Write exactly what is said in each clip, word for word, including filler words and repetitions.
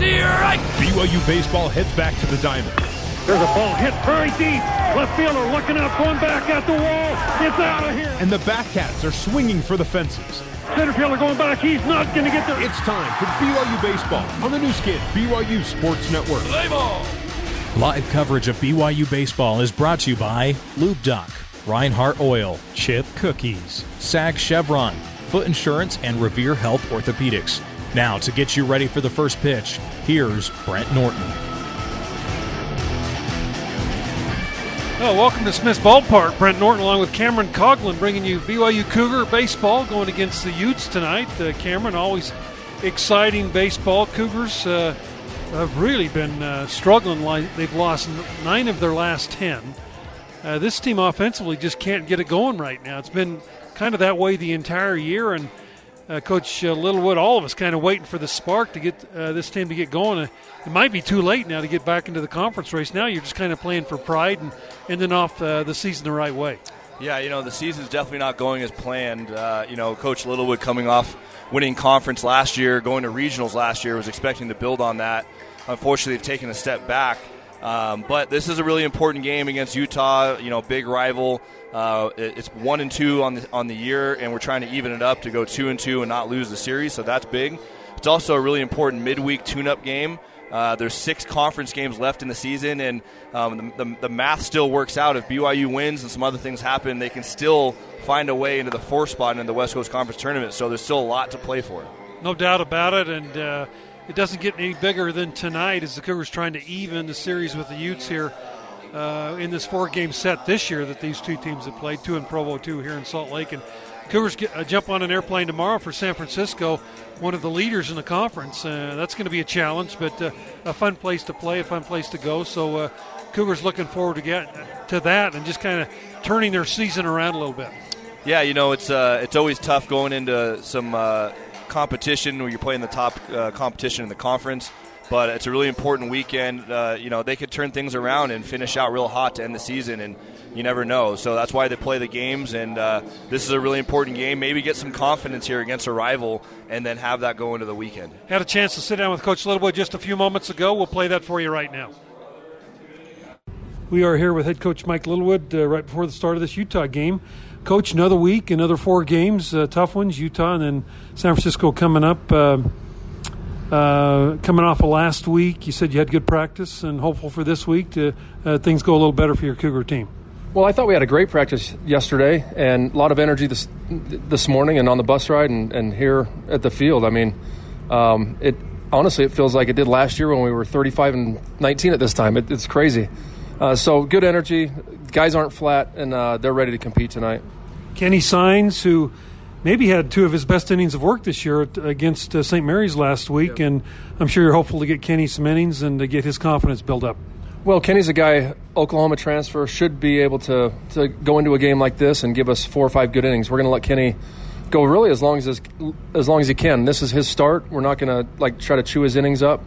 steer right. B Y U baseball heads back to the diamond. There's a ball hit very deep. Left fielder looking up, going back at the wall. It's out of here. And the Batcats are swinging for the fences. Center fielder going back. He's not going to get there. It's time for B Y U baseball on the new skin, B Y U Sports Network. Play ball. Live coverage of B Y U baseball is brought to you by Lube Duck, Reinhardt Oil, Chip Cookies, Sag Chevron, Foot Insurance, and Revere Health Orthopedics. Now, to get you ready for the first pitch, here's Brent Norton. Well, welcome to Smith's Ballpark. Brent Norton along with Cameron Coughlin bringing you B Y U Cougar baseball going against the Utes tonight. Uh, Cameron, always exciting baseball. Cougars uh, have really been uh, struggling. They've lost nine of their last ten. Uh, this team offensively just can't get it going right now. It's been kind of that way the entire year, and uh, Coach uh, Littlewood, all of us kind of waiting for the spark to get uh, this team to get going. Uh, it might be too late now to get back into the conference race. Now you're just kind of playing for pride and ending off uh, the season the right way. Yeah, you know, the season's definitely not going as planned. Uh, you know, Coach Littlewood coming off winning conference last year, going to regionals last year, was expecting to build on that. Unfortunately, they've taken a step back. Um, but this is a really important game against Utah, you know, big rival. Uh, it, it's one and two on the on the year, and we're trying to even it up to go two and two and not lose the series, so that's big. It's also a really important midweek tune-up game. Uh, there's six conference games left in the season, and um, the, the, the math still works out. If B Y U wins and some other things happen, they can still find a way into the fourth spot in the West Coast Conference Tournament, so there's still a lot to play for. No doubt about it, and uh it doesn't get any bigger than tonight as the Cougars trying to even the series with the Utes here uh, in this four-game set this year that these two teams have played, two in Provo, two here in Salt Lake. And Cougars get, uh, jump on an airplane tomorrow for San Francisco, one of the leaders in the conference. Uh, that's going to be a challenge, but uh, a fun place to play, a fun place to go. So uh, Cougars looking forward to get to that and just kind of turning their season around a little bit. Yeah, you know, it's uh, it's always tough going into some uh, – competition where you're playing the top uh, competition in the conference, but it's a really important weekend. Uh, you know, they could turn things around and finish out real hot to end the season, and you never know. So that's why they play the games, and uh, this is a really important game. Maybe get some confidence here against a rival and then have that go into the weekend. Had a chance to sit down with Coach Littlewood just a few moments ago. We'll play that for you right now. We are here with head coach Mike Littlewood uh, right before the start of this Utah game. Coach, another week, another four games, uh, tough ones, Utah and then San Francisco coming up. Uh, uh, coming off of last week, you said you had good practice and hopeful for this week to uh, things go a little better for your Cougar team. Well, I thought we had a great practice yesterday and a lot of energy this this morning and on the bus ride and, and here at the field. I mean, um, it honestly, it feels like it did last year when we were thirty-five and nineteen at this time. It, it's crazy. Uh, so good energy. Guys aren't flat, and uh, they're ready to compete tonight. Kenny Sines, who maybe had two of his best innings of work this year against uh, Saint Mary's last week, yeah. And I'm sure you're hopeful to get Kenny some innings and to get his confidence built up. Well, Kenny's a guy, Oklahoma transfer, should be able to, to go into a game like this and give us four or five good innings. We're going to let Kenny go really as long as his, as long as he can. This is his start. We're not going to like try to chew his innings up.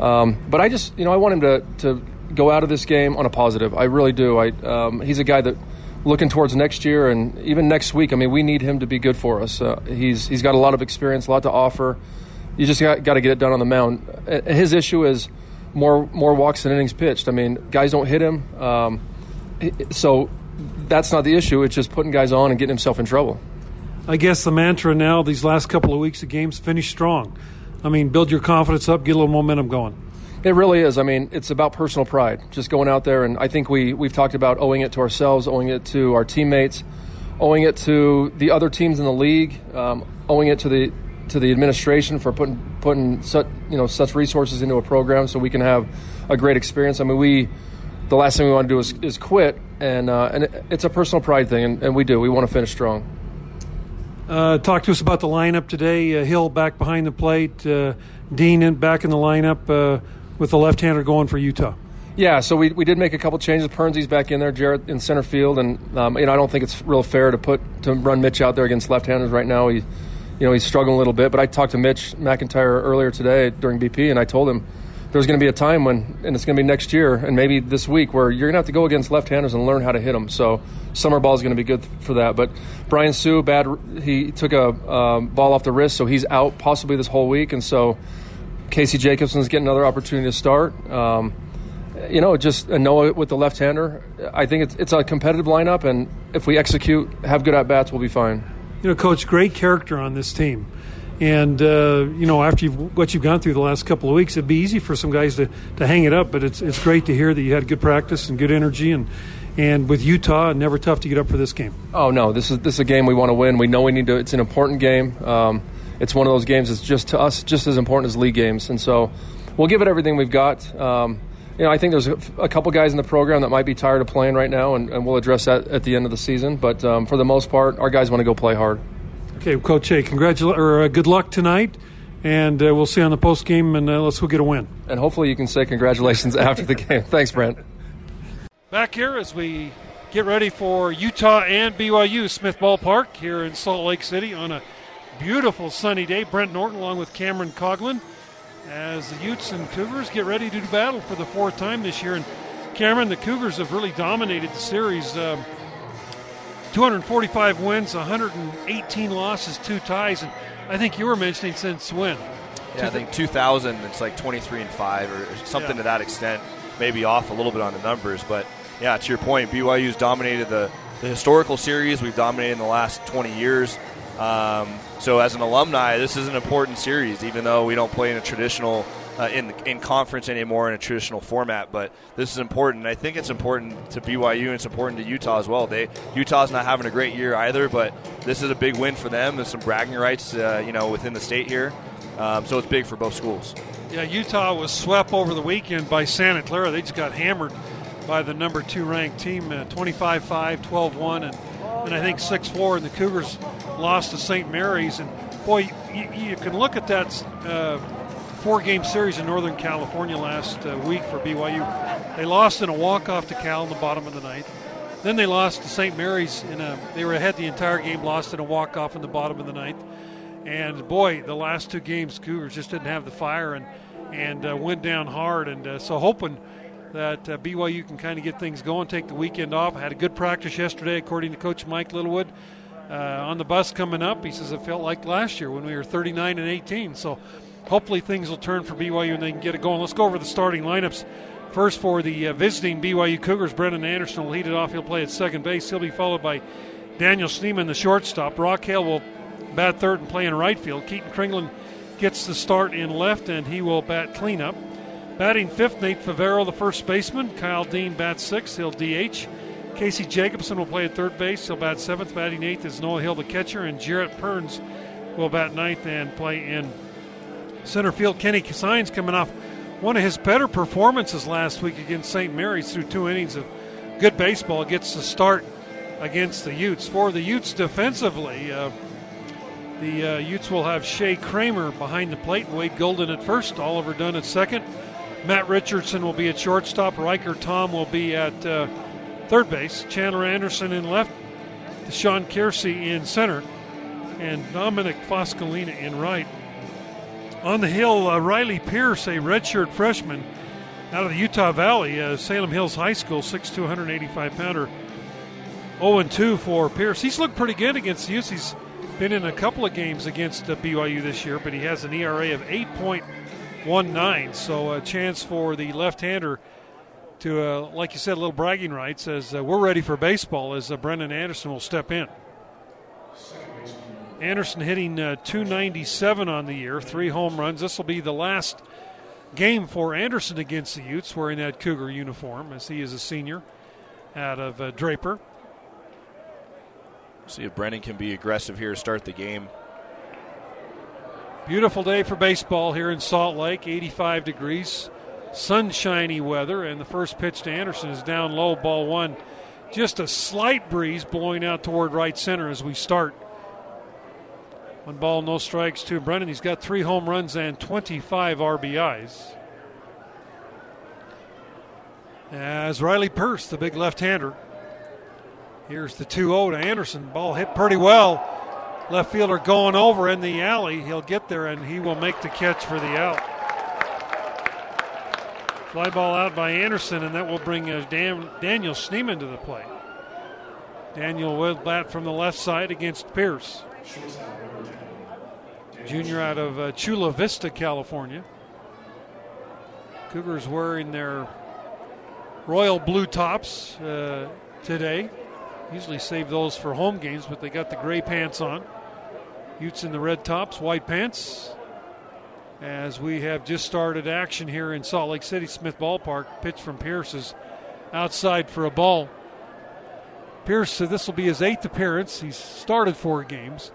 Um, but I just, you know, I want him to to go out of this game on a positive. I really do. I um, he's a guy that looking towards next year and even next week. I mean, we need him to be good for us. Uh, he's he's got a lot of experience, a lot to offer. You just got, got to get it done on the mound. Uh, his issue is more more walks than innings pitched. I mean, guys don't hit him, um, so that's not the issue. It's just putting guys on and getting himself in trouble. I guess the mantra now these last couple of weeks of games: finish strong. I mean, build your confidence up, get a little momentum going. It really is. I mean, it's about personal pride, just going out there. And I think we, we've talked about owing it to ourselves, owing it to our teammates, owing it to the other teams in the league, um, owing it to the to the administration for putting putting such, you know, such resources into a program so we can have a great experience. I mean, we the last thing we want to do is, is quit, and uh, and it, it's a personal pride thing, and, and we do. We want to finish strong. Uh, talk to us about the lineup today. Uh, Hill back behind the plate, uh, Dean in, back in the lineup, uh with the left-hander going for Utah. Yeah, so we we did make a couple changes. Pernsy's back in there, Jarrett in center field, and um, you know, I don't think it's real fair to put to run Mitch out there against left-handers right now. He, you know, he's struggling a little bit. But I talked to Mitch McIntyre earlier today during B P, and I told him there's going to be a time when, and it's going to be next year and maybe this week, where you're going to have to go against left-handers and learn how to hit them. So summer ball is going to be good for that. But Brian Sue, bad, he took a um, ball off the wrist, so he's out possibly this whole week, and so. Casey Jacobson's getting another opportunity to start. Um, you know, just Noah with the left-hander. I think it's, it's a competitive lineup, and if we execute, have good at-bats, we'll be fine. You know, Coach, great character on this team. And, uh, you know, after you've, what you've gone through the last couple of weeks, it'd be easy for some guys to, to hang it up, but it's it's great to hear that you had good practice and good energy. And, and with Utah, never tough to get up for this game. Oh, no, this is this is a game we want to win. We know we need to. It's an important game. Um, it's one of those games that's just, to us, just as important as league games. And so we'll give it everything we've got. Um, you know, I think there's a, a couple guys in the program that might be tired of playing right now, and, and we'll address that at the end of the season. But um, for the most part, our guys want to go play hard. Okay, Coach Shea, congratulations, or uh, good luck tonight, and uh, we'll see you on the post game, and uh, let's go get a win. And hopefully you can say congratulations after the game. Thanks, Brent. Back here as we get ready for Utah and B Y U, Smith Ballpark here in Salt Lake City on a beautiful sunny day. Brent Norton along with Cameron Coughlin as the Utes and Cougars get ready to do battle for the fourth time this year. And Cameron, the Cougars have really dominated the series. Um, two hundred forty-five wins, one hundred eighteen losses, two ties, and I think you were mentioning since when? Yeah, I think two thousand, it's like twenty-three and five or something, yeah, to that extent, maybe off a little bit on the numbers. But, yeah, to your point, B Y U's dominated the, the historical series. We've dominated in the last twenty years. Um, so as an alumni, this is an important series, even though we don't play in a traditional uh, in the, in conference anymore in a traditional format. But this is important. I think it's important to B Y U, and it's important to Utah as well. They Utah's not having a great year either, but this is a big win for them. There's some bragging rights, uh, you know, within the state here. Um, so it's big for both schools. Yeah, Utah was swept over the weekend by Santa Clara. They just got hammered by the number two ranked team, uh, twenty-five five, twelve one, and and I think six four, and the Cougars lost to Saint Mary's. And, boy, you, you can look at that uh, four-game series in Northern California last uh, week for B Y U. They lost in a walk-off to Cal in the bottom of the ninth. Then they lost to Saint Mary's. In a, they were ahead the entire game, lost in a walk-off in the bottom of the ninth. And, boy, the last two games, Cougars just didn't have the fire and, and uh, went down hard. And uh, so hoping that uh, B Y U can kind of get things going, take the weekend off. Had a good practice yesterday, according to Coach Mike Littlewood. Uh, on the bus coming up, he says it felt like last year when we were thirty-nine and eighteen. So hopefully things will turn for B Y U and they can get it going. Let's go over the starting lineups. First for the uh, visiting B Y U Cougars, Brennan Anderson will lead it off. He'll play at second base. He'll be followed by Daniel Schneeman, the shortstop. Brock Hale will bat third and play in right field. Keaton Kringlen gets the start in left, and he will bat cleanup. Batting fifth, Nate Favero, the first baseman. Kyle Dean bats sixth. He'll D H. Casey Jacobson will play at third base. He'll bat seventh. Batting eighth is Noah Hill, the catcher. And Jarrett Perns will bat ninth and play in center field. Kenny Sines coming off one of his better performances last week against Saint Mary's through two innings of good baseball. Gets the start against the Utes. For the Utes defensively, uh, the uh, Utes will have Shea Kramer behind the plate. Wade Golden at first. Oliver Dunn at second. Matt Richardson will be at shortstop. Riker Tom will be at uh, third base. Chandler Anderson in left. Sean Kersey in center. And Dominic Foscolina in right. On the hill, uh, Riley Pierce, a redshirt freshman out of the Utah Valley, uh, Salem Hills High School, six two, one eighty-five pounder. oh and two for Pierce. He's looked pretty good against the Utes. He's been in a couple of games against uh, B Y U this year, but he has an E R A of eight point five. one nine, so a chance for the left-hander to, uh, like you said, a little bragging rights as uh, we're ready for baseball as uh, Brennan Anderson will step in. Anderson hitting uh, two ninety-seven on the year, three home runs. This will be the last game for Anderson against the Utes wearing that Cougar uniform as he is a senior out of uh, Draper. See if Brennan can be aggressive here to start the game. Beautiful day for baseball here in Salt Lake, eighty-five degrees, sunshiny weather, and the first pitch to Anderson is down low, ball one. Just a slight breeze blowing out toward right center as we start. One ball, no strikes to Brennan. He's got three home runs and twenty-five R B Is. As Riley Pierce, the big left-hander. Here's the two oh to Anderson. Ball hit pretty well. Left fielder going over in the alley. He'll get there, and he will make the catch for the out. Fly ball out by Anderson, and that will bring uh, Dan- Daniel Schneeman to the plate. Daniel will bat from the left side against Pierce. Junior out of uh, Chula Vista, California. Cougars wearing their royal blue tops uh, today. Usually save those for home games, but they got the gray pants on. Utes in the red tops, white pants. As we have just started action here in Salt Lake City, Smith Ballpark. Pitch from Pierce is outside for a ball. Pierce, so this will be his eighth appearance. He's started four games.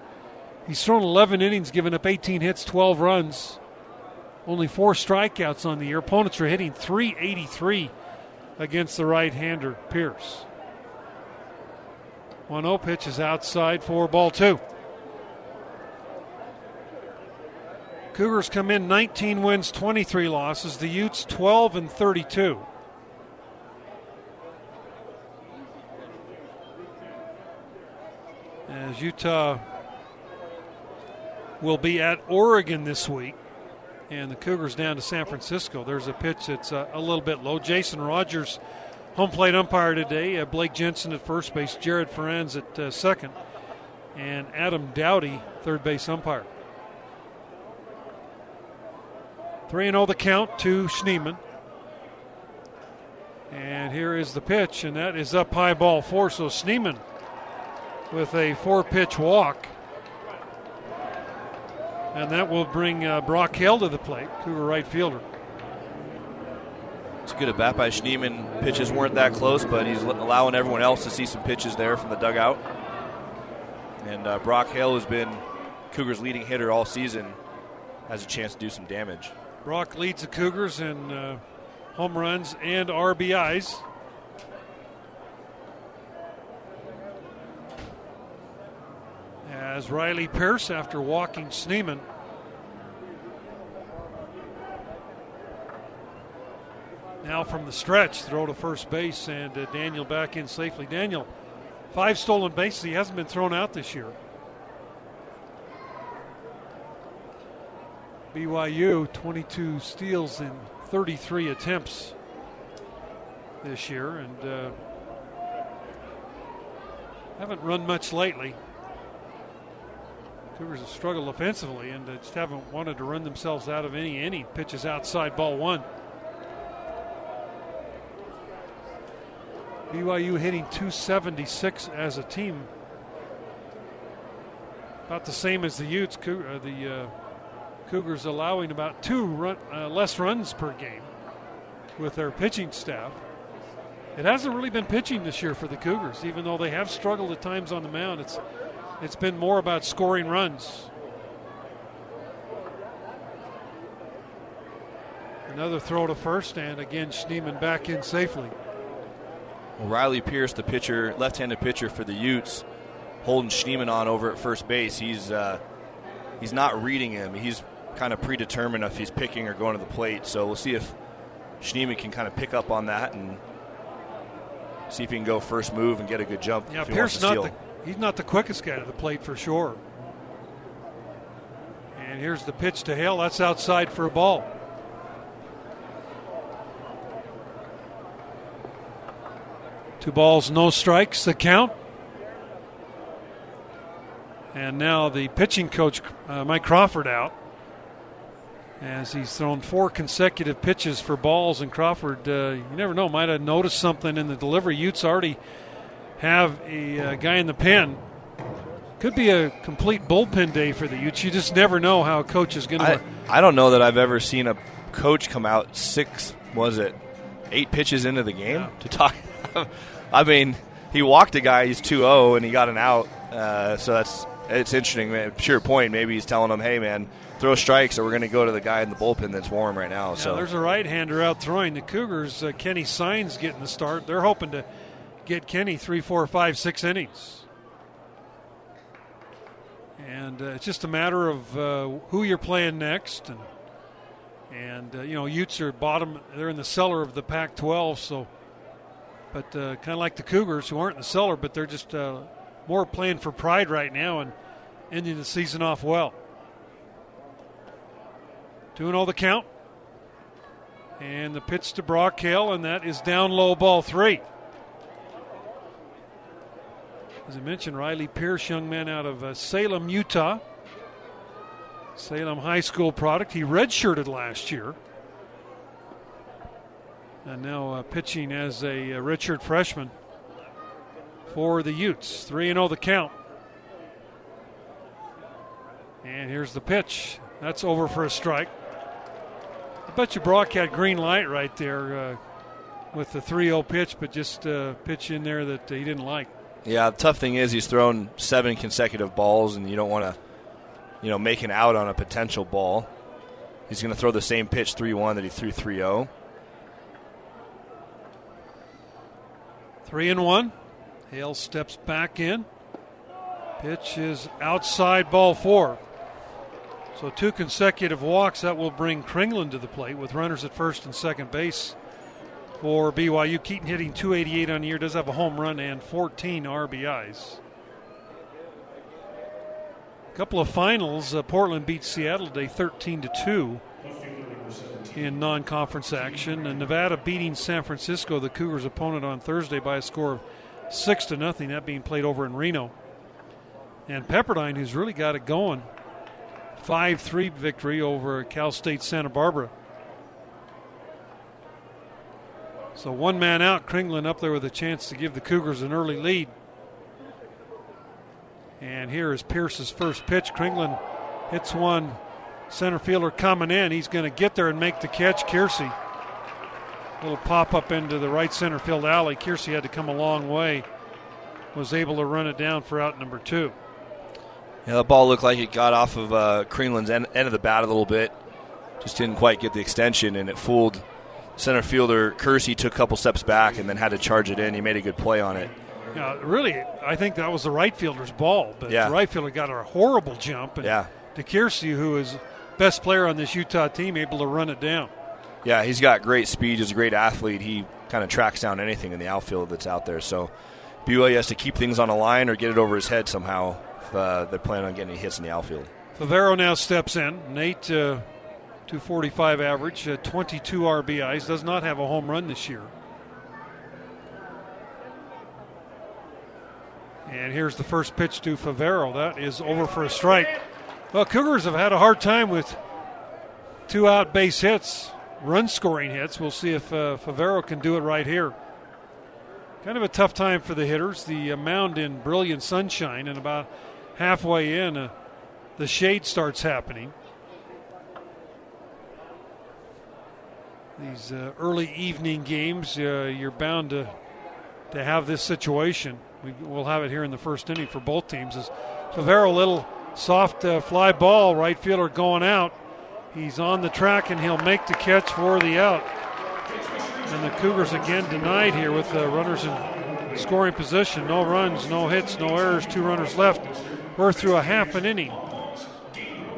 He's thrown eleven innings, given up eighteen hits, twelve runs. Only four strikeouts on the year. Opponents are hitting three eighty-three against the right-hander, Pierce. one oh pitch is outside for ball two. Cougars come in nineteen wins, twenty-three losses. The Utes twelve and thirty-two. As Utah will be at Oregon this week, and the Cougars down to San Francisco. There's a pitch that's a, a little bit low. Jason Rogers, home plate umpire today. Uh, Blake Jensen at first base. Jarrett Perns at uh, second. And Adam Dowdy, third base umpire. three oh the count to Schneeman. And here is the pitch, and that is up high, ball four. So Schneeman with a four-pitch walk. And that will bring uh, Brock Hale to the plate, Cougar right fielder. It's a good at-bat by Schneeman. Pitches weren't that close, but he's allowing everyone else to see some pitches there from the dugout. And uh, Brock Hale has been Cougars' leading hitter all season, has a chance to do some damage. Brock leads the Cougars in uh, home runs and R B Is. As Riley Pierce, after walking Schneeman, now from the stretch, throw to first base, and uh, Daniel back in safely. Daniel, five stolen bases. He hasn't been thrown out this year. B Y U, twenty-two steals in thirty-three attempts this year, and uh, haven't run much lately. Cougars have struggled offensively and just haven't wanted to run themselves out of any inning. Pitches outside, ball one. B Y U hitting two seventy-six as a team. About the same as the Utes. Coug- uh, the uh, Cougars allowing about two run, uh, less runs per game with their pitching staff. It hasn't really been pitching this year for the Cougars, even though they have struggled at times on the mound. It's It's been more about scoring runs. Another throw to first, and again, Schneeman back in safely. Well, Riley Pierce, the pitcher, left-handed pitcher for the Utes, holding Schneeman on over at first base. He's uh, he's not reading him. He's kind of predetermined if he's picking or going to the plate. So we'll see if Schneeman can kind of pick up on that and see if he can go first move and get a good jump. Yeah, Pierce not the He's not the quickest guy to the plate for sure. And here's the pitch to Hale. That's outside for a ball. Two balls, no strikes, the count. And now the pitching coach, uh, Mike Crawford, out. As he's thrown four consecutive pitches for balls, and Crawford, uh, you never know, might have noticed something in the delivery. Utes already have a uh, guy in the pen. Could be a complete bullpen day for the Utes. You just never know how a coach is going to work. I don't know that I've ever seen a coach come out six, was it, eight pitches into the game yeah. to talk. I mean, he walked a guy, he's two oh, and he got an out. Uh, so that's it's interesting. Man. Pure point. Maybe he's telling him, hey, man, throw strikes or we're going to go to the guy in the bullpen that's warm right now. Yeah, so there's a right-hander out throwing. The Cougars, uh, Kenny Sines getting the start. They're hoping to get Kenny three, four, five, six innings. And uh, it's just a matter of uh, who you're playing next. And, and uh, you know, Utes are bottom. They're in the cellar of the Pac twelve. So, but uh, kind of like the Cougars, who aren't in the cellar, but they're just uh, more playing for pride right now and ending the season off well. two oh the count. And the pitch to Brock Hale, and that is down low, ball three. As I mentioned, Riley Pierce, young man out of uh, Salem, Utah. Salem High School product. He redshirted last year. and now uh, pitching as a uh, redshirt freshman for the Utes. three and oh the count. And here's the pitch. That's over for a strike. I bet you Brock had green light right there uh, with the three oh pitch, but just a uh, pitch in there that he didn't like. Yeah, the tough thing is he's thrown seven consecutive balls, and you don't want to, you know, make an out on a potential ball. He's going to throw the same pitch three one that he threw three oh. three and one. Hale steps back in. Pitch is outside, ball four. So two consecutive walks. That will bring Kringlen to the plate with runners at first and second base for B Y U. Keaton hitting two eighty-eight on the year. Does have a home run and fourteen R B Is. A couple of finals. Uh, Portland beat Seattle today thirteen to two in non-conference action. And Nevada beating San Francisco, the Cougars' opponent, on Thursday by a score of six to nothing. That being played over in Reno. And Pepperdine, who's really got it going, five three victory over Cal State Santa Barbara. So one man out, Kringlen up there with a chance to give the Cougars an early lead. And here is Pierce's first pitch. Kringlen hits one, center fielder coming in. He's going to get there and make the catch. Kersey, little pop up into the right center field alley. Kersey had to come a long way, was able to run it down for out number two. Yeah, the ball looked like it got off of uh, Kringlen's end, end of the bat a little bit. Just didn't quite get the extension, and it fooled center fielder Kersey, took a couple steps back and then had to charge it in. He made a good play on it. Yeah, really, I think that was the right fielder's ball, but yeah. The right fielder got a horrible jump. And yeah. To Kersey, who is best player on this Utah team, able to run it down. Yeah, he's got great speed. He's a great athlete. He kind of tracks down anything in the outfield that's out there. So B Y U has to keep things on a line or get it over his head somehow if uh, they're planning on getting any hits in the outfield. Favero now steps in. Nate, uh, two forty-five average, uh, twenty-two R B Is. Does not have a home run this year. And here's the first pitch to Favero. That is over for a strike. Well, Cougars have had a hard time with two out base hits, run scoring hits. We'll see if uh, Favero can do it right here. Kind of a tough time for the hitters. The uh, mound in brilliant sunshine, and about halfway in, uh, the shade starts happening. These uh, early evening games, uh, you're bound to to have this situation. We, we'll have it here in the first inning for both teams. As Favero, little soft uh, fly ball, right fielder going out. He's on the track, and he'll make the catch for the out. And the Cougars again denied here with the runners in scoring position. No runs, no hits, no errors, two runners left. We're through a half an inning.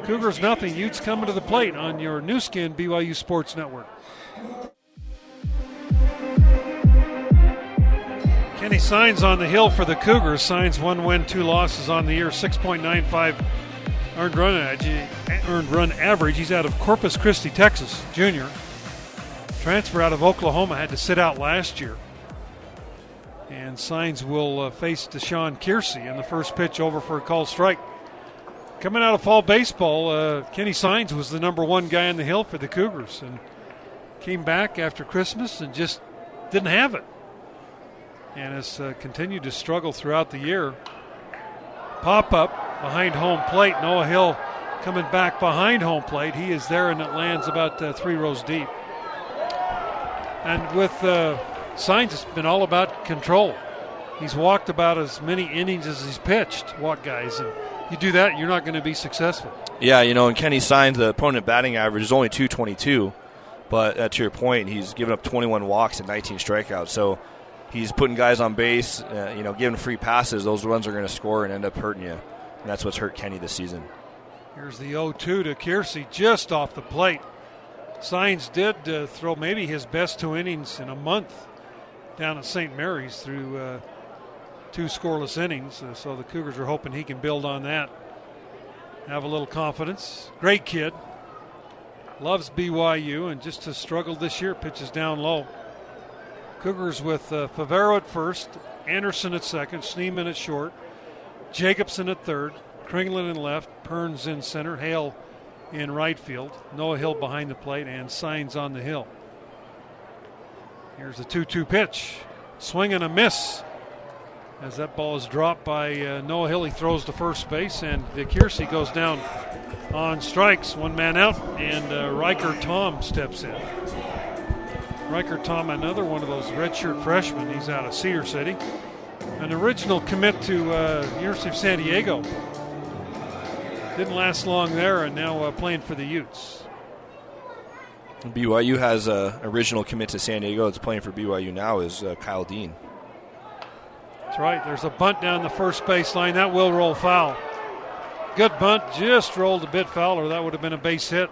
Cougars nothing, Utes coming to the plate on your new skin, B Y U Sports Network. Kenny Sines on the hill for the Cougars. Sines one win, two losses on the year, six point nine five earned run average. Earned run average. He's out of Corpus Christi, Texas, junior. Transfer out of Oklahoma, had to sit out last year. And Sines will uh, face Deshaun Kersey in the first pitch, over for a called strike. Coming out of fall baseball, uh, Kenny Sines was the number one guy on the hill for the Cougars and came back after Christmas and just didn't have it. And has uh, continued to struggle throughout the year. Pop up behind home plate. Noah Hill coming back behind home plate. He is there, and it lands about uh, three rows deep. And with uh, Sines, it's been all about control. He's walked about as many innings as he's pitched, walk guys. And you do that, you're not going to be successful. Yeah, you know, and Kenny Sines, the opponent batting average is only two twenty-two. But uh, to your point, he's given up twenty-one walks and nineteen strikeouts. So he's putting guys on base, uh, you know, giving free passes. Those runs are going to score and end up hurting you. And that's what's hurt Kenny this season. Here's the oh two to Kersey, just off the plate. Sines did uh, throw maybe his best two innings in a month down at Saint Mary's through uh, two scoreless innings. Uh, so the Cougars are hoping he can build on that, have a little confidence. Great kid. Loves B Y U and just has struggled this year. Pitches down low. Cougars with uh, Favero at first, Anderson at second, Schneeman at short, Jacobson at third, Kringlen in left, Perns in center, Hale in right field, Noah Hill behind the plate, and Sines on the hill. Here's the two two pitch. Swing and a miss. As that ball is dropped by uh, Noah Hill, he throws to first base, and Kersey goes down on strikes. One man out, and uh, Riker Tom steps in. Riker Tom, another one of those redshirt freshmen. He's out of Cedar City. An original commit to uh, University of San Diego. Didn't last long there, and now uh, playing for the Utes. B Y U has an original commit to San Diego that's playing for B Y U now is uh, Kyle Dean. That's right. There's a bunt down the first baseline. That will roll foul. Good bunt. Just rolled a bit foul, or that would have been a base hit.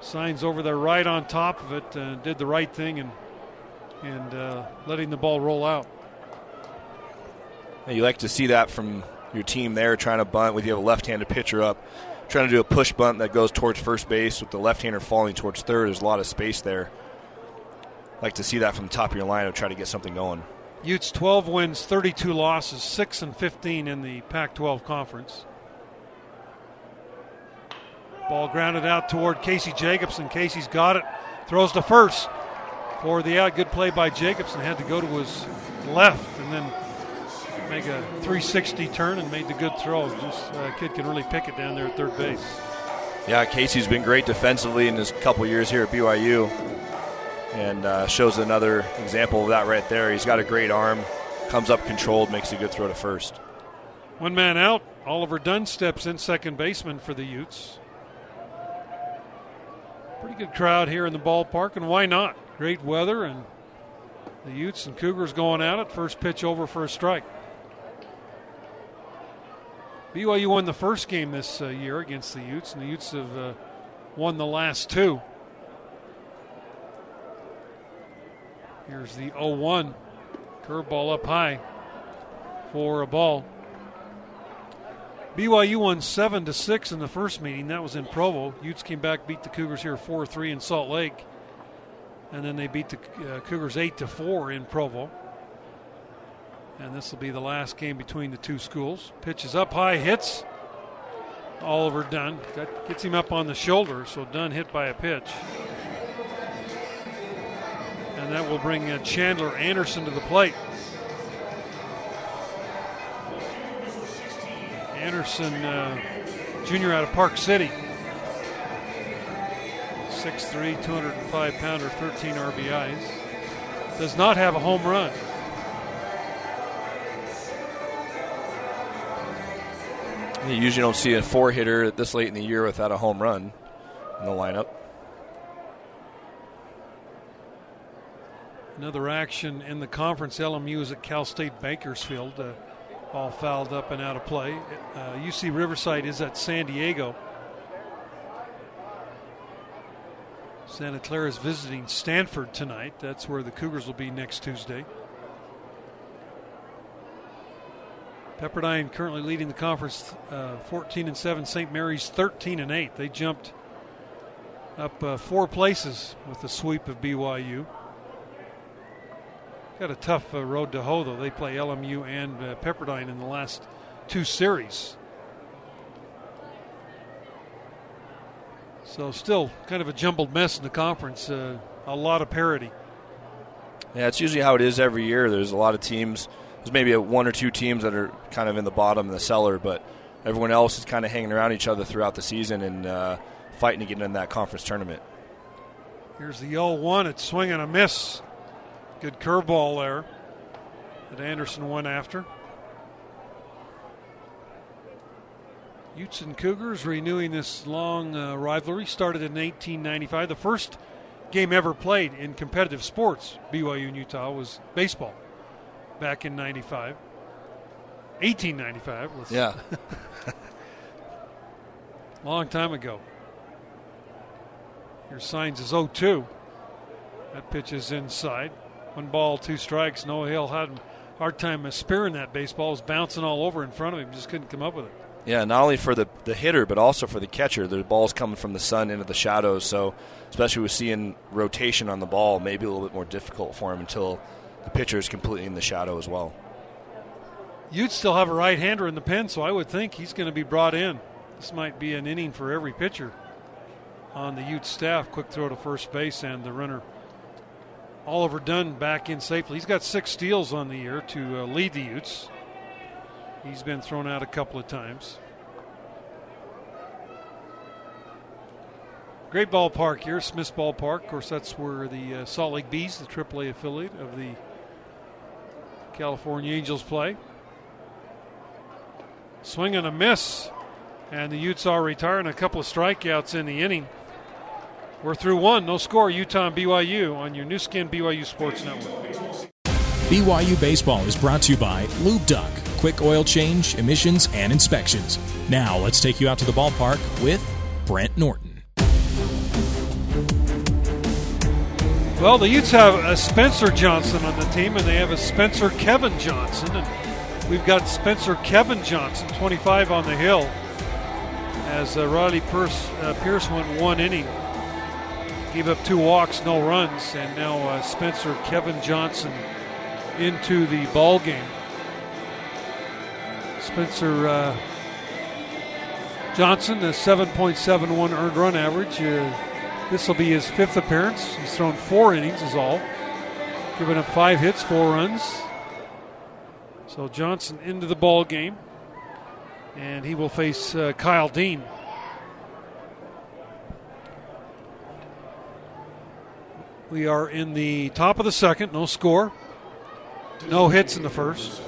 Sines over there right on top of it. Uh, did the right thing and and uh, letting the ball roll out. You like to see that from your team there trying to bunt with you have a left-handed pitcher up. Trying to do a push bunt that goes towards first base with the left-hander falling towards third. There's a lot of space there. Like to see that from the top of your lineup, try to get something going. Utes twelve wins, thirty-two losses, six and fifteen in the Pac twelve conference. Ball grounded out toward Casey Jacobson. Casey's got it. Throws to first for the out. Good play by Jacobson. Had to go to his left and then make a three sixty turn and made the good throw. Just uh, kid can really pick it down there at third base. Yeah, Casey's been great defensively in his couple years here at B Y U. And uh, shows another example of that right there. He's got a great arm, comes up controlled, makes a good throw to first. One man out. Oliver Dunn steps in, second baseman for the Utes. Pretty good crowd here in the ballpark, and why not? Great weather, and the Utes and Cougars going at it. First pitch over for a strike. B Y U won the first game this uh, year against the Utes, and the Utes have uh, won the last two. Here's the oh one. Curveball up high for a ball. B Y U won seven to six in the first meeting. That was in Provo. Utes came back, beat the Cougars here four three in Salt Lake. And then they beat the uh, Cougars eight to four in Provo. And this will be the last game between the two schools. Pitches up high, hits. Oliver Dunn Got, gets him up on the shoulder, so Dunn hit by a pitch. And that will bring uh, Chandler Anderson to the plate. Anderson, uh, junior out of Park City. six three, two oh five pounder, thirteen R B Is. Does not have a home run. You usually don't see a four-hitter this late in the year without a home run in the lineup. Another action in the conference. L M U is at Cal State Bakersfield. Uh, all fouled up and out of play. Uh, U C Riverside is at San Diego. Santa Clara is visiting Stanford tonight. That's where the Cougars will be next Tuesday. Pepperdine currently leading the conference uh, fourteen and seven. Saint Mary's thirteen and eight. They jumped up uh, four places with the sweep of B Y U. Got a tough uh, road to hoe, though. They play L M U and uh, Pepperdine in the last two series. So still kind of a jumbled mess in the conference. Uh, a lot of parity. Yeah, it's usually how it is every year. There's a lot of teams. There's maybe a one or two teams that are kind of in the bottom of the cellar, but everyone else is kind of hanging around each other throughout the season and uh, fighting to get in that conference tournament. Here's the oh one. It's swing and a miss. Good curveball there that Anderson went after. Utes and Cougars renewing this long uh, rivalry. Started in eighteen ninety-five. The first game ever played in competitive sports, B Y U and Utah, was baseball back in ninety-five. eighteen ninety-five. Let's yeah. Long time ago. Here Sines is oh two. That pitch is inside. One ball, two strikes. Noah Hill had a hard time spearing that baseball. It was bouncing all over in front of him. Just couldn't come up with it. Yeah, not only for the, the hitter, but also for the catcher. The ball's coming from the sun into the shadows. So, especially with seeing rotation on the ball, maybe a little bit more difficult for him until the pitcher is completely in the shadow as well. You'd still have a right-hander in the pen, so I would think he's going to be brought in. This might be an inning for every pitcher on the Ute staff. Quick throw to first base and the runner Oliver Dunn back in safely. He's got six steals on the year to uh, lead the Utes. He's been thrown out a couple of times. Great ballpark here, Smith's Ballpark. Of course, that's where the uh, Salt Lake Bees, the triple A affiliate of the California Angels, play. Swing and a miss, and the Utes are retiring. A couple of strikeouts in the inning. We're through one, no score. Utah and B Y U on your new skin B Y U Sports Network. B Y U Baseball is brought to you by Lube Duck. Quick oil change, emissions, and inspections. Now let's take you out to the ballpark with Brent Norton. Well, the Utes have a Spencer Johnson on the team, and they have a Spencer Kevin Johnson. And we've got Spencer Kevin Johnson, twenty-five on the hill, as uh, Riley Pierce, uh, Pierce went one inning. Gave up two walks, no runs, and now uh, Spencer Kevin Johnson into the ball game. Spencer uh, Johnson, a seven point seven one earned run average. Uh, This will be his fifth appearance. He's thrown four innings is all. Giving up five hits, four runs. So Johnson into the ball game. And he will face uh, Kyle Dean. We are in the top of the second. No score. No hits in the first.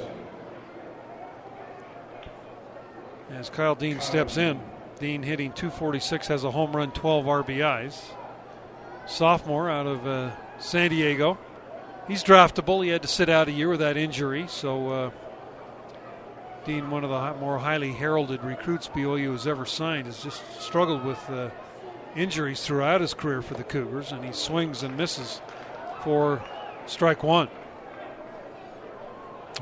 As Kyle Dean steps in. Dean hitting two forty-six, has a home run, twelve R B Is. Sophomore out of uh, San Diego. He's draftable. He had to sit out a year with that injury. So uh, Dean, one of the more highly heralded recruits B Y U has ever signed, has just struggled with uh, injuries throughout his career for the Cougars, and he swings and misses for strike one.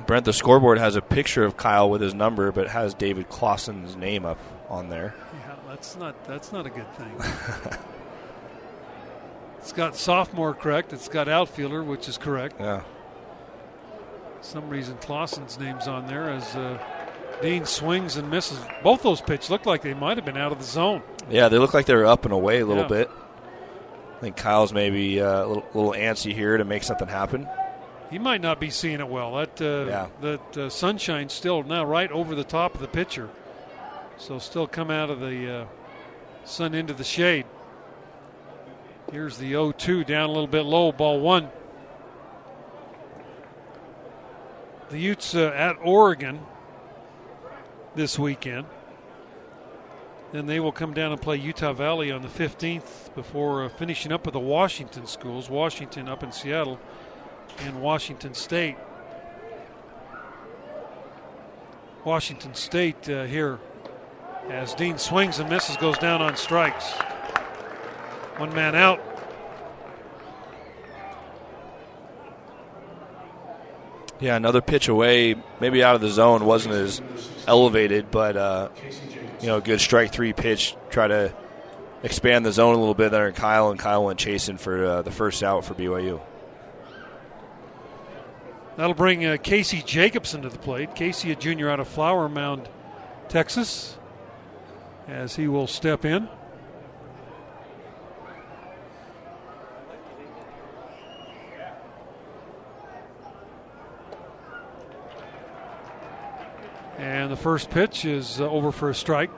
Brent, the scoreboard has a picture of Kyle with his number, but has David Clawson's name up on there. Yeah, that's not that's not a good thing. It's got sophomore correct. It's got outfielder, which is correct. Yeah. Some reason Clawson's name's on there as uh, Dean swings and misses. Both those pitches look like they might have been out of the zone. Yeah, they look like they're up and away a little yeah. bit. I think Kyle's maybe uh, a little, little antsy here to make something happen. He might not be seeing it well. That uh, yeah. that uh, sunshine's still now right over the top of the pitcher. So still come out of the uh, sun into the shade. Here's the oh two, down a little bit low, ball one. The Utes uh, at Oregon this weekend. Then they will come down and play Utah Valley on the fifteenth before uh, finishing up with the Washington schools. Washington up in Seattle. And Washington State. Washington State uh, here as Dean swings and misses, goes down on strikes. One man out. Yeah, another pitch away, maybe out of the zone, wasn't as elevated, but uh, you know, good strike three pitch. Try to expand the zone a little bit there, and Kyle and Kyle went chasing for uh, the first out for B Y U. That'll bring uh, Casey Jacobson to the plate. Casey, a junior out of Flower Mound, Texas, as he will step in. And the first pitch is uh, over for a strike.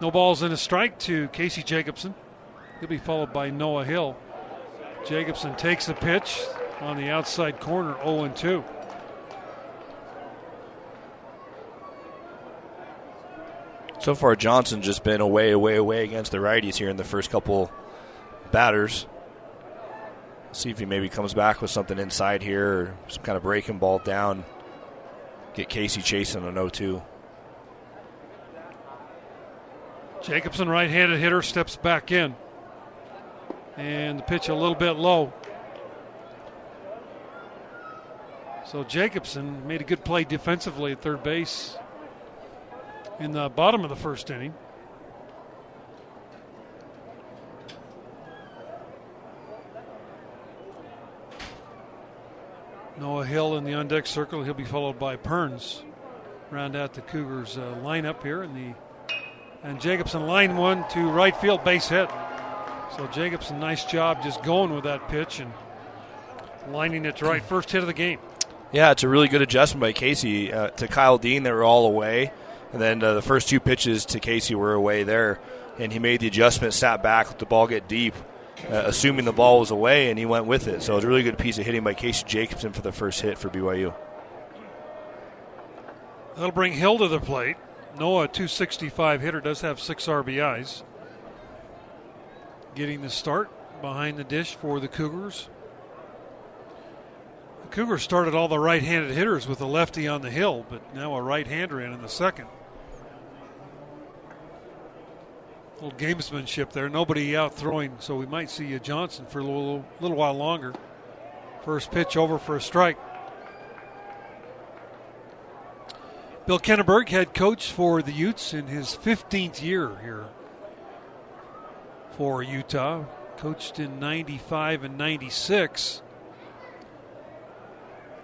No balls and a strike to Casey Jacobson. He'll be followed by Noah Hill. Jacobson takes the pitch on the outside corner, oh and two. So far, Johnson just been away, away, away against the righties here in the first couple batters. See if he maybe comes back with something inside here, or some kind of breaking ball down. Get Casey chasing an oh two. Jacobson, right-handed hitter, steps back in. And the pitch a little bit low. So Jacobson made a good play defensively at third base in the bottom of the first inning. Noah Hill in the on-deck circle. He'll be followed by Perns. Round out the Cougars uh, lineup here. In the, and Jacobson line one to right field, base hit. So Jacobson, nice job just going with that pitch and lining it to right. First hit of the game. Yeah, it's a really good adjustment by Casey. Uh, to Kyle Dean, they were all away. And then uh, the first two pitches to Casey were away there. And he made the adjustment, sat back, let the ball get deep, uh, assuming the ball was away, and he went with it. So it was a really good piece of hitting by Casey Jacobson for the first hit for B Y U. That'll bring Hill to the plate. Noah, two sixty-five hitter, does have six R B Is. Getting the start behind the dish for the Cougars. The Cougars started all the right-handed hitters with a lefty on the hill, but now a right-hander in in the second. Little gamesmanship there. Nobody out throwing, so we might see a Johnson for a little, little while longer. First pitch over for a strike. Bill Kenneberg, head coach for the Utes in his fifteenth year here for Utah. Coached in ninety-five and ninety-six.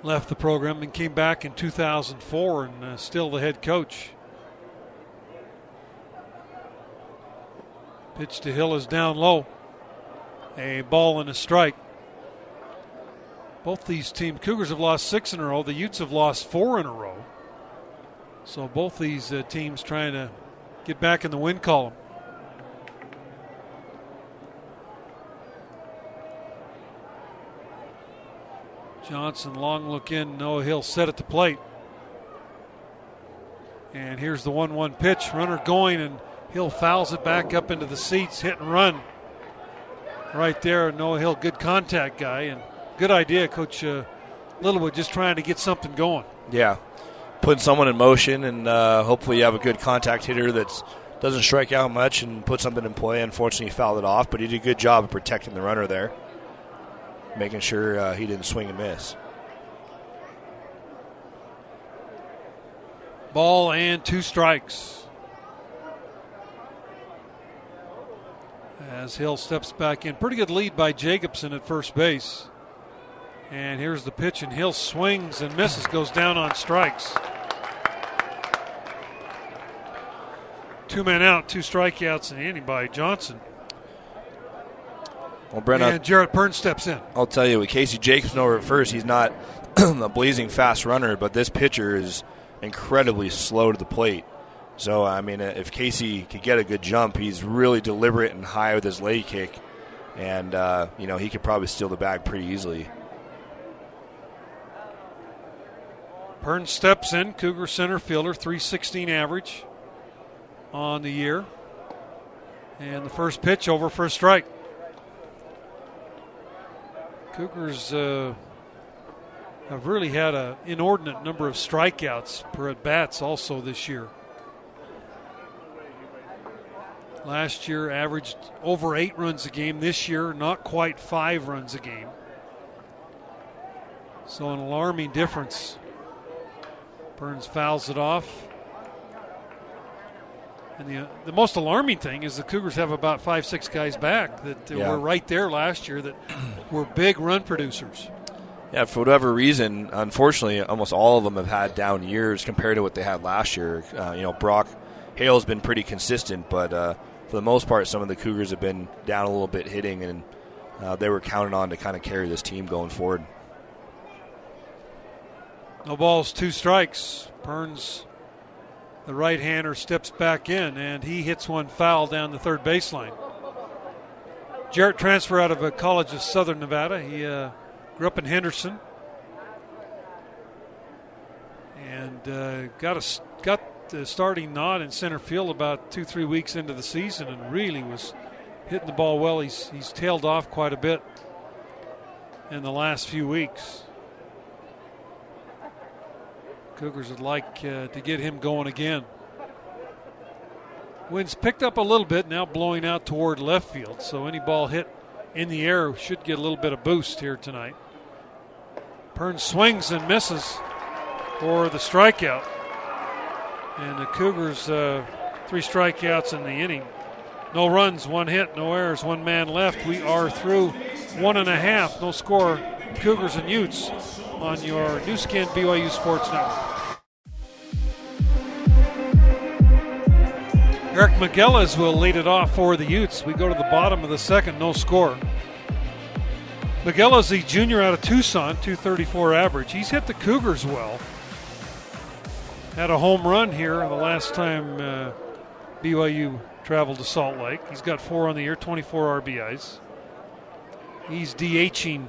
Left the program and came back in two thousand four and uh, still the head coach. Pitch to Hill is down low. A ball and a strike. Both these teams, Cougars have lost six in a row. The Utes have lost four in a row. So both these uh, teams trying to get back in the win column. Johnson, long look in. Noah Hill set at the plate. And here's the one one pitch. Runner going and Hill fouls it back up into the seats, hit and run. Right there, Noah Hill, good contact guy, and good idea, Coach uh, Littlewood, just trying to get something going. Yeah, putting someone in motion, and uh, hopefully you have a good contact hitter that doesn't strike out much and put something in play. Unfortunately, he fouled it off, but he did a good job of protecting the runner there, making sure uh, he didn't swing and miss. Ball and two strikes. As Hill steps back in. Pretty good lead by Jacobson at first base. And here's the pitch, and Hill swings and misses, goes down on strikes. Two men out, two strikeouts, and inning by Johnson. Well, Brenna, and Jarrett Perns steps in. I'll tell you, with Casey Jacobson over at first, he's not a blazing fast runner, but this pitcher is incredibly slow to the plate. So, I mean, if Casey could get a good jump, he's really deliberate and high with his leg kick. And, uh, you know, he could probably steal the bag pretty easily. Perns steps in, Cougar center fielder, three sixteen average on the year. And the first pitch over for a strike. Cougars uh, have really had an inordinate number of strikeouts per at-bats also this year. Last year averaged over eight runs a game. This year, not quite five runs a game. So an alarming difference. Perns fouls it off. And the the most alarming thing is the Cougars have about five, six guys back that yeah. were right there last year that were big run producers. Yeah, for whatever reason, unfortunately, almost all of them have had down years compared to what they had last year. Uh, you know, Brock Hale's been pretty consistent, but uh, for the most part, some of the Cougars have been down a little bit hitting, and uh, they were counted on to kind of carry this team going forward. No balls, two strikes. Perns, the right-hander, steps back in, and he hits one foul down the third baseline. Jarrett transferred out of a college of Southern Nevada. He uh, grew up in Henderson and uh, got a got. Uh, starting nod in center field about two, three weeks into the season and really was hitting the ball well. He's he's tailed off quite a bit in the last few weeks. Cougars would like uh, to get him going again. Wind's picked up a little bit, now blowing out toward left field, so any ball hit in the air should get a little bit of boost here tonight. Perns swings and misses for the strikeout. And the Cougars, uh, three strikeouts in the inning. No runs, one hit, no errors, one man left. We are through one and a half. No score, Cougars and Utes. on your new skin, B Y U Sports Network. Eric Migueles will lead it off for the Utes. We go to the bottom of the second, no score. Migueles, the junior out of Tucson, two thirty-four average. He's hit the Cougars well. Had a home run here the last time uh, B Y U traveled to Salt Lake. He's got four on the year, twenty-four R B Is. He's DHing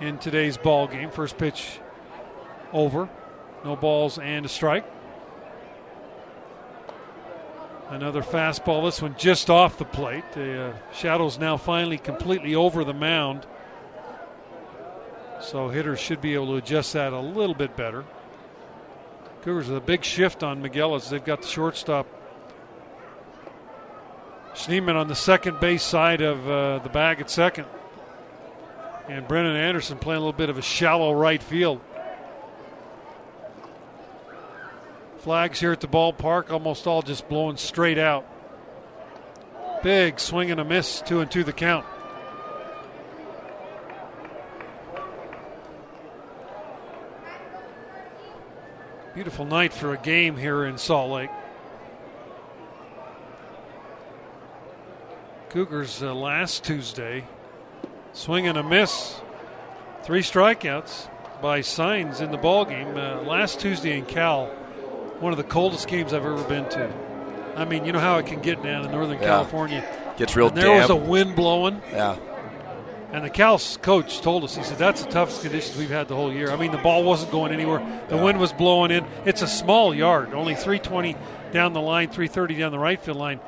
in today's ball game. First pitch over. No balls and a strike. Another fastball. This one just off the plate. The uh, shadow's now finally completely over the mound. So hitters should be able to adjust that a little bit better. Cougars with a big shift on Migueles. They've got the shortstop Schneeman on the second base side of uh, the bag at second. And Brennan Anderson playing a little bit of a shallow right field. Flags here at the ballpark, almost all just blowing straight out. Big swing and a miss, two and two the count. Beautiful night for a game here in Salt Lake. Cougars uh, last Tuesday. Swing and a miss. Three strikeouts by Sines in the ballgame. Uh, last Tuesday in Cal, one of the coldest games I've ever been to. I mean, you know how it can get down in Northern yeah. California. Gets real and there damp. There was a wind blowing. Yeah. And the Cal coach told us, he said, that's the toughest conditions we've had the whole year. I mean, the ball wasn't going anywhere. The yeah. wind was blowing in. It's a small yard, only three twenty down the line, three thirty down the right field line.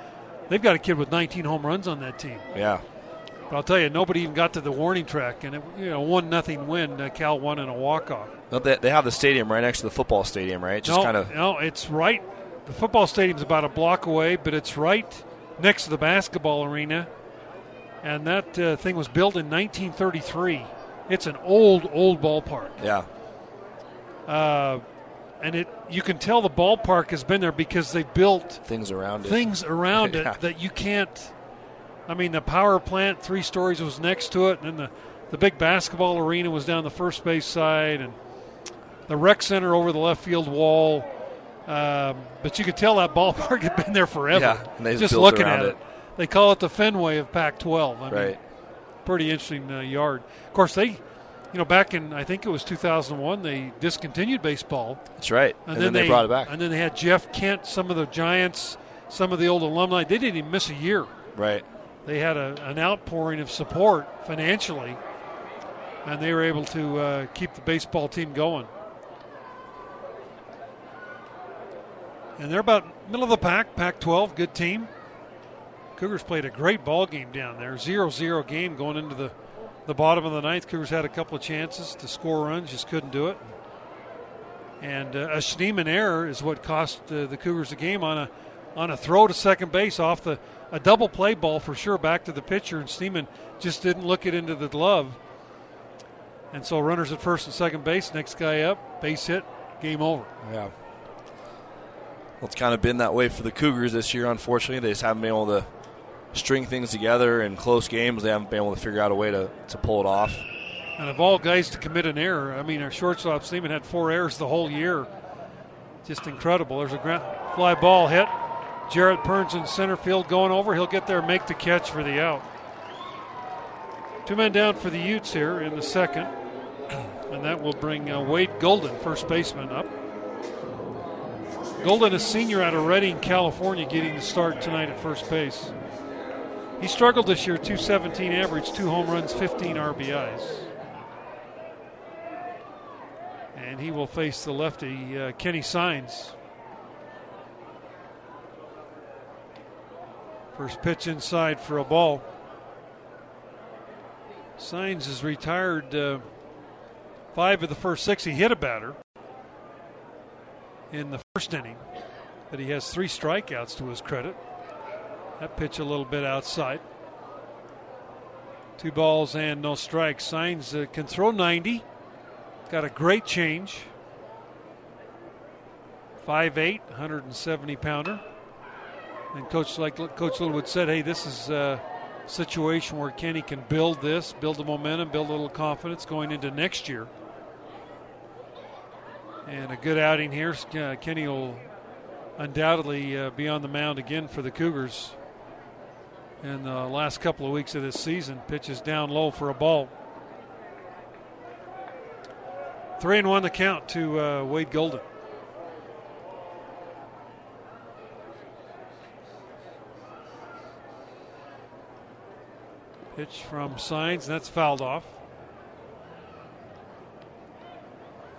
They've got a kid with nineteen home runs on that team. Yeah. But I'll tell you, nobody even got to the warning track, and it, you know, one nothing win. Uh, Cal won in a walk-off. No, they, they have the stadium right next to the football stadium, right? Just no, kind of. No, it's right. The football stadium's about a block away, but it's right next to the basketball arena, and that uh, thing was built in nineteen thirty-three. It's an old, old ballpark. Yeah. Uh, And it, you can tell the ballpark has been there because they built things around it. Things around yeah. it that you can't. I mean, the power plant, three stories, was next to it, and then the, the big basketball arena was down the first base side, and the rec center over the left field wall. Um, but you could tell that ballpark had been there forever. Yeah, and they just, just built looking around at it. it. They call it the Fenway of Pac twelve. I right. mean, pretty interesting uh, yard. Of course, they. You know, back in, I think it was two thousand one, they discontinued baseball. That's right. And, and then, then they, they brought it back. And then they had Jeff Kent, some of the Giants, some of the old alumni. They didn't even miss a year. Right. They had a, an outpouring of support financially, and they were able to uh, keep the baseball team going. And they're about middle of the pack, Pac twelve, good team. Cougars played a great ball game down there, zero zero game going into the The bottom of the ninth. Cougars had a couple of chances to score runs, just couldn't do it. And uh, a Schneeman error is what cost uh, the Cougars the game on a on a throw to second base off the a double play ball for sure back to the pitcher, and Schneeman just didn't look it into the glove. And so runners at first and second base, next guy up, base hit, game over. Yeah. Well, it's kind of been that way for the Cougars this year, unfortunately. They just haven't been able to string things together in close games. They haven't been able to figure out a way to, to pull it off. And of all guys to commit an error, I mean, our shortstop Schneeman had four errors the whole year. Just incredible. There's a ground fly ball hit. Jarrett Perns in center field going over. He'll get there, make the catch for the out. Two men down for the Utes here in the second. And that will bring uh, Wade Golden, first baseman, up. Golden, a senior out of Redding, California, getting the start tonight at first base. He struggled this year, two seventeen average, two home runs, fifteen R B Is. And he will face the lefty, uh, Kenny Sines. First pitch inside for a ball. Sines has retired uh, five of the first six. He hit a batter in the first inning, but he has three strikeouts to his credit. That pitch a little bit outside. Two balls and no strikes. Sines uh, can throw ninety. Got a great change. five eight, one seventy pounder. And Coach, like Coach Littlewood said, hey, this is a situation where Kenny can build this, build the momentum, build a little confidence going into next year. and a good outing here. Uh, Kenny will undoubtedly uh, be on the mound again for the Cougars in the last couple of weeks of this season. Pitches down low for a ball. Three and one the count to uh, Wade Golden. Pitch from Sines, that's fouled off.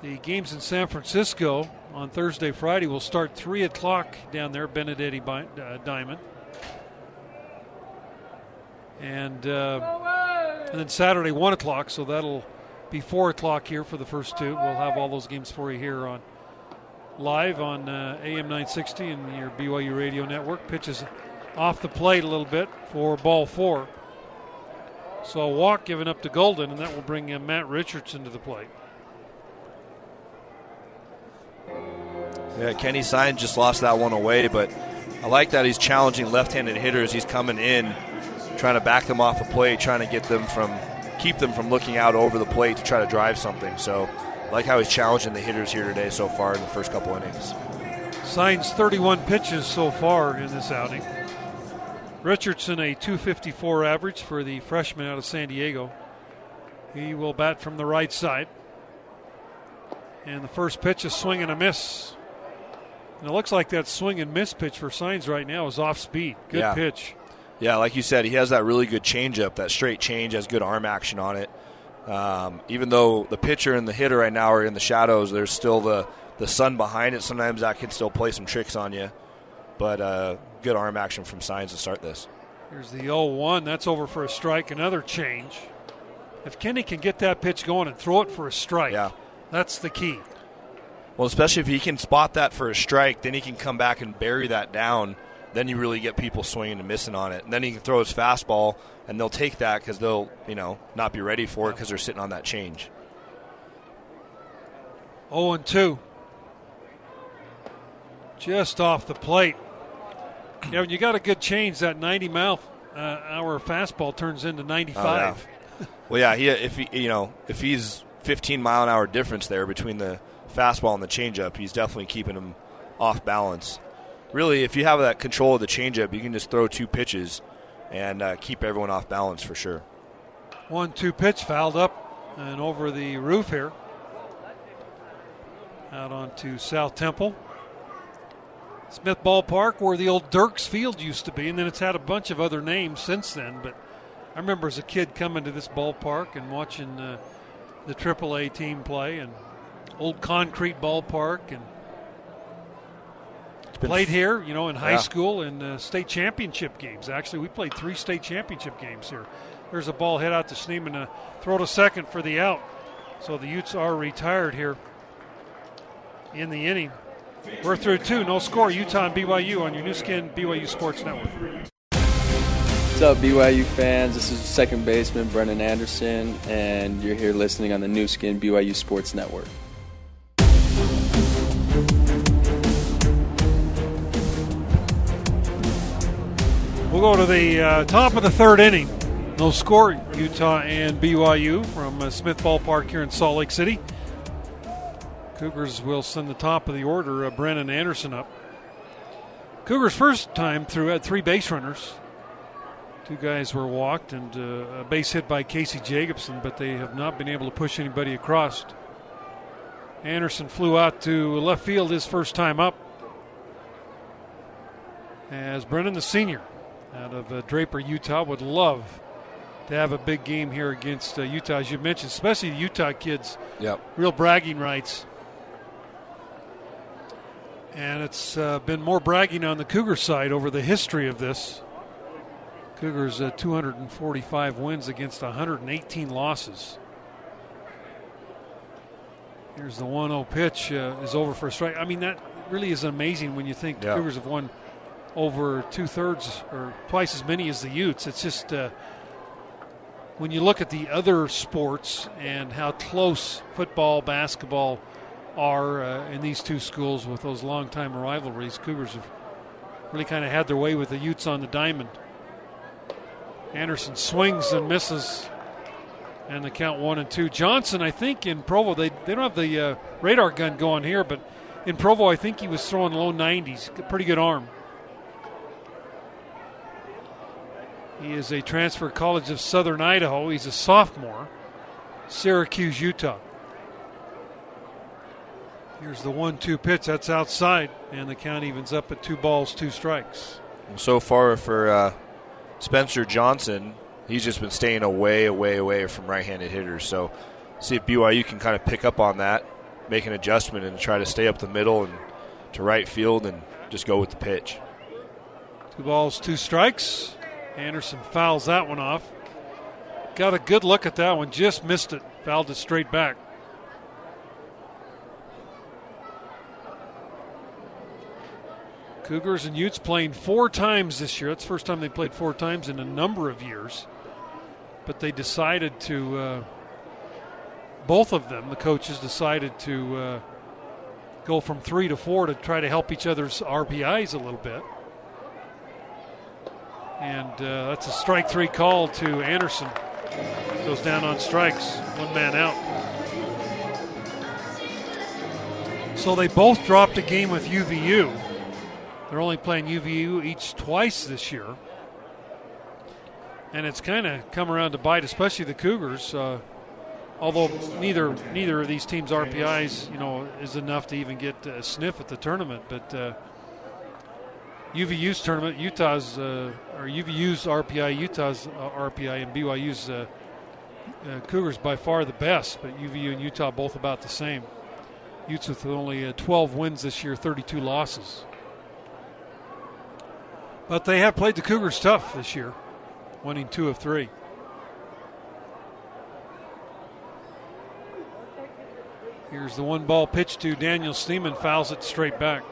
The games in San Francisco on Thursday, Friday will start three o'clock down there, Benedetti uh, Diamond. And, uh, and then Saturday, one o'clock, so that'll be four o'clock here for the first two. We'll have all those games for you here on live on uh, A M nine sixty and your B Y U radio network. Pitches off the plate a little bit for ball four. So a walk given up to Golden, and that will bring uh, Matt Richardson to the plate. Yeah, Kenny Sines just lost that one away, but I like that he's challenging left-handed hitters. He's coming in, trying to back them off the plate, trying to get them from, keep them from looking out over the plate to try to drive something. So I like how he's challenging the hitters here today so far in the first couple innings. Sines thirty-one pitches so far in this outing. Richardson, a two fifty-four average for the freshman out of San Diego. He will bat from the right side. And the first pitch is swing and a miss. And it looks like that swing and miss pitch for Sines right now is off speed. Good yeah. pitch. Yeah, like you said, he has that really good changeup. That straight change has good arm action on it. Um, even though the pitcher and the hitter right now are in the shadows, there's still the, the sun behind it. Sometimes that can still play some tricks on you. But uh, good arm action from Sines to start this. Here's the oh one. That's over for a strike. Another change. If Kenny can get that pitch going and throw it for a strike, yeah. that's the key. Well, especially if he can spot that for a strike, then he can come back and bury that down. Then you really get people swinging and missing on it. And then he can throw his fastball, and they'll take that because they'll, you know, not be ready for it because they're sitting on that change. oh and two. Just off the plate. You know, when you got a good change, that ninety mile an hour uh, fastball turns into ninety-five. Oh, yeah. Well, yeah, he, if he, you know, if he's fifteen mile an hour difference there between the fastball and the changeup, he's definitely keeping him off balance. Really, if you have that control of the changeup, you can just throw two pitches and uh, keep everyone off balance for sure. one two pitch fouled up and over the roof here. Out onto South Temple. Smith's Ballpark, where the old Dirks Field used to be, and then it's had a bunch of other names since then. But I remember as a kid coming to this ballpark and watching uh, the triple A team play, and old concrete ballpark, and played here, you know, in high yeah. school and uh, state championship games. Actually, we played three state championship games here. There's a ball hit out to Schneeman, a throw to second for the out. So the Utes are retired here in the inning. We're through two, no score. Utah and B Y U on your new skin, B Y U Sports Network. What's up, B Y U fans? This is second baseman Brennan Anderson, and you're here listening on the new skin, B Y U Sports Network. We'll go to the uh, top of the third inning. No score, Utah and B Y U from uh, Smith Ballpark here in Salt Lake City. Cougars will send the top of the order, uh, Brennan Anderson up. Cougars first time through had three base runners. Two guys were walked and uh, a base hit by Casey Jacobson, but they have not been able to push anybody across. Anderson flew out to left field his first time up. As Brennan, the senior out of uh, Draper, Utah, would love to have a big game here against uh, Utah, as you mentioned, especially the Utah kids. Yep. Real bragging rights. And it's uh, been more bragging on the Cougar side over the history of this. Cougars uh, two hundred forty-five wins against one hundred eighteen losses. Here's the one oh pitch uh, is over for a strike. I mean, that really is amazing when you think yeah. the Cougars have won over two-thirds or twice as many as the Utes. It's just uh, when you look at the other sports and how close football, basketball are uh, in these two schools with those long-time rivalries. Cougars have really kind of had their way with the Utes on the diamond. Anderson swings and misses. and the count one and two. Johnson, I think in Provo, they, they don't have the uh, radar gun going here, but in Provo, I think he was throwing low nineties. Pretty good arm. He is a transfer, College of Southern Idaho. He's a sophomore, Syracuse, Utah. Here's the one two pitch. That's outside, and the count evens up at two balls, two strikes. So far for uh, Spencer Johnson, he's just been staying away, away, away from right-handed hitters. So see if B Y U can kind of pick up on that, make an adjustment, and try to stay up the middle and to right field and just go with the pitch. Two balls, two strikes. Anderson fouls that one off. Got a good look at that one. Just missed it. Fouled it straight back. Cougars and Utes playing four times this year. That's the first time they played four times in a number of years. But they decided to, uh, both of them, the coaches decided to uh, go from three to four to try to help each other's R B Is a little bit. And uh, that's a strike three call to Anderson. Goes down on strikes. One man out. So they both dropped a game with U V U. They're only playing U V U each twice this year. And it's kind of come around to bite, especially the Cougars. Uh, although neither neither of these teams' R P Is, you know, is enough to even get a sniff at the tournament. But uh, U V U's tournament, Utah's uh, or U V U's R P I, Utah's uh, R P I, and B Y U's uh, uh, Cougars by far the best. But U V U and Utah both about the same. Utes with only uh, twelve wins this year, thirty-two losses. But they have played the Cougars tough this year, winning two of three. Here's the one ball pitch to Daniel Schneeman, fouls it straight back.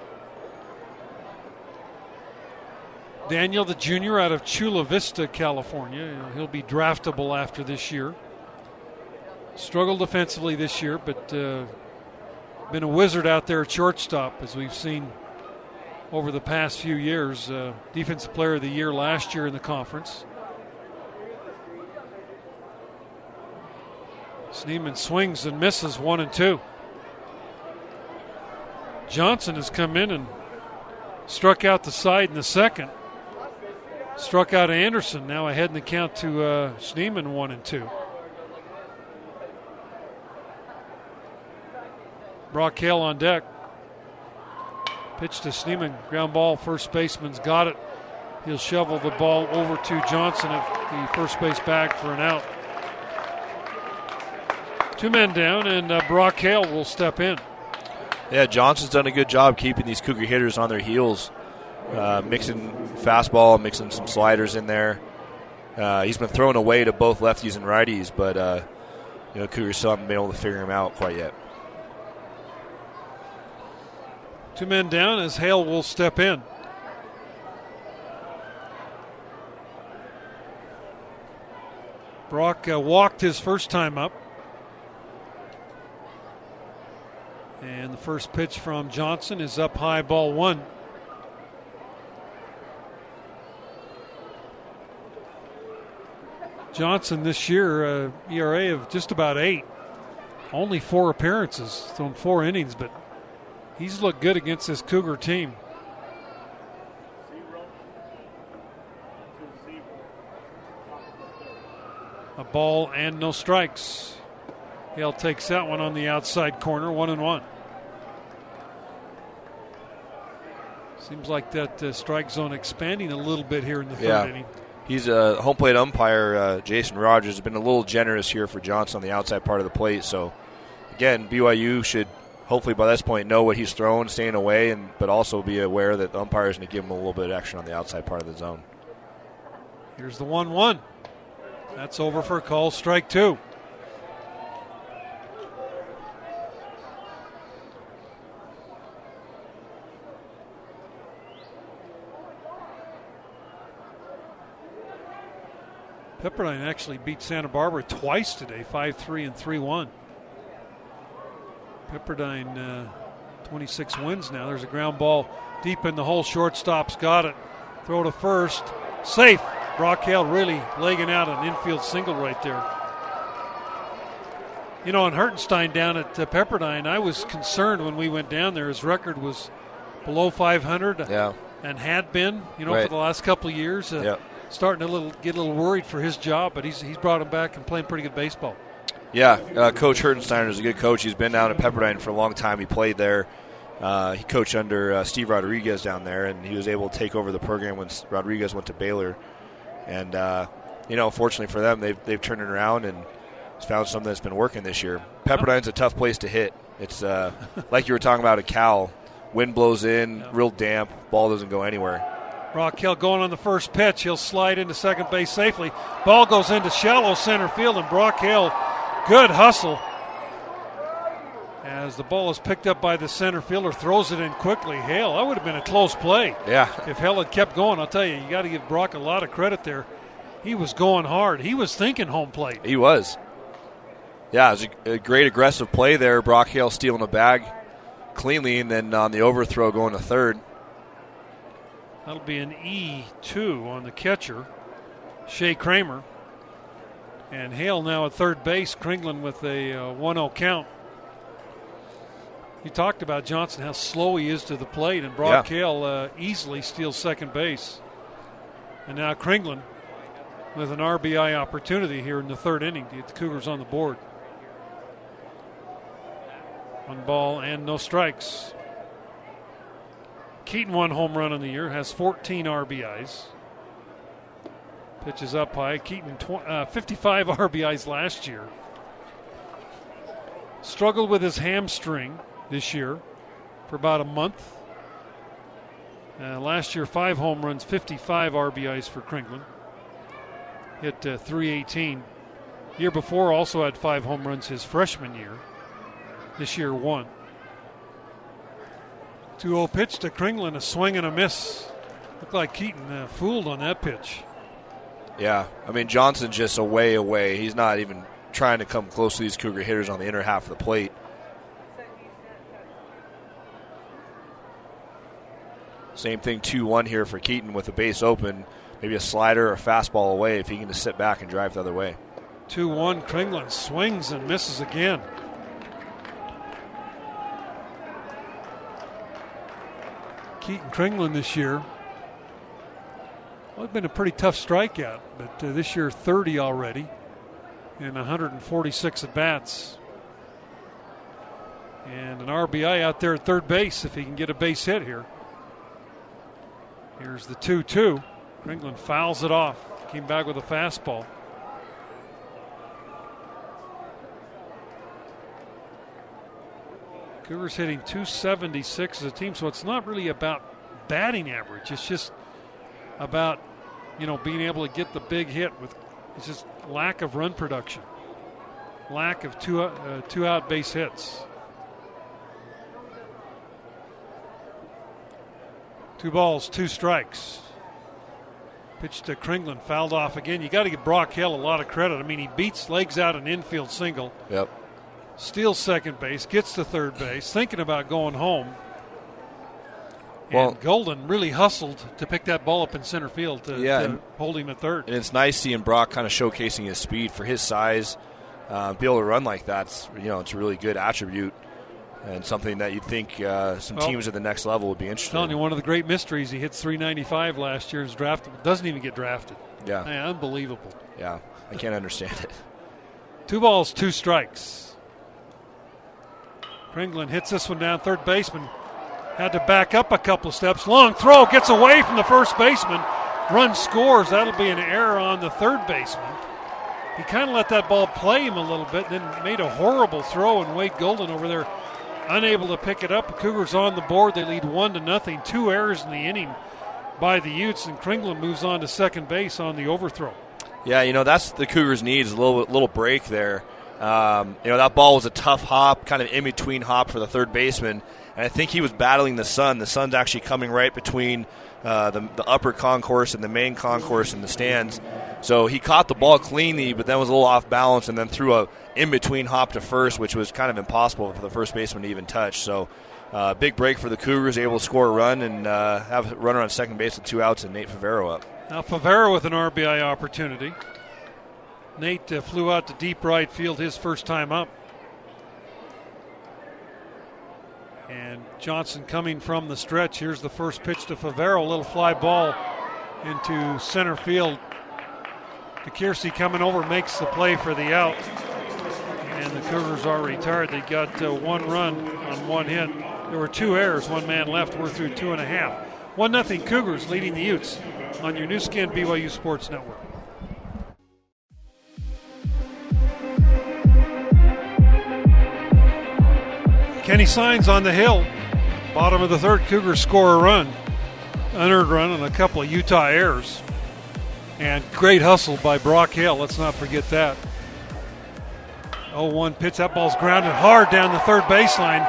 Daniel, the junior out of Chula Vista, California. He'll be draftable after this year. Struggled defensively this year, but uh, been a wizard out there at shortstop, as we've seen over the past few years. Uh, defensive player of the year last year in the conference. Schneeman swings and misses, one and two. Johnson has come in and struck out the side in the second. Struck out Anderson, now ahead in the count to uh, Schneeman, one and two. Brock Hale on deck. Pitch to Schneeman, ground ball, first baseman's got it. He'll shovel the ball over to Johnson at the first base bag for an out. Two men down, and uh, Brock Hale will step in. Yeah, Johnson's done a good job keeping these Cougar hitters on their heels, uh, mixing fastball, mixing some sliders in there. Uh, he's been thrown away to both lefties and righties, but uh, you know, Cougars still haven't been able to figure him out quite yet. Two men down as Hale will step in. Brock uh, walked his first time up. And the first pitch from Johnson is up high, ball one. Johnson this year, uh, E R A of just about eight. Only four appearances, thrown four innings, but he's looked good against this Cougar team. A ball and no strikes. Hale takes that one on the outside corner, one and one. Seems like that uh, strike zone expanding a little bit here in the third yeah. inning. He's a home plate umpire, uh, Jason Rogers, has been a little generous here for Johnson on the outside part of the plate. So, again, B Y U should hopefully by this point know what he's throwing, staying away, and but also be aware that the umpire is going to give him a little bit of action on the outside part of the zone. Here's the one one. That's over for a call, strike two. Pepperdine actually beat Santa Barbara twice today, five three and three one. Pepperdine, uh, twenty-six wins now. There's a ground ball deep in the hole. Shortstop's got it. Throw to first. Safe. Brock Hale really legging out an infield single right there. You know, and Hartenstein down at uh, Pepperdine, I was concerned when we went down there. His record was below five hundred, yeah. and had been, you know, right. for the last couple of years. Uh, yeah. Starting to little get a little worried for his job, but he's he's brought him back and playing pretty good baseball. Yeah, uh, Coach Hertensteiner is a good coach. He's been down at Pepperdine for a long time. He played there. Uh, he coached under uh, Steve Rodriguez down there, and he was able to take over the program when Rodriguez went to Baylor. And, uh, you know, fortunately for them, they've, they've turned it around and found something that's been working this year. Pepperdine's a tough place to hit. It's uh, like you were talking about at Cal. Wind blows in, yeah. real damp, ball doesn't go anywhere. Brock Hill going on the first pitch. He'll slide into second base safely. Ball goes into shallow center field, and Brock Hill, good hustle. As the ball is picked up by the center fielder, throws it in quickly. Hale, that would have been a close play. Yeah. If Hill had kept going, I'll tell you, you got to give Brock a lot of credit there. He was going hard. He was thinking home plate. He was. Yeah, it was a, a great aggressive play there. Brock Hale stealing a bag cleanly, and then on the overthrow going to third. That'll be an E two on the catcher, Shea Kramer. And Hale now at third base, Kringlen with a uh, one oh count. You talked about Johnson, how slow he is to the plate, and Brock yeah. Hale uh, easily steals second base. And now Kringlen with an R B I opportunity here in the third inning to get the Cougars on the board. One ball and no strikes. Keaton won home run in the year, has fourteen R B Is. Pitches up high. Keaton, tw- uh, fifty-five R B Is last year. Struggled with his hamstring this year for about a month. Uh, last year, five home runs, fifty-five R B Is for Kringlen. Hit uh, three eighteen. Year before also had five home runs his freshman year. This year, one. two oh pitch to Kringlen, a swing and a miss. Looked like Keaton uh, fooled on that pitch. Yeah, I mean, Johnson's just a way away. He's not even trying to come close to these Cougar hitters on the inner half of the plate. Same thing, two one here for Keaton with the base open. Maybe a slider or a fastball away if he can just sit back and drive the other way. two one, Kringlen swings and misses again. Keaton Kringlen this year, well, it's been a pretty tough strikeout, but uh, this year thirty already and one hundred forty-six at-bats. And an R B I out there at third base if he can get a base hit here. Here's the two two. Kringlen fouls it off. Came back with a fastball. Cougars hitting two seventy-six as a team, so it's not really about batting average. It's just about, you know, being able to get the big hit with it's just lack of run production, lack of two, uh, two out base hits. Two balls, two strikes. Pitch to Kringlen, fouled off again. You got to give Brock Hill a lot of credit. I mean, he beats legs out an infield single. Yep. Steals second base, gets to third base, thinking about going home. And well, Golden really hustled to pick that ball up in center field to, yeah, to and, hold him at third. And it's nice seeing Brock kind of showcasing his speed for his size. Uh, be able to run like that's, you know, it's a really good attribute and something that you'd think uh, some well, teams at the next level would be interested in. I'm telling you, one of the great mysteries, he hits three ninety-five last year, is drafted, doesn't even get drafted. Yeah. Man, unbelievable. Yeah, I can't understand it. Two balls, two strikes. Kringlen hits this one down. Third baseman had to back up a couple of steps. Long throw, gets away from the first baseman. Run scores. That'll be an error on the third baseman. He kind of let that ball play him a little bit, then made a horrible throw, and Wade Golden over there unable to pick it up. The Cougars on the board. They lead one to nothing. Two errors in the inning by the Utes, and Kringlen moves on to second base on the overthrow. Yeah, you know, that's the Cougars' needs, a little, little break there. Um, you know, that ball was a tough hop, kind of in-between hop for the third baseman, and I think he was battling the sun. The sun's actually coming right between uh, the, the upper concourse and the main concourse and the stands. So he caught the ball cleanly, but then was a little off balance and then threw a in-between hop to first, which was kind of impossible for the first baseman to even touch. So uh, big break for the Cougars, able to score a run and uh, have a runner on second base with two outs and Nate Favero up. Now Favero with an R B I opportunity. Nate uh, flew out to deep right field his first time up. And Johnson coming from the stretch. Here's the first pitch to Favero. Little fly ball into center field. DeKersey coming over, makes the play for the out. And the Cougars are retired. They got uh, one run on one hit. There were two errors, one man left. We're through two and a half. One nothing Cougars leading the Utes on your new skin B Y U Sports Network. Kenny Sines on the hill. Bottom of the third, Cougars score a run. An earned run and a couple of Utah errors. And great hustle by Brock Hale. Let's not forget that. oh one pitch. That ball's grounded hard down the third baseline.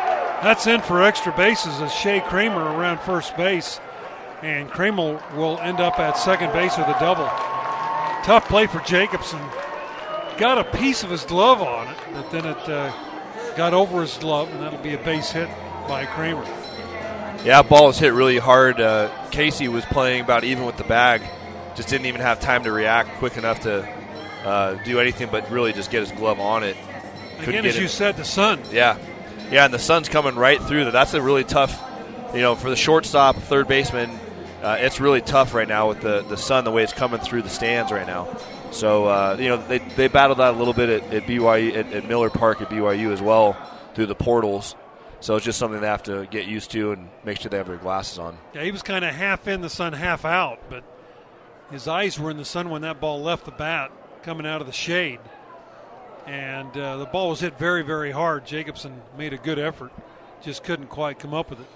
That's in for extra bases as Shea Kramer around first base. And Kramer will end up at second base with a double. Tough play for Jacobson. Got a piece of his glove on it, but then it uh, got over his glove, and that'll be a base hit by Kramer. Yeah, ball was hit really hard. Uh, Casey was playing about even with the bag. Just didn't even have time to react quick enough to uh, do anything but really just get his glove on it. Couldn't Again, as you it. said, the sun. Yeah. Yeah, and the sun's coming right through. That's a really tough, you know, for the shortstop, third baseman, uh, it's really tough right now with the, the sun, the way it's coming through the stands right now. So, uh, you know, they they battled that a little bit at, at B Y U, at, at Miller Park at B Y U as well through the portals. So it's just something they have to get used to and make sure they have their glasses on. Yeah, he was kind of half in the sun, half out, but his eyes were in the sun when that ball left the bat coming out of the shade. And uh, the ball was hit very, very hard. Jacobson made a good effort, just couldn't quite come up with it.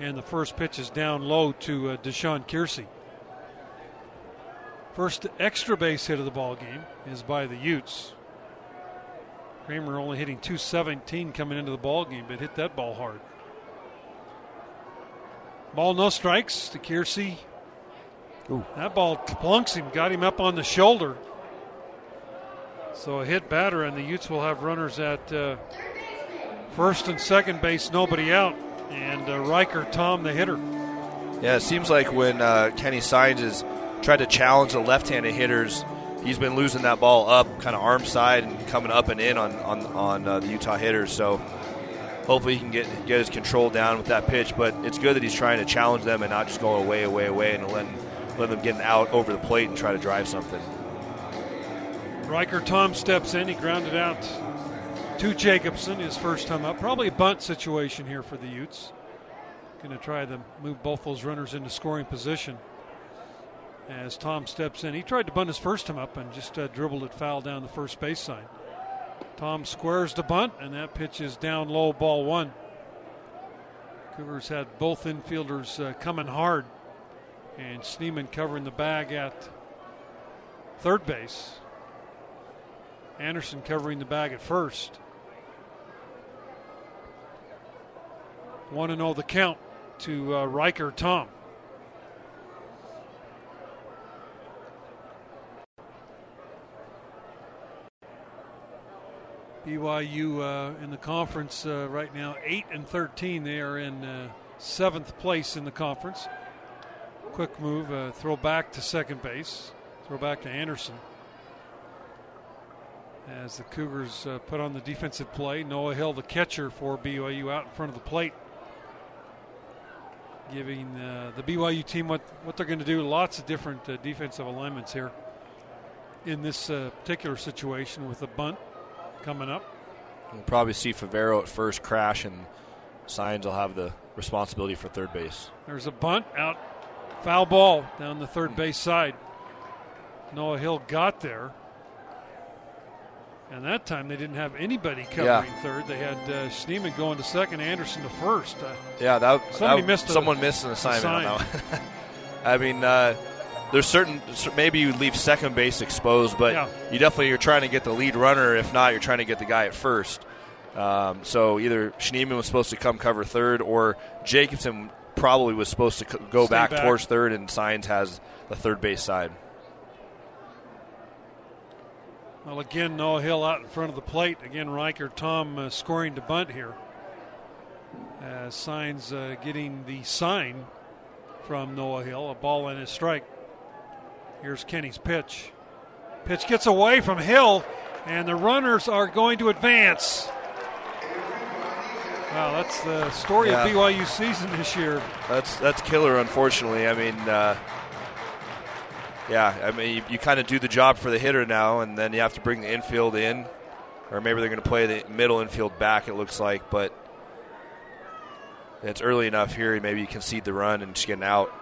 And the first pitch is down low to uh, Deshaun Kersey. First extra base hit of the ball game is by the Utes. Kramer only hitting two seventeen coming into the ball game, but hit that ball hard. Ball no strikes to Kersey. Ooh. That ball plunks him, got him up on the shoulder. So a hit batter, and the Utes will have runners at uh, first and second base, nobody out. And uh, Riker Tom, the hitter. Yeah, it seems like when uh, Kenny Sines has tried to challenge the left-handed hitters, he's been losing that ball up, kind of arm side, and coming up and in on on, on uh, the Utah hitters. So hopefully he can get get his control down with that pitch. But it's good that he's trying to challenge them and not just going away, away, away, and letting let them get out over the plate and try to drive something. Riker Tom steps in. He grounded out to Jacobson his first time up. Probably a bunt situation here for the Utes. Going to try to move both those runners into scoring position as Tom steps in. He tried to bunt his first time up and just uh, dribbled it foul down the first base line. Tom squares the bunt, and that pitch is down low, ball one. Cougars had both infielders uh, coming hard, and Schneeman covering the bag at third base. Anderson covering the bag at first. one oh the count to uh, Riker Tom. B Y U uh, in the conference uh, right now, eight and thirteen. They are in uh, seventh place in the conference. Quick move, uh, throw back to second base, throw back to Anderson. As the Cougars uh, put on the defensive play, Noah Hill, the catcher for B Y U, out in front of the plate, giving uh, the B Y U team what, what they're going to do. Lots of different uh, defensive alignments here in this uh, particular situation with the bunt coming up. We'll probably see Favero at first crash, and Sines will have the responsibility for third base. There's a bunt out, foul ball down the third base side. Noah Hill got there. And that time they didn't have anybody covering yeah. third. They had uh, Schneeman going to second, Anderson to first. Uh, yeah, that, somebody that missed a, someone missed an assignment on that one. I mean, uh, there's certain maybe you leave second base exposed, but yeah. you definitely you're trying to get the lead runner. If not, you're trying to get the guy at first. Um, so either Schneeman was supposed to come cover third, or Jacobson probably was supposed to co- go back, back towards third, and Sines has the third base side. Well, again, Noah Hill out in front of the plate. Again, Riker Tom uh, scoring to bunt here. Uh, Sines uh, getting the sign from Noah Hill. A ball and a strike. Here's Kenny's pitch. Pitch gets away from Hill, and the runners are going to advance. Wow, that's the story yeah. of B Y U season this year. That's that's killer, unfortunately. I mean, uh, yeah, I mean, you, you kind of do the job for the hitter now, and then you have to bring the infield in, or maybe they're going to play the middle infield back, it looks like, but it's early enough here, and maybe you concede the run and just get an out.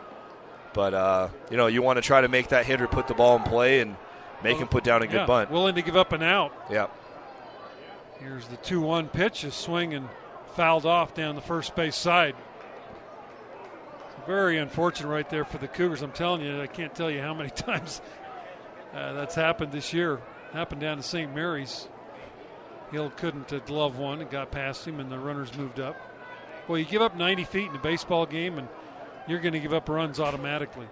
But, uh, you know, you want to try to make that hitter put the ball in play and make well, him put down a yeah, good bunt. Willing to give up an out. Yeah. Here's the two one pitch, a swing and fouled off down the first base side. Very unfortunate right there for the Cougars. I'm telling you, I can't tell you how many times uh, that's happened this year. Happened down to Saint Mary's. Hill couldn't uh, glove one. It got past him, and the runners moved up. Well, you give up ninety feet in a baseball game, and you're going to give up runs automatically.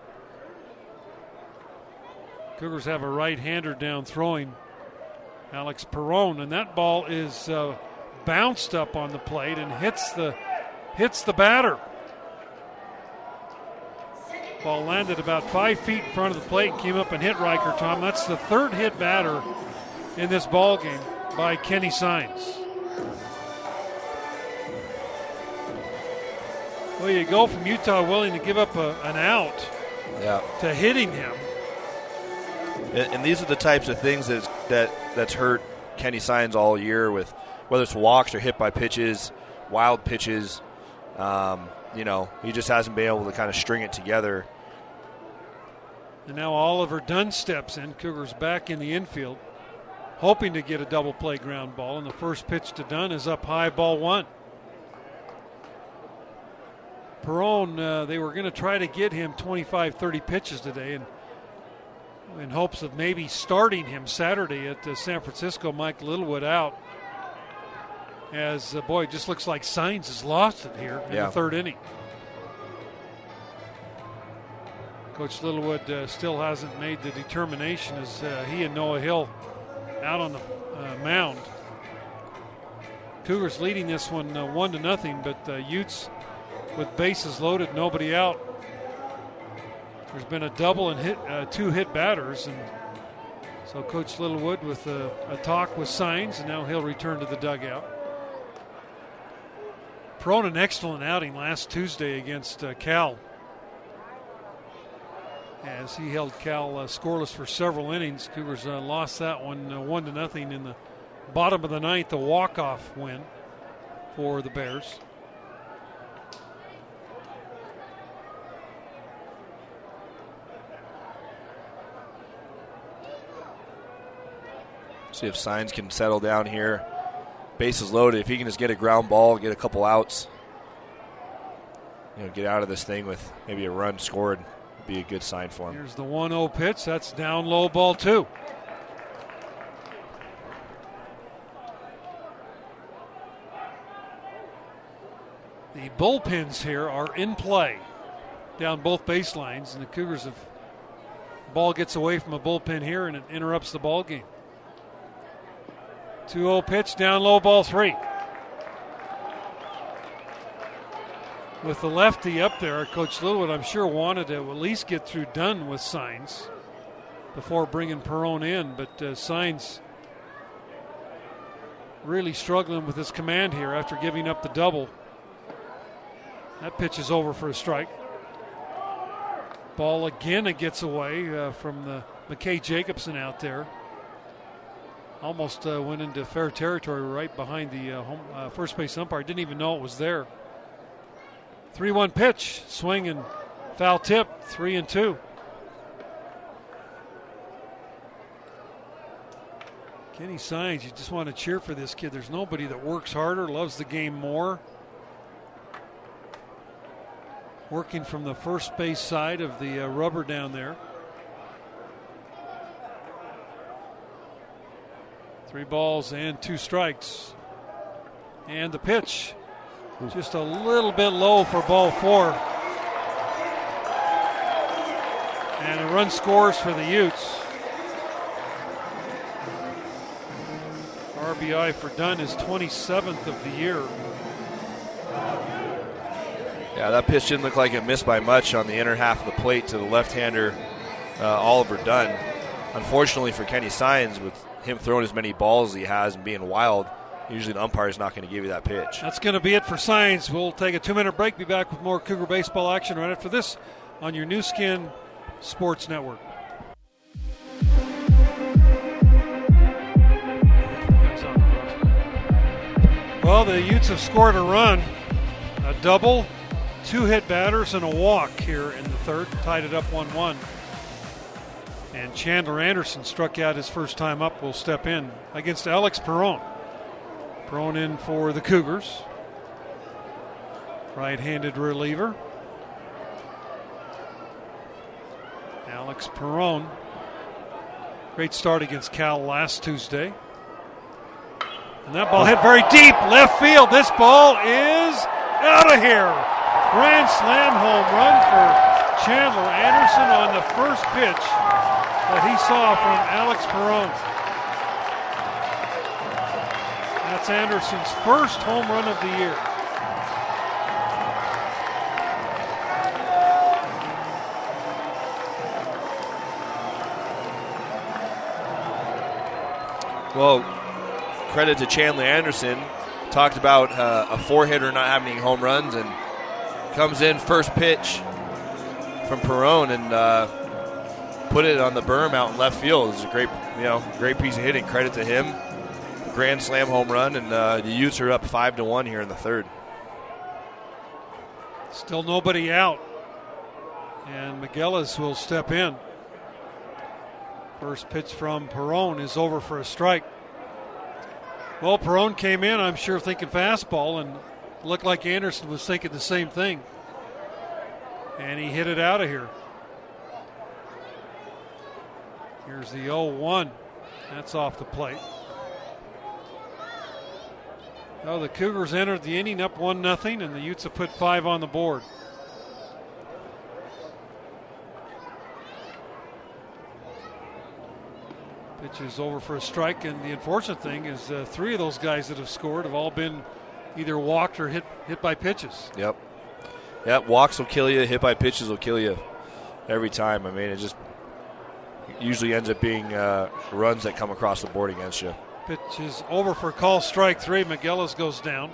Cougars have a right-hander down throwing, Alex Perone, and that ball is uh, bounced up on the plate and hits the hits the batter. Ball landed about five feet in front of the plate and came up and hit Riker Tom. That's the third hit batter in this ball game by Kenny Sines. Well, you go from Utah willing to give up a, an out yeah. to hitting him. And, and these are the types of things that's, that that's hurt Kenny Sines all year, with whether it's walks or hit by pitches, wild pitches. Um, you know, he just hasn't been able to kind of string it together. And now Oliver Dunn steps in. Cougars back in the infield, hoping to get a double play ground ball. And the first pitch to Dunn is up high, ball one. Perone, uh, they were going to try to get him twenty-five, thirty pitches today, and in hopes of maybe starting him Saturday at uh, San Francisco. Mike Littlewood out, as, uh, boy, it just looks like Sines has lost it here in yeah. the third inning. Coach Littlewood uh, still hasn't made the determination, as uh, he and Noah Hill out on the uh, mound. Cougars leading this one uh, one to nothing, but uh, Utes, with bases loaded, nobody out. There's been a double and hit, uh, two hit batters, and so Coach Littlewood with a, a talk with Sines, and now he'll return to the dugout. Perone, an excellent outing last Tuesday against uh, Cal, as he held Cal uh, scoreless for several innings. Cougars uh, lost that one uh, one to nothing in the bottom of the ninth, a walk-off win for the Bears. See if Sines can settle down here. Bases loaded. If he can just get a ground ball, get a couple outs, you know, get out of this thing with maybe a run scored, would be a good sign for him. Here's the one oh pitch. That's down low, ball two. The bullpens here are in play down both baselines, and the Cougars have, ball gets away from a bullpen here, and it interrupts the ball game. two oh pitch, down low, ball three. With the lefty up there, Coach Littlewood, I'm sure, wanted to at least get through Dunn with Sines before bringing Perone in, but uh, Sines really struggling with his command here after giving up the double. That pitch is over for a strike. Ball again, it gets away uh, from the McKay Jacobson out there. Almost uh, went into fair territory right behind the uh, home, uh, first base umpire. Didn't even know it was there. three one pitch. Swing and foul tip. three and two. Kenny Sines, you just want to cheer for this kid. There's nobody that works harder, loves the game more. Working from the first base side of the uh, rubber down there. Three balls and two strikes. And the pitch, Ooh. just a little bit low for ball four. And a run scores for the Utes. R B I for Dunn is twenty-seventh of the year. Yeah, that pitch didn't look like it missed by much on the inner half of the plate to the left-hander, uh, Oliver Dunn. Unfortunately for Kenny Sines, with him throwing as many balls as he has and being wild, usually the umpire is not going to give you that pitch. That's going to be it for Sines. We'll take a two-minute break. Be back with more Cougar baseball action right after this on your New Skin Sports Network. Well, the Utes have scored a run, a double, two hit batters, and a walk here in the third. Tied it up one one. And Chandler Anderson struck out his first time up. Will step in against Alex Perone. Perone in for the Cougars. Right-handed reliever. Alex Perone. Great start against Cal last Tuesday. And that ball hit very deep, left field. This ball is out of here. Grand slam home run for Chandler Anderson on the first pitch that he saw from Alex Perone. That's Anderson's first home run of the year. Well, credit to Chandler Anderson. Talked about uh, a four-hitter not having any home runs, and comes in first pitch from Perone and uh, put it on the berm out in left field. It was a great, you know, great piece of hitting. Credit to him. Grand slam home run, and uh, the Utes are up five to one here in the third. Still nobody out, and Miguelis will step in. First pitch from Perone is over for a strike. Well, Perone came in, I'm sure, thinking fastball, and looked like Anderson was thinking the same thing. And he hit it out of here. Here's the oh one. That's off the plate. Now the Cougars entered the inning up one nothing, and the Utes have put five on the board. Pitch is over for a strike, and the unfortunate thing is uh, three of those guys that have scored have all been either walked or hit hit by pitches. Yep. Yep, walks will kill you, hit by pitches will kill you every time. I mean, it just usually ends up being uh, runs that come across the board against you. Pitch is over for call strike three. Miguelis goes down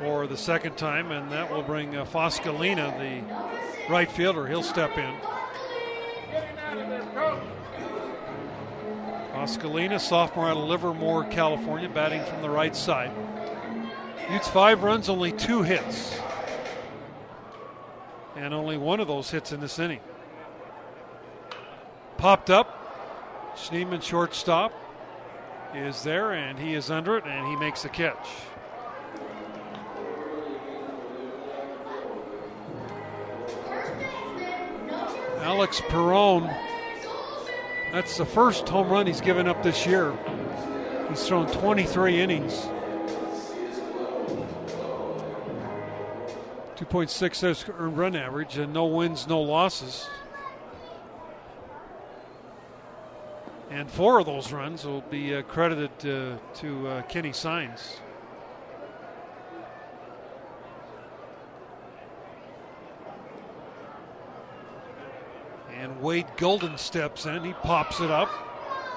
for the second time, and that will bring uh, Foscalina, the right fielder. He'll step in. Oscalina, sophomore out of Livermore, California, batting from the right side. Utes five runs, only two hits. And only one of those hits in this inning. Popped up. Schneeman, shortstop, is there, and he is under it, and he makes the catch. Alex Perone. That's the first home run he's given up this year. He's thrown twenty-three innings. two point six earned run average, and no wins, no losses. And four of those runs will be uh, credited uh, to uh, Kenny Sines. And Wade Golden steps in. He pops it up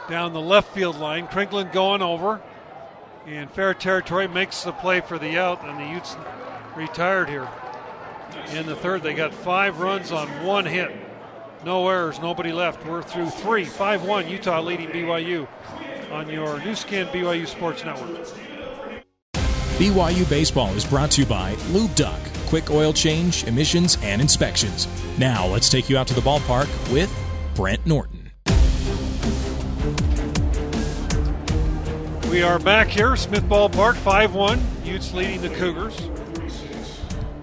down the left field line. Kringlen going over in fair territory, makes the play for the out, and the Utes retired here in the third. They got five runs on one hit. No errors, nobody left. We're through three. five one, Utah leading B Y U on your New Skin B Y U Sports Network. B Y U Baseball is brought to you by Lube Duck. Quick oil change, emissions, and inspections. Now let's take you out to the ballpark with Brent Norton. We are back here, Smith Ballpark, five one. Utes leading the Cougars.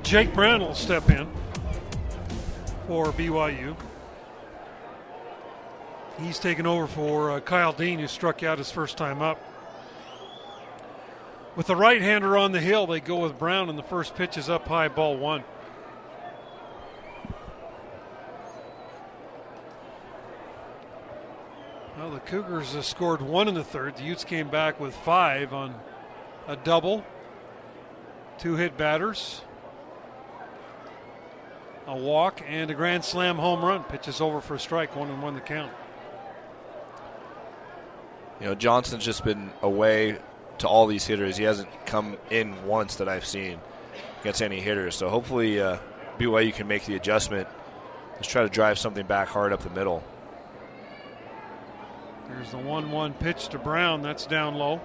Jake Brown will step in for B Y U. He's taken over for uh, Kyle Dean, who struck out his first time up. With the right-hander on the hill, they go with Brown, and the first pitch is up high, ball one. Well, the Cougars have scored one in the third. The Utes came back with five on a double, two hit batters, a walk, and a grand slam home run. Pitch is over for a strike, one and one the count. you know, Johnson's just been away to all these hitters. He hasn't come in once that I've seen against any hitters. So hopefully uh, B Y U can make the adjustment. Let's try to drive something back hard up the middle. There's the one one pitch to Brown. That's down low.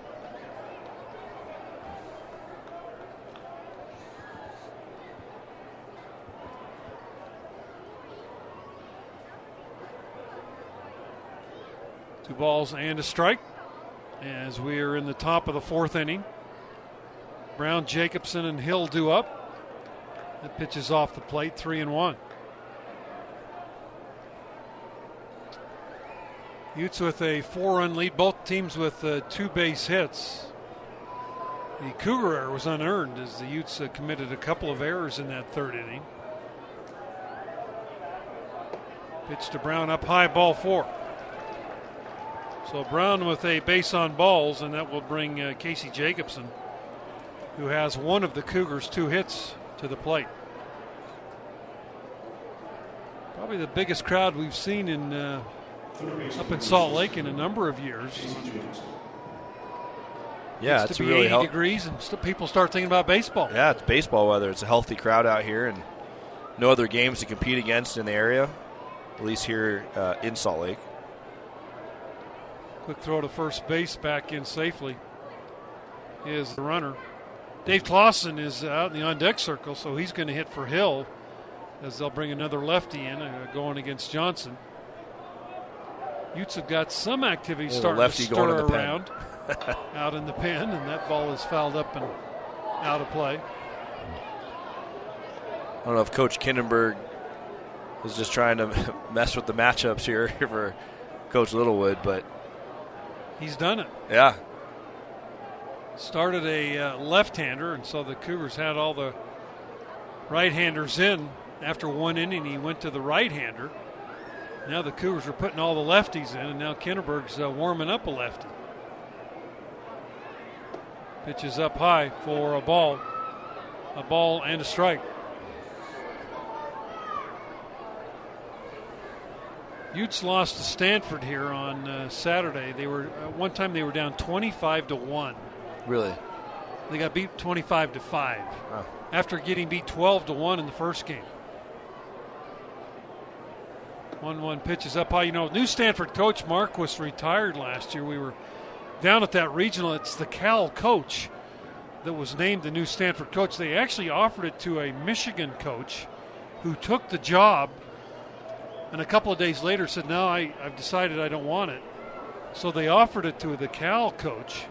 Two balls and a strike as we are in the top of the fourth inning. Brown, Jacobson, and Hill do up. That pitch is off the plate, three and one. Utes with a four-run lead, both teams with uh, two base hits. The Cougar error was unearned as the Utes uh, committed a couple of errors in that third inning. Pitch to Brown up high, ball four. So Brown with a base on balls, and that will bring uh, Casey Jacobson, who has one of the Cougars' two hits, to the plate. Probably the biggest crowd we've seen in uh, up in Salt Lake in a number of years. Yeah, it's, it's to be really eighty hel- degrees, and st- people start thinking about baseball. Yeah, it's baseball weather. It's a healthy crowd out here, and no other games to compete against in the area, at least here uh, in Salt Lake. Quick throw to first base, back in safely is the runner. Dave Clawson is out in the on-deck circle, so he's going to hit for Hill as they'll bring another lefty in uh, going against Johnson. Utes have got some activity starting to stir around out in the pen, and that ball is fouled up and out of play. I don't know if Coach Kindenberg was just trying to mess with the matchups here for Coach Littlewood, but he's done it. Yeah. Started a uh, left-hander, and so the Cougars had all the right-handers in. After one inning, he went to the right-hander. Now the Cougars are putting all the lefties in, and now Kinderberg's uh, warming up a lefty. Pitch is up high for a ball. A ball and a strike. Utes lost to Stanford here on uh, Saturday. They were at one time they were down twenty-five to one. Really? They got beat twenty-five to five. Huh. After getting beat twelve to one in the first game. one one pitch is up high. You know, new Stanford coach Marquis retired last year. We were down at that regional. It's the Cal coach that was named the new Stanford coach. They actually offered it to a Michigan coach who took the job. And a couple of days later said, no, I, I've decided I don't want it. So they offered it to the Cal coach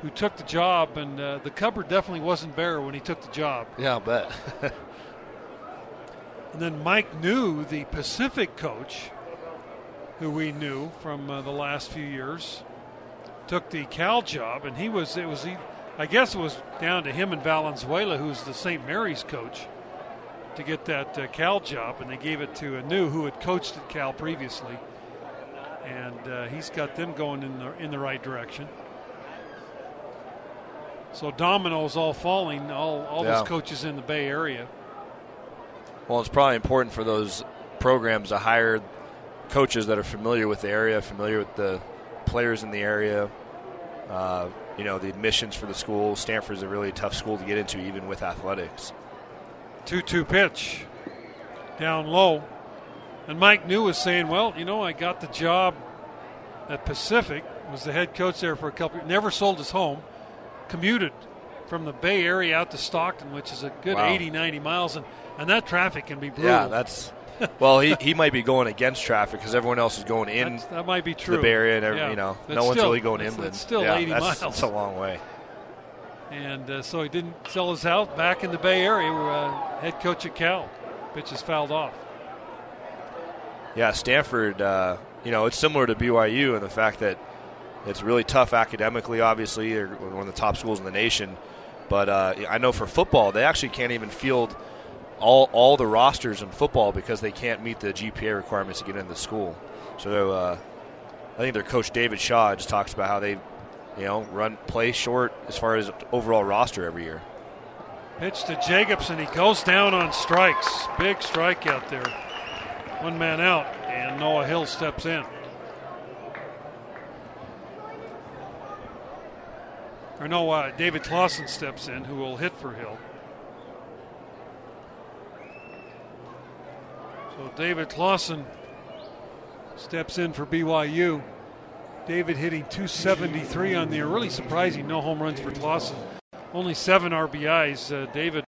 who took the job, and uh, the cupboard definitely wasn't bare when he took the job. Yeah, I'll bet. And then Mike New, the Pacific coach, who we knew from uh, the last few years, took the Cal job, and he was, it was, he, I guess it was down to him and Valenzuela, who's the Saint Mary's coach, to get that uh, Cal job, and they gave it to a new who had coached at Cal previously, and uh, he's got them going in the in the right direction. So dominoes all falling, all all yeah. Those coaches in the Bay Area. Well, it's probably important for those programs to hire coaches that are familiar with the area, familiar with the players in the area. Uh, you know, the admissions for the school. Stanford's a really tough school to get into, even with athletics. two two pitch down low, and Mike New was saying, well, you know, I got the job at Pacific, was the head coach there for a couple years, never sold his home, commuted from the Bay Area out to Stockton, which is a good wow. eighty, ninety miles, and, and that traffic can be brutal. Yeah, that's well, he, he might be going against traffic because everyone else is going in. That's, that might be true. The Bay Area, and every, yeah. you know, that's no still, one's really going that's, inland. It's still yeah, eighty that's, miles. That's a long way. And uh, so he didn't sell his house back in the Bay Area. Uh, head coach at Cal. Pitch is fouled off. Yeah, Stanford, uh, you know, it's similar to B Y U in the fact that it's really tough academically, obviously. They're one of the top schools in the nation. But uh, I know for football, they actually can't even field all, all the rosters in football because they can't meet the G P A requirements to get into the school. So uh, I think their coach, David Shaw, just talks about how they – you know, run, play short as far as overall roster every year. Pitch to Jacobson. He goes down on strikes. Big strikeout there. One man out, and Noah Hill steps in. or no, uh, David Clawson steps in, who will hit for Hill. So David Clawson steps in for B Y U. David hitting two seventy-three on the year. Really surprising, no home runs for Clawson. Only seven R B Is. Uh, David,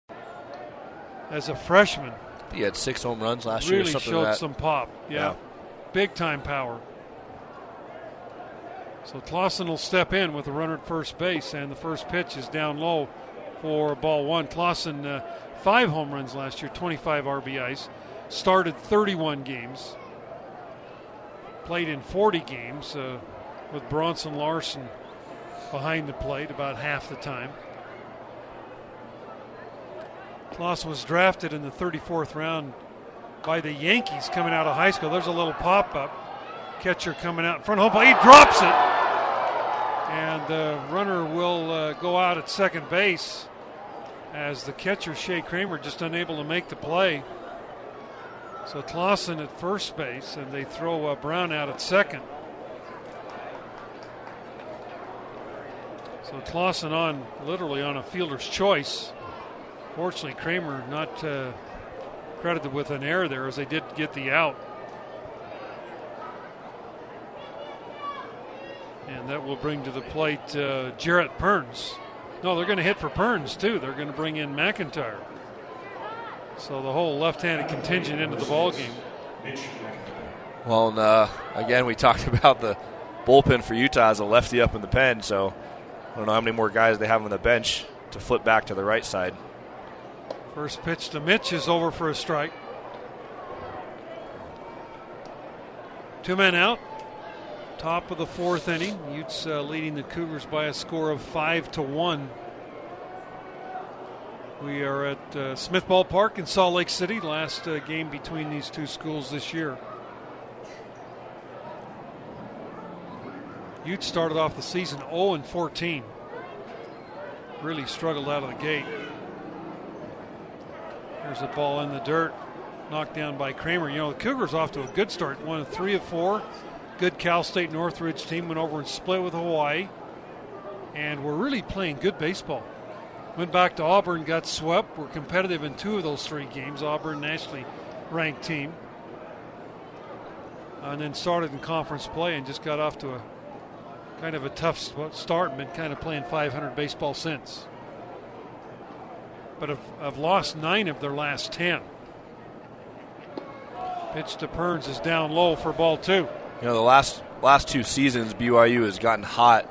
as a freshman, he had six home runs last really year. Really showed like some pop. Yeah. yeah, big time power. So Clawson will step in with a runner at first base, and the first pitch is down low for ball one. Clawson, uh, five home runs last year, twenty-five R B Is, started thirty-one games, played in forty games uh, with Bronson Larson behind the plate about half the time. Clawson was drafted in the thirty-fourth round by the Yankees coming out of high school. There's a little pop-up. Catcher coming out in front of home plate. He drops it. And the runner will uh, go out at second base as the catcher, Shea Kramer, just unable to make the play. So Clawson at first base, and they throw uh, Brown out at second. So Clawson on, literally on a fielder's choice. Fortunately, Kramer not uh, credited with an error there as they did get the out. And that will bring to the plate uh, Jarrett Perns. No, they're going to hit for Perns, too. They're going to bring in McIntyre. So the whole left-handed contingent into the ballgame. Well, and, uh, again, we talked about the bullpen for Utah as a lefty up in the pen, so I don't know how many more guys they have on the bench to flip back to the right side. First pitch to Mitch is over for a strike. Two men out. Top of the fourth inning. Utes uh, leading the Cougars by a score of five to one. We are at uh, Smith's Ballpark in Salt Lake City. Last uh, game between these two schools this year. Utes started off the season oh and fourteen. Really struggled out of the gate. Here's a ball in the dirt, knocked down by Kramer. You know, the Cougars off to a good start. Won three of four. Good Cal State Northridge team went over and split with Hawaii, and we're really playing good baseball. Went back to Auburn, got swept. We're competitive in two of those three games. Auburn, nationally ranked team, and then started in conference play and just got off to a kind of a tough start and been kind of playing five hundred baseball since. But have, have lost nine of their last ten. Pitch to Perns is down low for ball two. You know, the last last two seasons, B Y U has gotten hot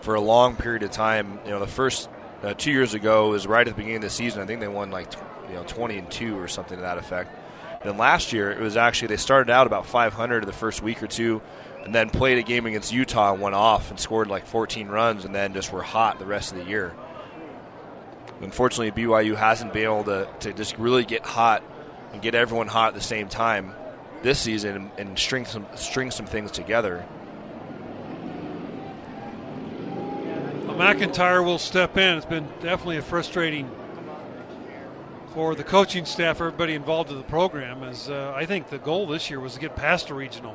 for a long period of time. You know, the first uh, two years ago was right at the beginning of the season. I think they won like you know twenty and two or something to that effect. Then last year, it was actually they started out about five hundred in the first week or two, and then played a game against Utah and went off and scored like fourteen runs, and then just were hot the rest of the year. Unfortunately, B Y U hasn't been able to to just really get hot and get everyone hot at the same time this season and string some string some things together. McIntyre will step in. It's been definitely a frustrating for the coaching staff, everybody involved in the program, as uh, I think the goal this year was to get past a regional,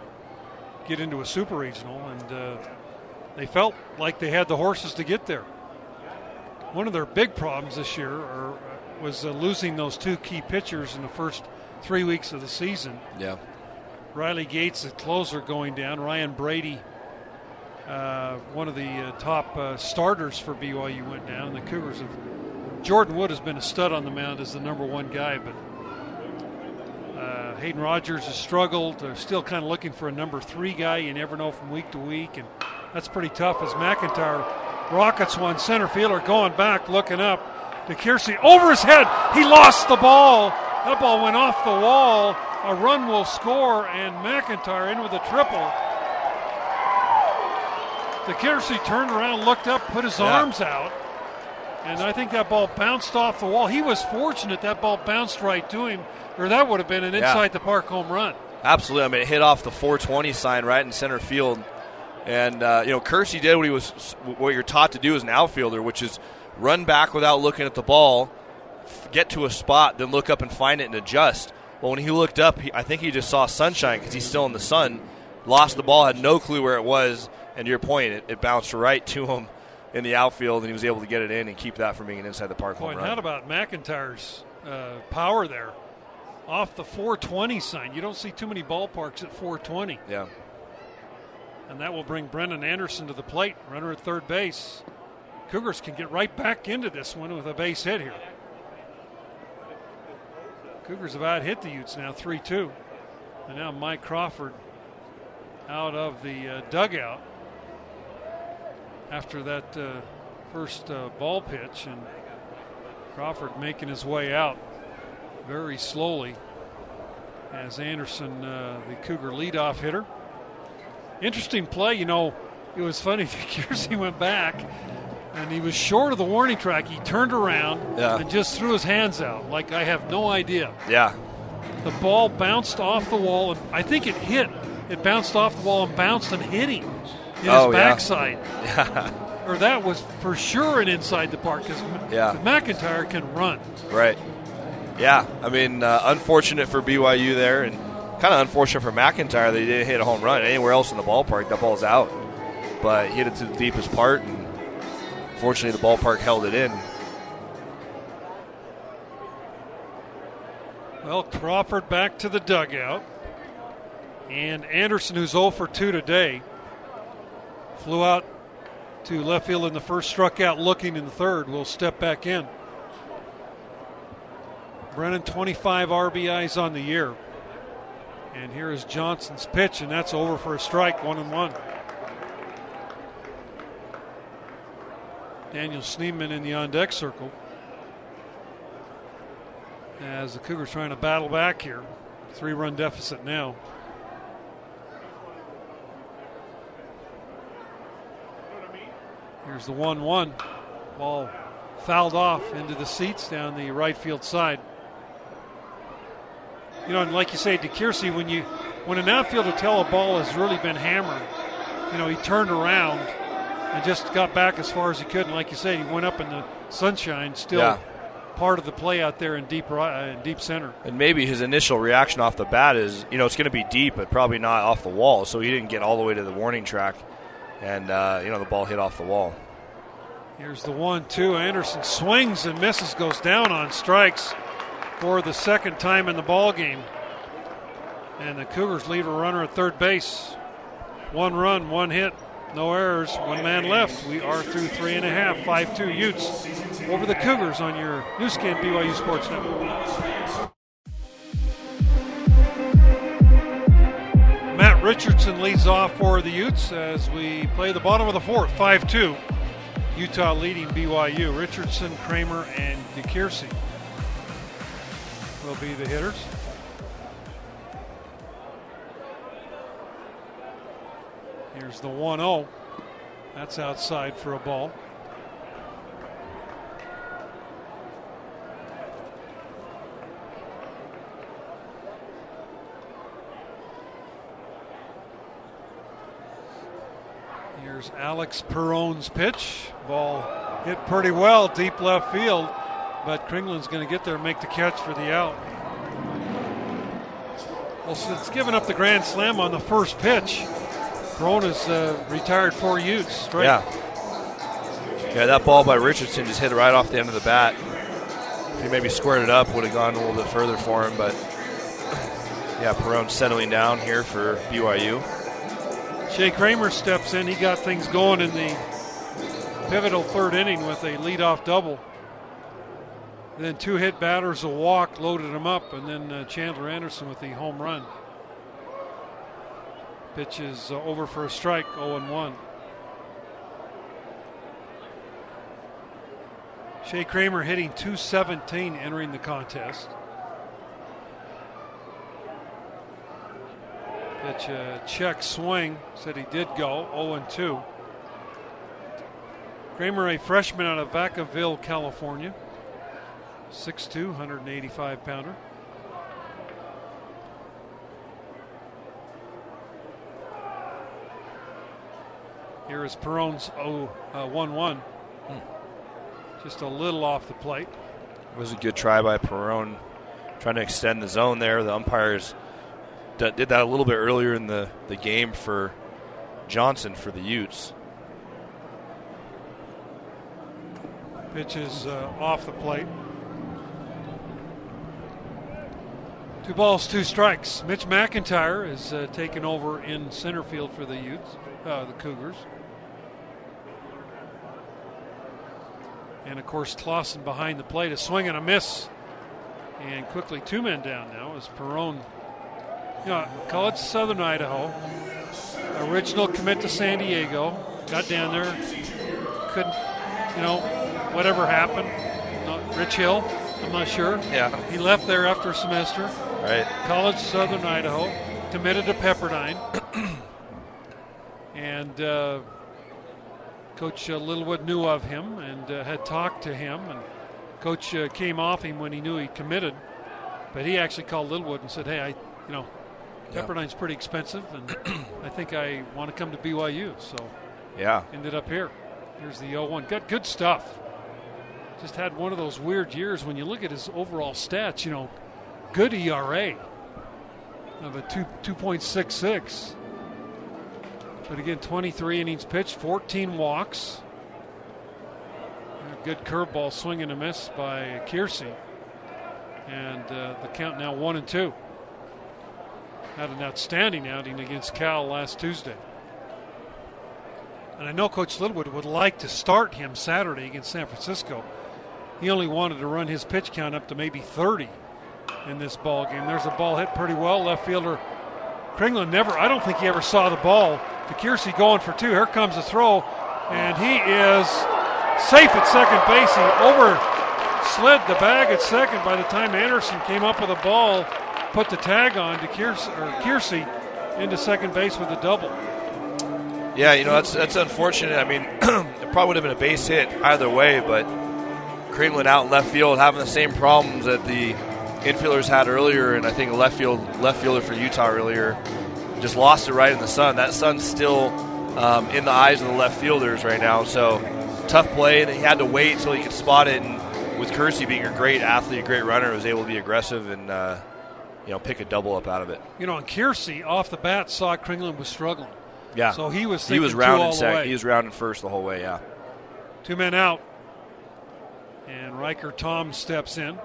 get into a super regional, and uh, they felt like they had the horses to get there. One of their big problems this year are, was uh, losing those two key pitchers in the first three weeks of the season. Yeah. Riley Gates, the closer, going down. Ryan Brady, uh, one of the uh, top uh, starters for B Y U, went down. The Cougars have. Jordan Wood has been a stud on the mound as the number one guy, but uh, Hayden Rogers has struggled. They're still kind of looking for a number three guy. You never know from week to week, and that's pretty tough as McIntyre rockets one. Center fielder going back, looking up to Kersey. Over his head, he lost the ball. That ball went off the wall. A run will score, and McIntyre in with a triple. DeKersey turned around, looked up, put his yeah. arms out, and I think that ball bounced off the wall. He was fortunate that ball bounced right to him, or that would have been an inside-the-park yeah. home run. Absolutely. I mean, it hit off the four twenty sign right in center field, and, uh, you know, Kersey did what he was, what you're taught to do as an outfielder, which is run back without looking at the ball, get to a spot, then look up and find it and adjust. Well, when he looked up, he, I think he just saw sunshine because he's still in the sun, lost the ball, had no clue where it was, and to your point, it, it bounced right to him in the outfield, and he was able to get it in and keep that from being an inside the park home run. How about McIntyre's uh, power there? Off the four twenty sign. You don't see too many ballparks at four twenty. Yeah. And that will bring Brennan Anderson to the plate, runner at third base. Cougars can get right back into this one with a base hit here. Cougars have out-hit the Utes now three two. And now Mike Crawford out of the uh, dugout after that uh, first uh, ball pitch. And Crawford making his way out very slowly as Anderson, uh, the Cougar leadoff hitter. Interesting play. You know, it was funny. Kersey went back, and he was short of the warning track. He turned around yeah. and just threw his hands out like, I have no idea. Yeah. The ball bounced off the wall. And I think it hit. It bounced off the wall and bounced and hit him in oh, his backside. Yeah. Or that was for sure an inside the park because yeah. McIntyre can run. Right. Yeah, I mean, uh, unfortunate for B Y U there, and kind of unfortunate for McIntyre that he didn't hit a home run. Anywhere else in the ballpark, that ball's out. But he hit it to the deepest part, and fortunately the ballpark held it in. Well, Crawford back to the dugout. And Anderson, who's oh for two today, flew out to left field in the first, struck out looking in the third, will step back in. Brennan, twenty-five R B Is on the year. And here is Johnson's pitch, and that's over for a strike, one and one. Daniel Schneeman in the on-deck circle as the Cougars trying to battle back here. Three-run deficit now. Here's the one one. Ball fouled off into the seats down the right field side. You know, and like you say, DeKersey, when you when an outfielder tell a ball has really been hammered, you know, he turned around and just got back as far as he could. And like you say, he went up in the sunshine, still yeah. part of the play out there in deep right, in deep center. And maybe his initial reaction off the bat is, you know, it's going to be deep, but probably not off the wall. So he didn't get all the way to the warning track, and uh, you know, the ball hit off the wall. Here's the one two. Anderson swings and misses, goes down on strikes for the second time in the ball game, and the Cougars leave a runner at third base. One run, one hit, no errors, one man left. We are through three and a half. Five two Utes over the Cougars on your newscan B Y U Sports Network. Matt Richardson leads off for the Utes as we play the bottom of the fourth. Five two, Utah leading B Y U. Richardson, Kramer, and DeKersey will be the hitters. Here's the one oh. That's outside for a ball. Here's Alex Perone's pitch. Ball hit pretty well deep left field, but Kringlen's going to get there and make the catch for the out. Well, since giving up the grand slam on the first pitch, Perone's uh, retired four Utes. Right? Yeah. Yeah, that ball by Richardson just hit right off the end of the bat. If he maybe squared it up, would have gone a little bit further for him, but yeah, Perone settling down here for B Y U. Shea Kramer steps in. He got things going in the pivotal third inning with a leadoff double. Then two hit batters, a walk, loaded him up, and then uh, Chandler Anderson with the home run. Pitch is uh, over for a strike, oh and one. Shea Kramer hitting two seventeen entering the contest. Pitch a check swing, said he did go, oh and two. Kramer, a freshman out of Vacaville, California. six two, one eighty-five pounder. Here is Perone's one one. Hmm. Just a little off the plate. It was a good try by Perone, trying to extend the zone there. The umpires d- did that a little bit earlier in the, the game for Johnson for the Utes. pitches uh, off the plate. Two balls, two strikes. Mitch McIntyre is uh, taken over in center field for the Utes, uh, the Cougars. And, of course, Clawson behind the plate. A swing and a miss. And quickly two men down now as Perone. You know, College Southern Idaho. Original commit to San Diego. Got down there. Couldn't, you know, whatever happened. Not Rich Hill, I'm not sure. Yeah. He left there after a semester. Right. College Southern Idaho. Committed to Pepperdine. and uh, Coach uh, Littlewood knew of him and uh, had talked to him. And Coach uh, came off him when he knew he committed. But he actually called Littlewood and said, hey, I, you know, yeah. Pepperdine's pretty expensive, and I think I want to come to B Y U. So yeah, ended up here. Here's the oh one. Got good stuff. Just had one of those weird years when you look at his overall stats, you know, good E R A of a two point six six. But again, twenty-three innings pitched, fourteen walks. Good curveball swing and a miss by Kersey. And uh, the count now one and two. Had an outstanding outing against Cal last Tuesday. And I know Coach Littlewood would like to start him Saturday against San Francisco. He only wanted to run his pitch count up to maybe thirty in this ball game. There's a ball hit pretty well. Left fielder Kringlen never, I don't think he ever saw the ball. To Kersey going for two. Here comes the throw. And he is safe at second base. He over slid the bag at second by the time Anderson came up with a ball, put the tag on to Kersey, or Kersey into second base with a double. Yeah, you know, that's that's unfortunate. I mean, it probably would have been a base hit either way, but Kringlen out in left field having the same problems that the infielders had earlier, and I think a left field left fielder for Utah earlier just lost it right in the sun. That sun's still um, in the eyes of the left fielders right now, so tough play, and he had to wait until he could spot it, and with Kersey being a great athlete, a great runner, was able to be aggressive and, uh, you know, pick a double up out of it. You know, and Kersey off the bat saw Kringlen was struggling. Yeah. So he was he was rounding second. He was rounding first the whole way, yeah. Two men out. And Riker Tom steps in.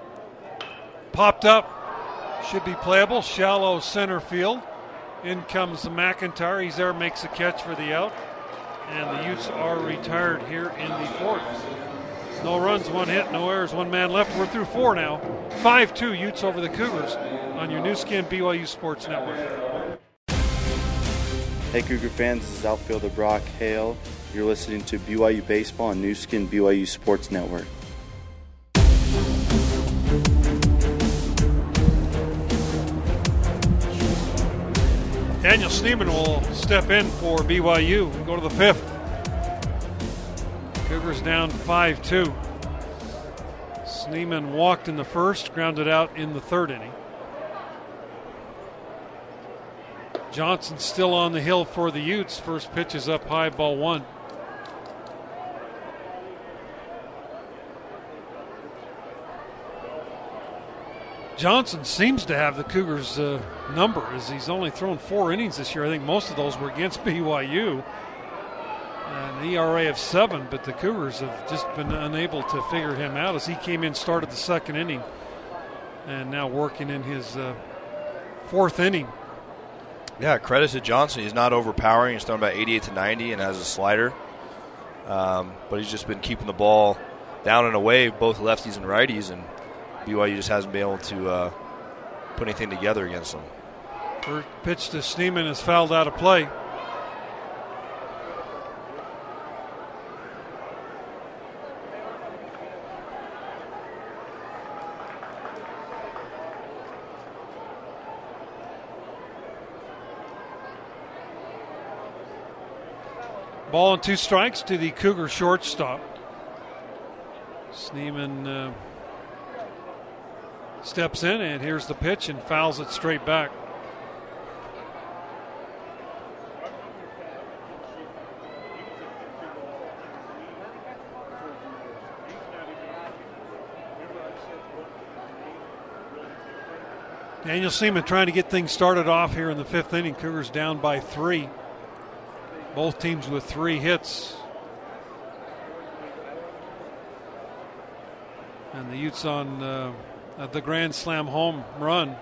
Popped up. Should be playable. Shallow center field. In comes the McIntyre. He's there, makes a catch for the out. And the Utes are retired here in the fourth. No runs, one hit, no errors, one man left. We're through four now. five two Utes over the Cougars on your new skin B Y U Sports Network. Hey Cougar fans, this is outfielder Brock Hale. You're listening to B Y U Baseball on new skin B Y U Sports Network. Daniel Schneeman will step in for B Y U. We go to the fifth. Cougars down five two. Schneeman walked in the first, grounded out in the third inning. Johnson still on the hill for the Utes. First pitch is up high, ball one. Johnson seems to have the Cougars' uh, number as he's only thrown four innings this year. I think most of those were against B Y U. An E R A of seven, but the Cougars have just been unable to figure him out as he came in, started the second inning, and now working in his uh, fourth inning. Yeah, credit to Johnson. He's not overpowering. He's thrown about eighty-eight to ninety and has a slider. Um, but he's just been keeping the ball down and away, both lefties and righties, and B Y U just hasn't been able to uh, put anything together against him. First pitch to Schneeman is fouled out of play. Ball and two strikes to the Cougar shortstop. Schneeman uh, steps in, and here's the pitch and fouls it straight back. Daniel Schneeman trying to get things started off here in the fifth inning. Cougars down by three. Both teams with three hits. And the Utes on uh, at the Grand Slam home run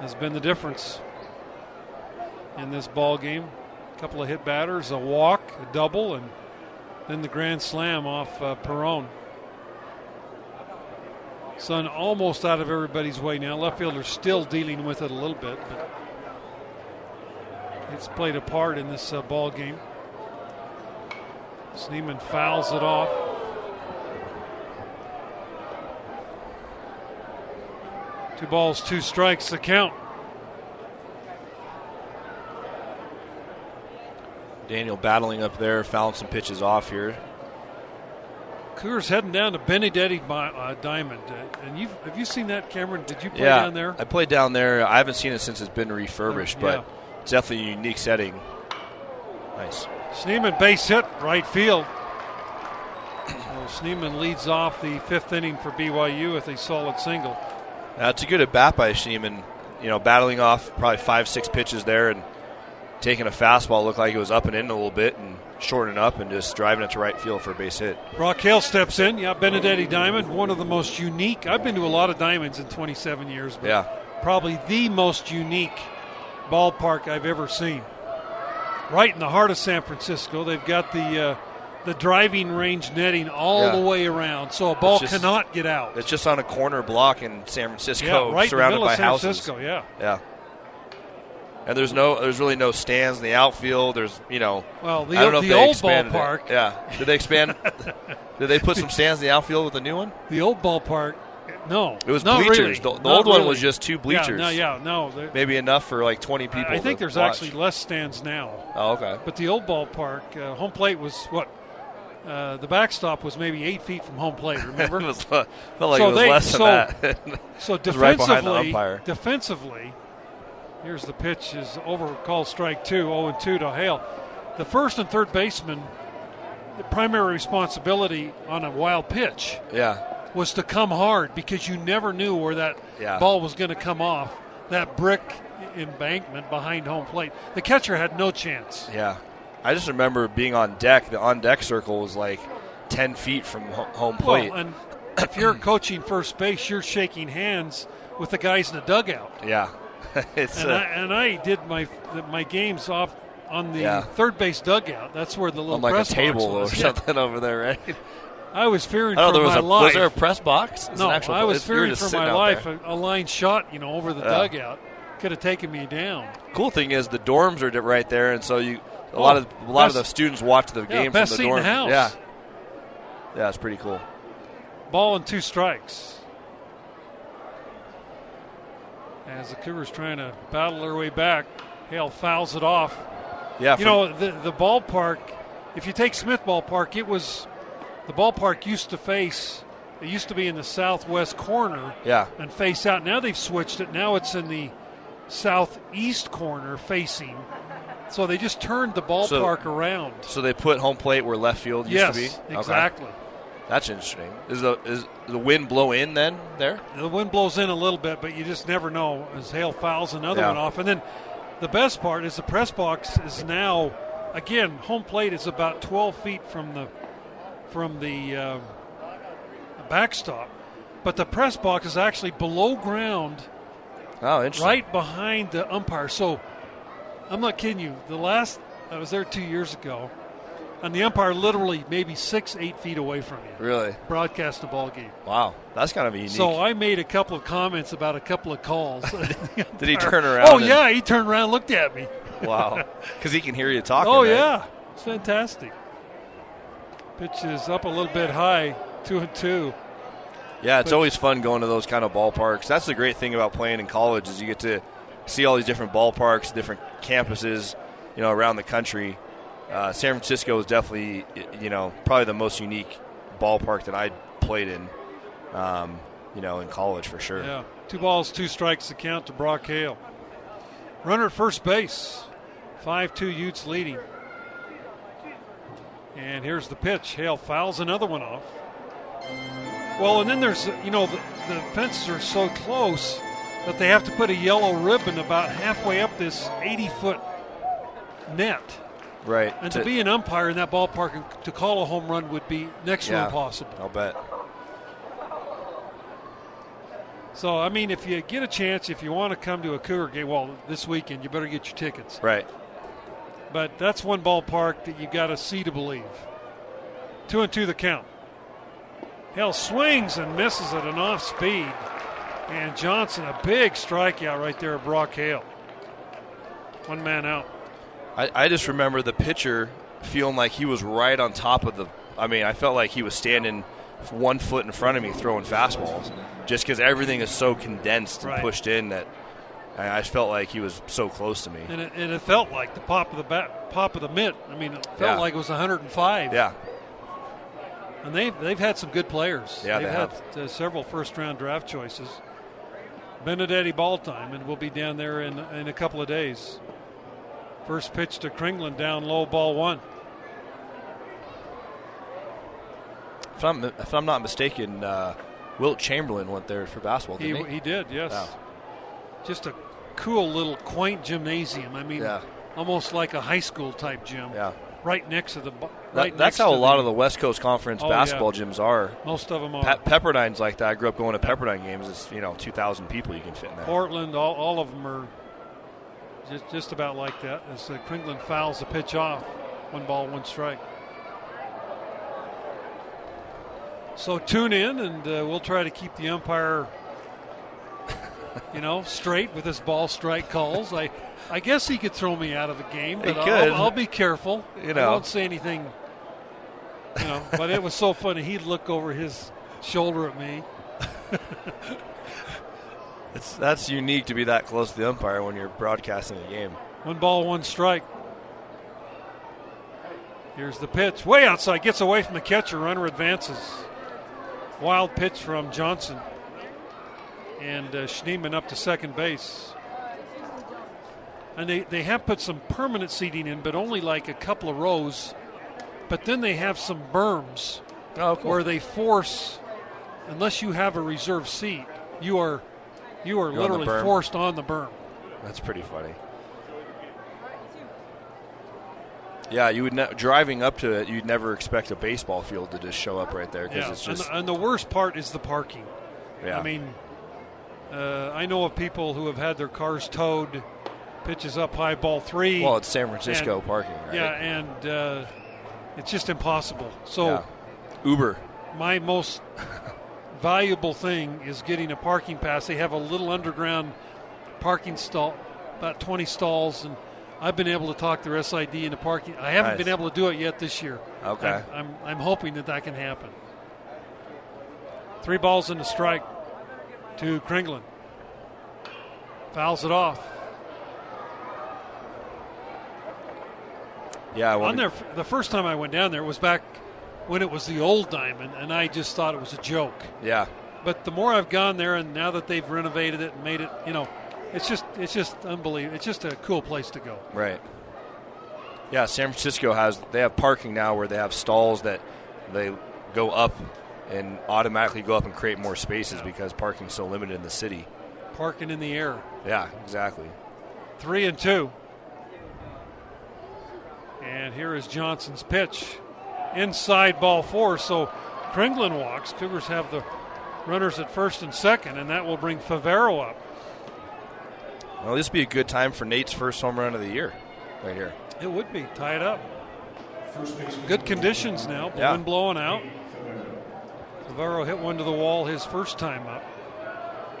has been the difference in this ball game. A couple of hit batters, a walk, a double, and then the Grand Slam off uh, Perone. Sun almost out of everybody's way now. Left fielder's still dealing with it a little bit, but it's played a part in this uh, ball game. Schneeman fouls it off. Two balls, two strikes, the count. Daniel battling up there, fouling some pitches off here. Cougar's heading down to Benedetti uh, Diamond. And you've, have you seen that, Cameron? Did you play yeah, down there? I played down there. I haven't seen it since it's been refurbished, uh, yeah. but it's definitely a unique setting. Nice. Schneeman base hit, right field. Well, Schneeman leads off the fifth inning for B Y U with a solid single. That's a good at-bat by Schneeman. You know, battling off probably five, six pitches there and taking a fastball, looked like it was up and in a little bit and shortening up and just driving it to right field for a base hit. Brock Hale steps in. Yeah, Benedetti Diamond, one of the most unique. I've been to a lot of diamonds in twenty-seven years, but yeah. probably the most unique ballpark I've ever seen. Right in the heart of San Francisco. They've got the uh, the driving range netting all yeah. the way around, so a ball just cannot get out. It's just on a corner block in San Francisco, yeah, right surrounded in the by of San houses. Francisco, yeah. Yeah. And there's no, there's really no stands in the outfield. There's, you know, well, the, I don't know the if they old ballpark. It. Yeah, did they expand? Did they put some stands in the outfield with the new one? The old ballpark, no, it was bleachers. Really. The, the old really. one was just two bleachers. Yeah, no, yeah, no. Maybe enough for like twenty people. I think there's watch. actually less stands now. Oh, okay. But the old ballpark, uh, home plate was what? Uh, the backstop was maybe eight feet from home plate. Remember? It was, felt like so it was they, less so, than that. So defensively, right behind the umpire. defensively. Here's the pitch is over, called strike two, oh and two to Hale. The first and third baseman, the primary responsibility on a wild pitch yeah. was to come hard because you never knew where that yeah. ball was going to come off, that brick embankment behind home plate. The catcher had no chance. Yeah. I just remember being on deck. The on-deck circle was like ten feet from home plate. Well, and if you're coaching first base, you're shaking hands with the guys in the dugout. Yeah. It's and, a, I, and I did my my games off on the yeah. third base dugout. That's where the little on like press a table box was. or something yeah. over there, right? I was fearing I for there my was a, life. Was there a press box? It's no, an actual, I was fearing for my life. A, a line shot, you know, over the yeah. dugout could have taken me down. Cool thing is the dorms are right there, and so you a oh, lot of a lot best, of the students watch the game yeah, from the dorms. In the house. Yeah, yeah, it's pretty cool. Ball and two strikes. As the Cougars trying to battle their way back, Hale fouls it off. Yeah, you know, the, the ballpark, if you take Smith Ballpark, it was, the ballpark used to face, it used to be in the southwest corner yeah. and face out. Now they've switched it. Now it's in the southeast corner facing. So they just turned the ballpark so, around. So they put home plate where left field used yes, to be? Yes, exactly. Okay. That's interesting. Is the is the wind blow in then there? The wind blows in a little bit, but you just never know as Hale fouls another yeah. one off. And then the best part is the press box is now, again, home plate is about twelve feet from the from the uh, backstop. But the press box is actually below ground. Oh, interesting. Right behind the umpire. So I'm not kidding you. The last, I was there two years ago. And the umpire literally maybe six, eight feet away from you. Really? Broadcast the ball game. Wow. That's kind of unique. So I made a couple of comments about a couple of calls. Did he turn around? Oh, yeah. He turned around and looked at me. Wow. Because he can hear you talking. Oh, right? yeah. It's fantastic. Pitch is up a little bit high, two and two. Yeah, it's but, always fun going to those kind of ballparks. That's the great thing about playing in college is you get to see all these different ballparks, different campuses, you know, around the country. Uh, San Francisco is definitely, you know, probably the most unique ballpark that I played in, um, you know, in college for sure. Yeah, two balls, two strikes, the count to Brock Hale. Runner at first base, five two Utes leading. And here's the pitch. Hale fouls another one off. Well, and then there's, you know, the, the fences are so close that they have to put a yellow ribbon about halfway up this eighty-foot net. Right. And to, to be an umpire in that ballpark and to call a home run would be next to yeah, impossible. I'll bet. So, I mean, if you get a chance, if you want to come to a Cougar game, well, this weekend, you better get your tickets. Right. But that's one ballpark that you've got to see to believe. Two and two the count. Hill swings and misses at an off speed. And Johnson, a big strikeout right there at Brock Hale. One man out. I, I just remember the pitcher feeling like he was right on top of the – I mean, I felt like he was standing one foot in front of me throwing fastballs just because everything is so condensed and right. pushed in that I, I felt like he was so close to me. And it, and it felt like the pop of the bat, pop of the mitt. I mean, it felt yeah. like it was one oh five. Yeah. And they've, they've had some good players. Yeah, they've they have. had uh, several first-round draft choices. Benedetti ball time, and we'll be down there in, in a couple of days. First pitch to Kringlen, down low, ball one. If I'm, if I'm not mistaken, uh, Wilt Chamberlain went there for basketball, didn't he? He, he did, yes. Wow. Just a cool little quaint gymnasium. I mean, yeah. almost like a high school type gym. Yeah. Right next to the right that, That's next how to a the, lot of the West Coast Conference oh, basketball yeah. gyms are. Most of them are. Pe- Pepperdine's like that. I grew up going to Pepperdine games. It's, you know, two thousand people you can fit in there. Portland, all, all of them are just, just about like that. As uh, Kringlen fouls the pitch off. One ball, one strike. So tune in, and uh, we'll try to keep the umpire, you know, straight with his ball strike calls. I... I guess he could throw me out of the game, but I'll, I'll be careful. You know. I won't say anything. You know, but it was so funny. He'd look over his shoulder at me. It's that's unique to be that close to the umpire when you're broadcasting a game. One ball, one strike. Here's the pitch. Way outside. Gets away from the catcher. Runner advances. Wild pitch from Johnson. And uh, Schneeman up to second base. And they, they have put some permanent seating in, but only like a couple of rows. But then they have some berms oh, cool. where they force, unless you have a reserve seat, you are you are You're literally on forced on the berm. That's pretty funny. Yeah, you would ne- driving up to it, you'd never expect a baseball field to just show up right there. Yeah, it's just... and, the, and the worst part is the parking. Yeah. I mean, uh, I know of people who have had their cars towed. Pitches up high, ball three. Well, it's San Francisco and, parking, right? Yeah, and uh, it's just impossible. So yeah. Uber. My most valuable thing is getting a parking pass. They have a little underground parking stall, about twenty stalls, and I've been able to talk their S I D into parking. I haven't nice. been able to do it yet this year. Okay. I'm, I'm, I'm hoping that that can happen. Three balls and a strike to Kringlen. Fouls it off. Yeah, I on there, the first time I went down there, it was back when it was the old diamond, and I just thought it was a joke. Yeah. But the more I've gone there, and now that they've renovated it and made it, you know, it's just it's just unbelievable. It's just a cool place to go. Right. Yeah, San Francisco has they have parking now where they have stalls that they go up and automatically go up and create more spaces yeah. because parking's so limited in the city. Parking in the air. Yeah, exactly. Three and two. And here is Johnson's pitch. Inside ball four, so Kringlen walks. Cougars have the runners at first and second, and that will bring Favero up. Well, this would be a good time for Nate's first home run of the year right here. It would be. Tie it up. Good conditions now. Yeah. Wind blowing out. Favero hit one to the wall his first time up.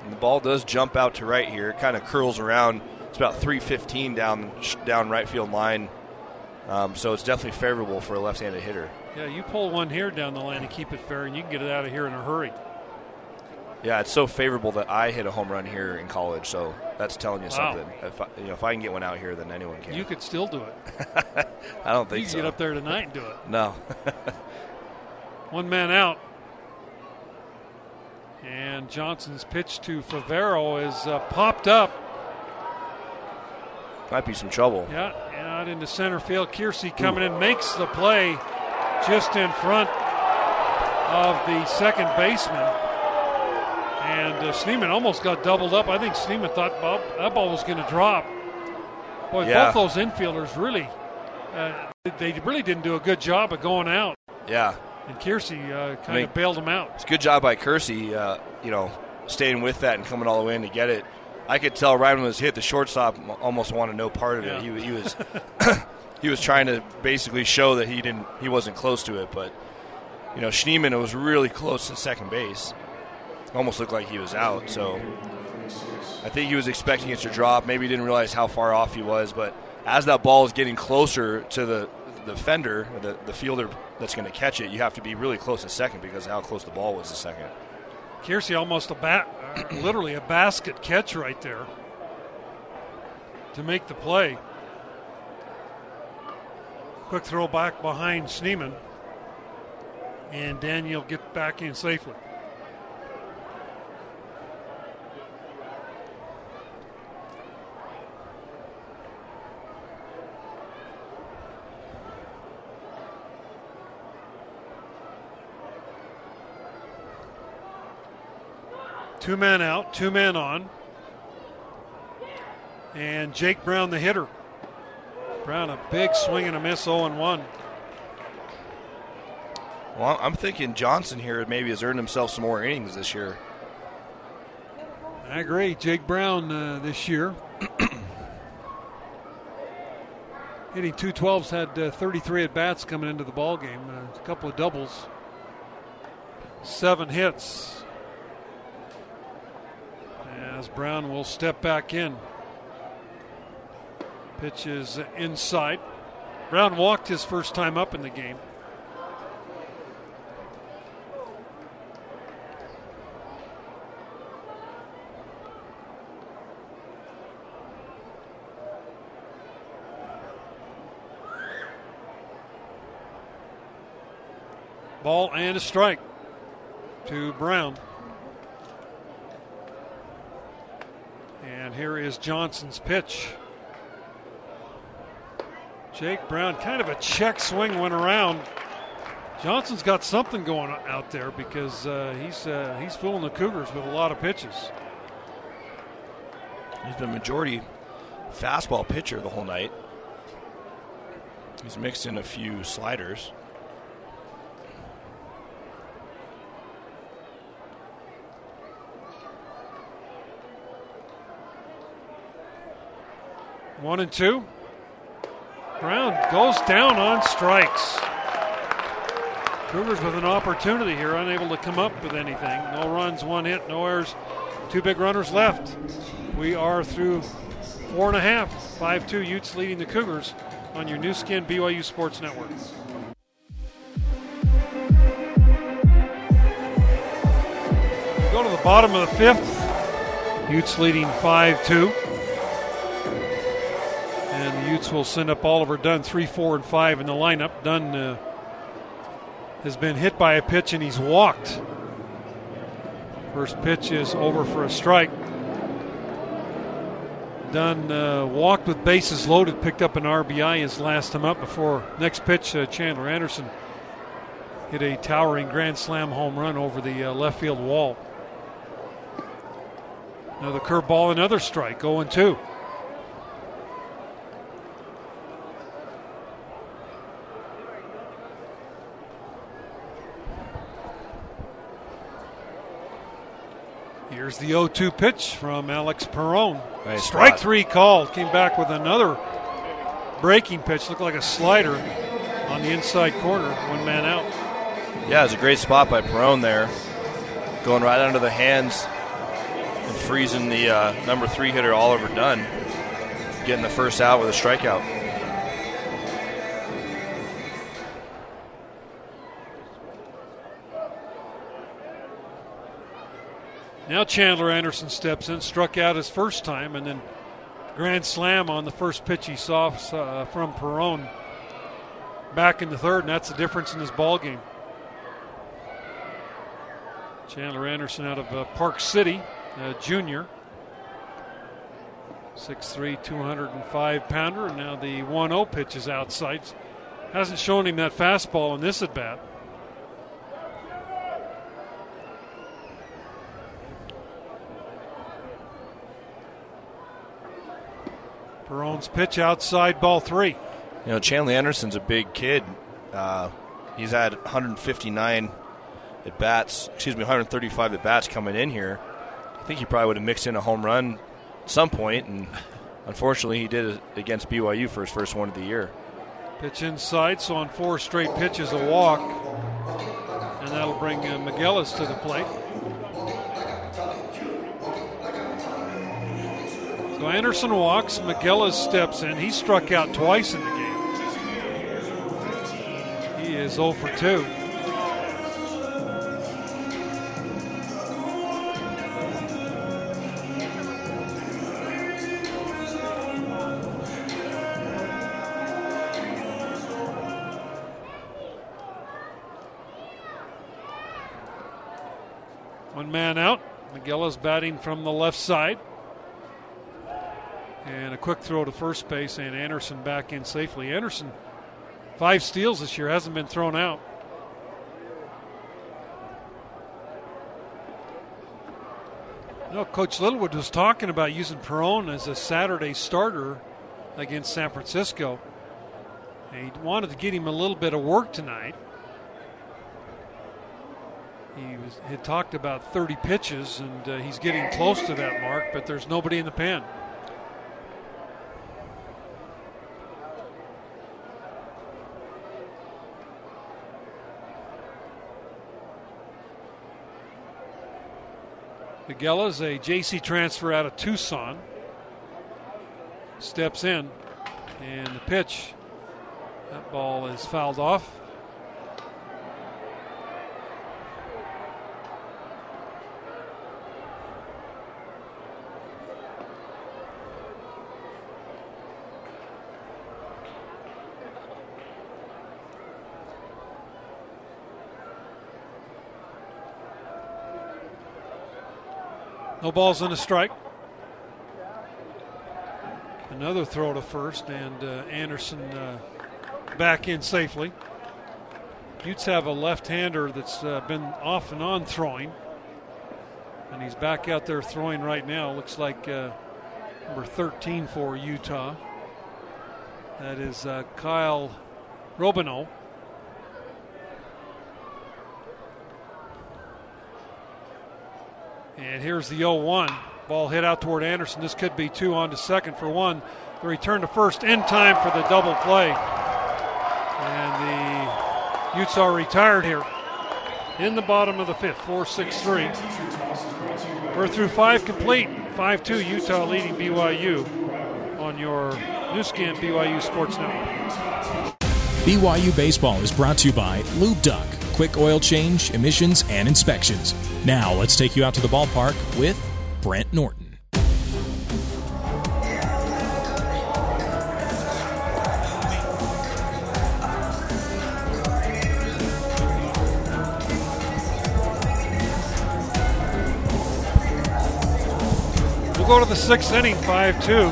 And the ball does jump out to right here. It kind of curls around. It's about three fifteen down, down right field line. Um, so it's definitely favorable for a left-handed hitter. Yeah, you pull one here down the line and keep it fair, and you can get it out of here in a hurry. Yeah, it's so favorable that I hit a home run here in college, so that's telling you wow. something. If I, you know, if I can get one out here, then anyone can. You could still do it. I don't think you so. You can get up there tonight and do it. No. One man out. And Johnson's pitch to Favero is uh, popped up. Might be some trouble. Yeah, and out into center field. Kersey coming Ooh. in, makes the play just in front of the second baseman. And uh, Schneeman almost got doubled up. I think Schneeman thought Bob, that ball was going to drop. Boy, yeah. both those infielders really, uh, they really didn't do a good job of going out. Yeah. And Kersey uh, kind I mean, of bailed him out. It's a good job by Kersey, uh, you know, staying with that and coming all the way in to get it. I could tell right when it was hit, the shortstop almost wanted no part of it. Yeah. He, he was he was trying to basically show that he didn't he wasn't close to it. But you know, Schneeman was really close to second base. Almost looked like he was out. So I think he was expecting it to drop. Maybe he didn't realize how far off he was. But as that ball is getting closer to the the fender, or the the fielder that's going to catch it, you have to be really close to second because of how close the ball was to second. Kersey almost a bat, uh, literally a basket catch right there to make the play. Quick throw back behind Schneeman, and Daniel get back in safely. Two men out, two men on. And Jake Brown, the hitter. Brown, a big swing and a miss, oh and one. Well, I'm thinking Johnson here maybe has earned himself some more innings this year. I agree. Jake Brown uh, this year. Hitting two twelves, had uh, thirty-three at-bats coming into the ballgame. Uh, a couple of doubles. Seven hits. As Brown will step back in. Pitch is inside. Brown walked his first time up in the game. Ball and a strike to Brown. And here is Johnson's pitch. Jake Brown, kind of a check swing, went around. Johnson's got something going on out there because uh, he's uh, he's fooling the Cougars with a lot of pitches. He's been majority fastball pitcher the whole night. He's mixed in a few sliders. One and two. Brown goes down on strikes. Cougars with an opportunity here, unable to come up with anything. No runs, one hit, no errors. Two big runners left. We are through four and a half. five two, Utes leading the Cougars on your new skin B Y U Sports Network. We go to the bottom of the fifth. Utes leading five two. And the Utes will send up Oliver Dunn, three, four, and five in the lineup. Dunn uh, has been hit by a pitch, and he's walked. First pitch is over for a strike. Dunn uh, walked with bases loaded, picked up an R B I his last time up before next pitch. Uh, Chandler Anderson hit a towering grand slam home run over the uh, left field wall. Another curveball, another strike, oh and two. Here's the oh two pitch from Alex Perone. Nice strike spot. Three called. Came back with another breaking pitch. Looked like a slider on the inside corner. One man out. Yeah, it was a great spot by Perone there. Going right under the hands and freezing the uh, number three hitter Oliver Dunn. Getting the first out with a strikeout. Now Chandler Anderson steps in, struck out his first time, and then grand slam on the first pitch he saw uh, from Perone back in the third, and that's the difference in this ball game. Chandler Anderson out of uh, Park City, uh, junior. six three, two oh five pounder, and now the one oh pitch is outside. Hasn't shown him that fastball in this at-bat. Perone's pitch outside, ball three. You know, Chandler Anderson's a big kid. Uh, he's had one fifty-nnine at bats, excuse me, one thirty-five at bats coming in here. I think he probably would have mixed in a home run at some point, and unfortunately he did it against B Y U for his first one of the year. Pitch inside, so on four straight pitches a walk, and that'll bring uh, McGillis to the plate. So Anderson walks, McGillis steps in. He struck out twice in the game. He is oh for two. One man out. McGillis batting from the left side. And a quick throw to first base, and Anderson back in safely. Anderson, five steals this year, hasn't been thrown out. You know, Coach Littlewood was talking about using Perone as a Saturday starter against San Francisco. And he wanted to get him a little bit of work tonight. He was, had talked about thirty pitches, and uh, he's getting close to that mark, but there's nobody in the pen. Miguel is a J C transfer out of Tucson. Steps in, and the pitch. That ball is fouled off. No balls and a strike. Another throw to first, and uh, Anderson uh, back in safely. Utes have a left-hander that's uh, been off and on throwing, and he's back out there throwing right now. Looks like uh, number thirteen for Utah. That is uh, Kyle Robineau. And here's the oh one. Ball hit out toward Anderson. This could be two, on to second for one. The return to first in time for the double play. And the Utes are retired here in the bottom of the fifth, four six three. We're through five complete. five two, Utah leading B Y U on your new skin, B Y U Sports Network. B Y U Baseball is brought to you by Lube Duck. Quick oil change, emissions, and inspections. Now let's take you out to the ballpark with Brent Norton. We'll go to the sixth inning, five two.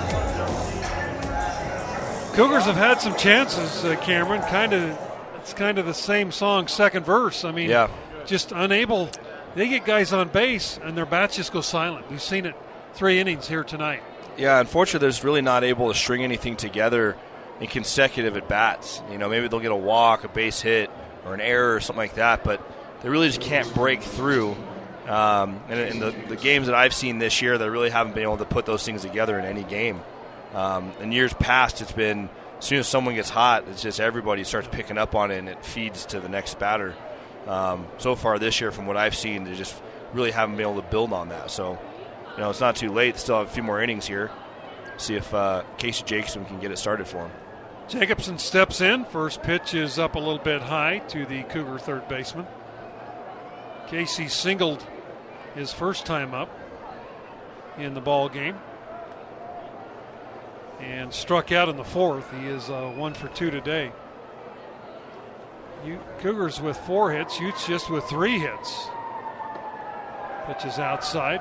Cougars have had some chances, uh, Cameron, kind of. It's kind of the same song, second verse. I mean, yeah. Just unable. They get guys on base, and their bats just go silent. We've seen it three innings here tonight. Yeah, unfortunately, they're really not able to string anything together in consecutive at-bats. You know, maybe they'll get a walk, a base hit, or an error or something like that, but they really just can't break through. Um, and in the, the games that I've seen this year, they really haven't been able to put those things together in any game. Um, in years past, it's been – as soon as someone gets hot, it's just everybody starts picking up on it, and it feeds to the next batter. Um, so far this year, from what I've seen, they just really haven't been able to build on that. So, you know, it's not too late. Still have a few more innings here. See if uh, Casey Jacobson can get it started for him. Jacobson steps in. First pitch is up a little bit high to the Cougar third baseman. Casey singled his first time up in the ball game. And struck out in the fourth. He is uh, one for two today. You, Cougars with four hits. Utes just with three hits. Pitch is outside.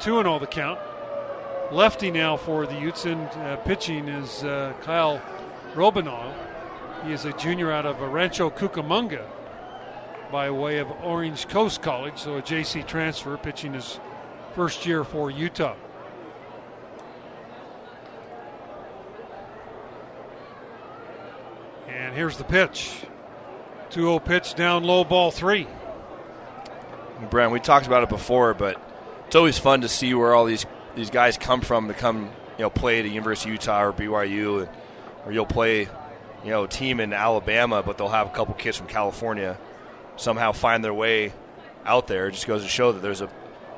Two and all the count. Lefty now for the Utes. And uh, pitching is uh, Kyle Robineau. He is a junior out of Rancho Cucamonga by way of Orange Coast College. So a J C transfer pitching his first year for Utah. And here's the pitch. two oh pitch down low, ball three. Brent, we talked about it before, but it's always fun to see where all these, these guys come from to come, you know, play at the University of Utah or B Y U, or you'll play, you know, a team in Alabama, but they'll have a couple kids from California somehow find their way out there. It just goes to show that there's a,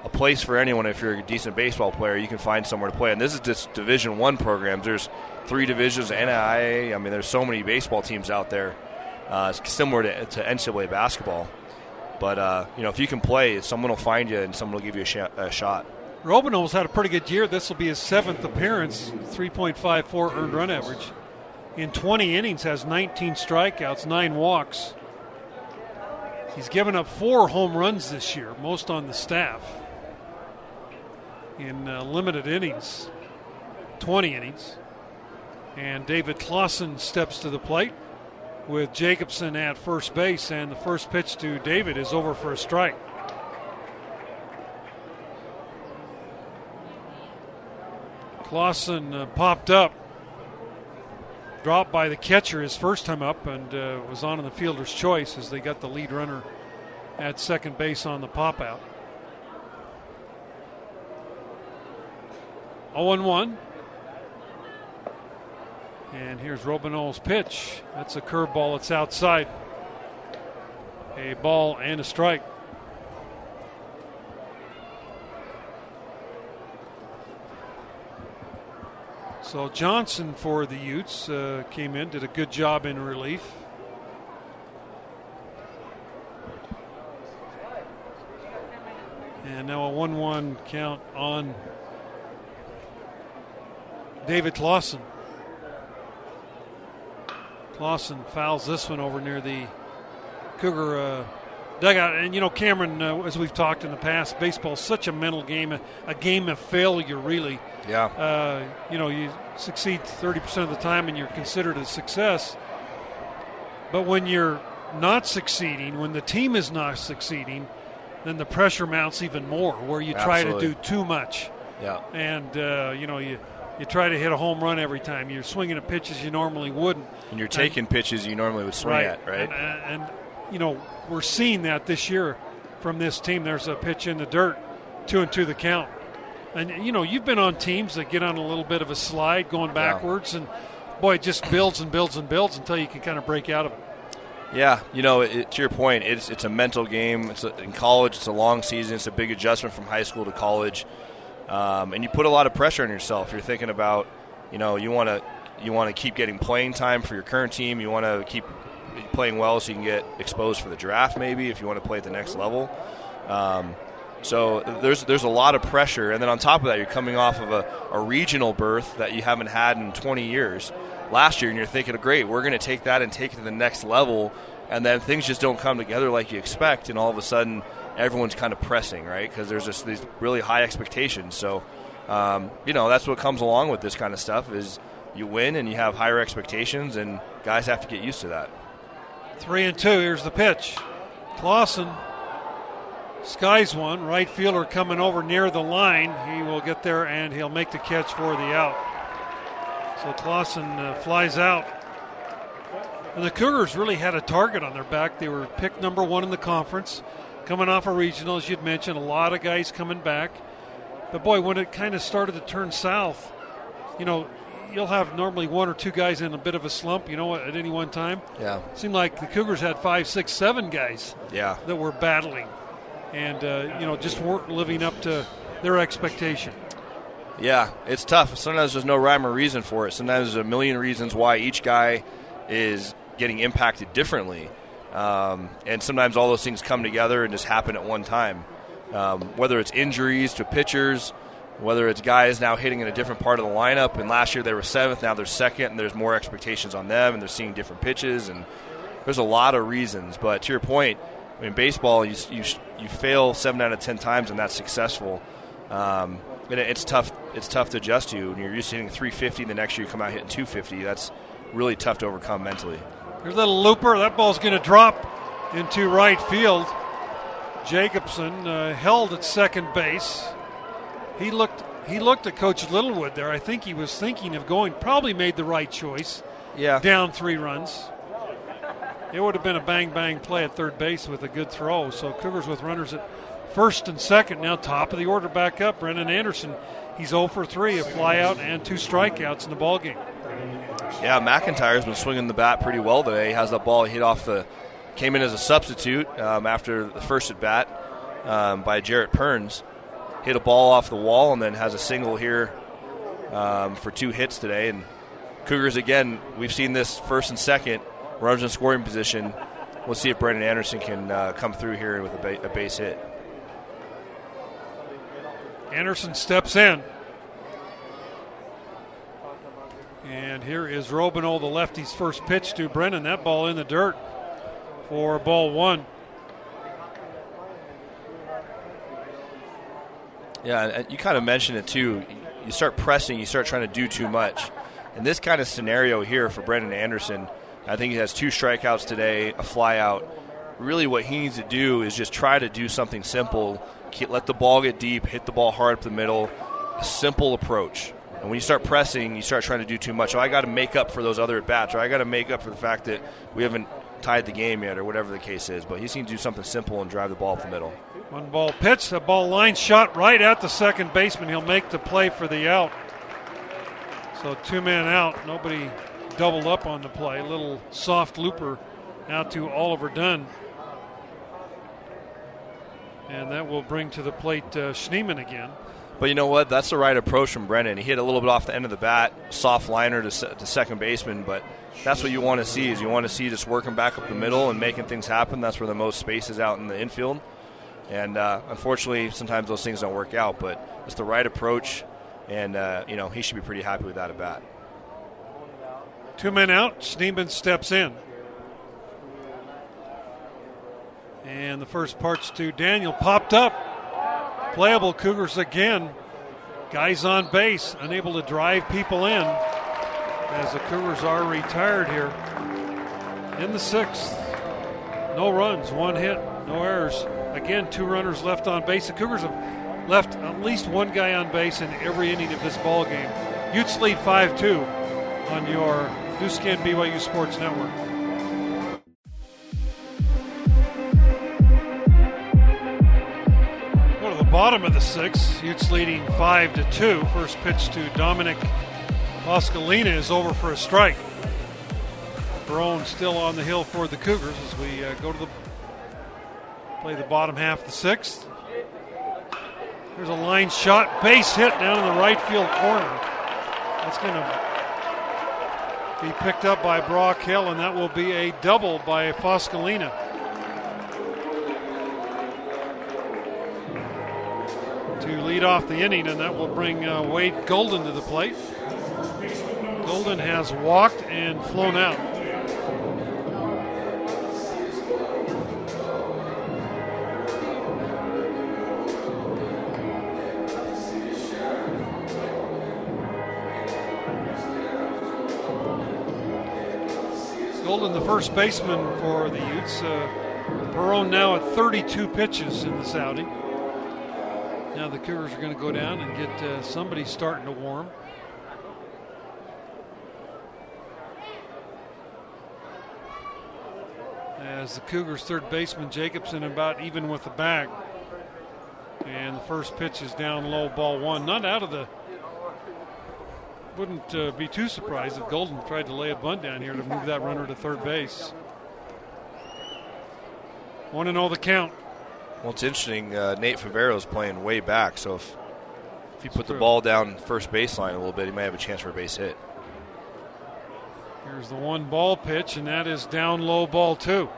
a place for anyone. If you're a decent baseball player, you can find somewhere to play. And this is just Division One programs. There's three divisions, N I A. I mean, there's so many baseball teams out there, uh, similar to, to N C double A basketball. But, uh, you know, if you can play, someone will find you and someone will give you a, sh- a shot. Robino's had a pretty good year. This will be his seventh appearance, three point five four earned run average. In twenty innings, has nineteen strikeouts, nine walks. He's given up four home runs this year, most on the staff, in uh, limited innings, twenty innings. And David Clawson steps to the plate with Jacobson at first base, and the first pitch to David is over for a strike. Clawson uh, popped up, dropped by the catcher his first time up, and uh, was on in the fielder's choice as they got the lead runner at second base on the pop out. oh one. And here's Robino's pitch. That's a curveball. It's outside. A ball and a strike. So Johnson for the Utes uh, came in, did a good job in relief. And now a one one count on David Clawson. Clawson fouls this one over near the Cougar uh, dugout. And, you know, Cameron, uh, as we've talked in the past, baseball is such a mental game, a, a game of failure, really. Yeah. Uh, you know, you succeed thirty percent of the time and you're considered a success. But when you're not succeeding, when the team is not succeeding, then the pressure mounts even more, where you try Absolutely. to do too much. Yeah. And, uh, you know, you... You try to hit a home run every time. You're swinging at pitches you normally wouldn't. And you're taking and, pitches you normally would swing right, at, right? And, and, and, you know, we're seeing that this year from this team. There's a pitch in the dirt, two and two the count. And, you know, you've been on teams that get on a little bit of a slide going backwards. Yeah. And, boy, it just builds and builds and builds until you can kind of break out of it. Yeah, you know, it, to your point, it's it's a mental game. It's a, in college, it's a long season. It's a big adjustment from high school to college. Um, and you put a lot of pressure on yourself. You're thinking about, you know, you want to you want to keep getting playing time for your current team. You want to keep playing well so you can get exposed for the draft, maybe, if you want to play at the next level. Um, so there's there's a lot of pressure. And then on top of that, you're coming off of a, a regional berth that you haven't had in twenty years last year. And you're thinking, great, we're going to take that and take it to the next level. And then things just don't come together like you expect. And all of a sudden, everyone's kind of pressing, right? Because there's just these really high expectations. So, um, you know, that's what comes along with this kind of stuff is you win and you have higher expectations, and guys have to get used to that. Three and two. Here's the pitch. Clawson skies one. Right fielder coming over near the line. He will get there, and he'll make the catch for the out. So Clawson uh, flies out. And the Cougars really had a target on their back. They were picked number one in the conference. Coming off a regional, as you'd mentioned, a lot of guys coming back. But, boy, when it kind of started to turn south, you know, you'll have normally one or two guys in a bit of a slump, you know, at any one time. Yeah. It seemed like the Cougars had five, six, seven guys yeah. that were battling and, uh, you know, just weren't living up to their expectation. Yeah, it's tough. Sometimes there's no rhyme or reason for it. Sometimes there's a million reasons why each guy is getting impacted differently. Um, and sometimes all those things come together and just happen at one time. Um, whether it's injuries to pitchers, whether it's guys now hitting in a different part of the lineup, and last year they were seventh, now they're second, and there's more expectations on them, and they're seeing different pitches, and there's a lot of reasons. But to your point, I mean, baseball, you you, you fail seven out of ten times, and that's successful. Um, and it, it's tough It's tough to adjust to. When you're used to hitting three fifty, the next year you come out hitting two fifty. That's really tough to overcome mentally. Here's a little looper. That ball's going to drop into right field. Jacobson uh, held at second base. He looked he looked at Coach Littlewood there. I think he was thinking of going, probably made the right choice. Yeah. Down three runs. It would have been a bang-bang play at third base with a good throw. So Cougars with runners at first and second. Now top of the order back up. Brennan Anderson, he's oh for three, a fly out and two strikeouts in the ballgame. Yeah, McIntyre's been swinging the bat pretty well today. He has that ball hit off the – came in as a substitute um, after the first at bat um, by Jarrett Perns. Hit a ball off the wall and then has a single here um, for two hits today. And Cougars, again, we've seen this first and second, runners in scoring position. We'll see if Brennan Anderson can uh, come through here with a, ba- a base hit. Anderson steps in. And here is Robinol, the lefty's first pitch to Brennan. That ball in the dirt for ball one. Yeah, you kind of mentioned it too. You start pressing, you start trying to do too much. And this kind of scenario here for Brennan Anderson, I think he has two strikeouts today, a fly out. Really what he needs to do is just try to do something simple. Let the ball get deep, hit the ball hard up the middle. A simple approach. And when you start pressing, you start trying to do too much. Oh, I got to make up for those other at-bats, or I got to make up for the fact that we haven't tied the game yet, or whatever the case is. But he's going to do something simple and drive the ball up the middle. One ball pitch, a ball line shot right at the second baseman. He'll make the play for the out. So two-man out. Nobody doubled up on the play. A little soft looper out to Oliver Dunn. And that will bring to the plate uh, Schneeman again. But you know what? That's the right approach from Brennan. He hit a little bit off the end of the bat, soft liner to, se- to second baseman, but that's what you want to see is you want to see just working back up the middle and making things happen. That's where the most space is out in the infield. And uh, unfortunately, sometimes those things don't work out, but it's the right approach, and uh, you know he should be pretty happy with that at bat. Two men out. Schneeman steps in. And the first part's to Daniel. Popped up. Playable. Cougars again. Guys on base, unable to drive people in as the Cougars are retired here in the sixth. No runs, one hit, no errors. Again, two runners left on base. The Cougars have left at least one guy on base in every inning of this ballgame. Utes lead five two on your new skin B Y U Sports Network. Bottom of the sixth, Utes leading five to two. First pitch to Dominic Pasqualina is over for a strike. Perone still on the hill for the Cougars as we uh, go to the play the bottom half of the sixth. There's a line shot, base hit down in the right field corner. That's going to be picked up by Brock Hale, and that will be a double by Pasqualina. To lead off the inning, and that will bring uh, Wade Golden to the plate. Golden has walked and flown out. Golden, the first baseman for the Utes. Uh, Perone now at thirty-two pitches in this outing. Now the Cougars are going to go down and get uh, somebody starting to warm. As the Cougars third baseman Jacobson about even with the bag. And the first pitch is down low, ball one. Not out of the... Wouldn't uh, be too surprised if Golden tried to lay a bunt down here to move that runner to third base. one and oh the count. Well, it's interesting. Uh, Nate Favero is playing way back, so if if he put the ball down first baseline a little bit, he might have a chance for a base hit. Here's the one ball pitch, and that is down low, ball two.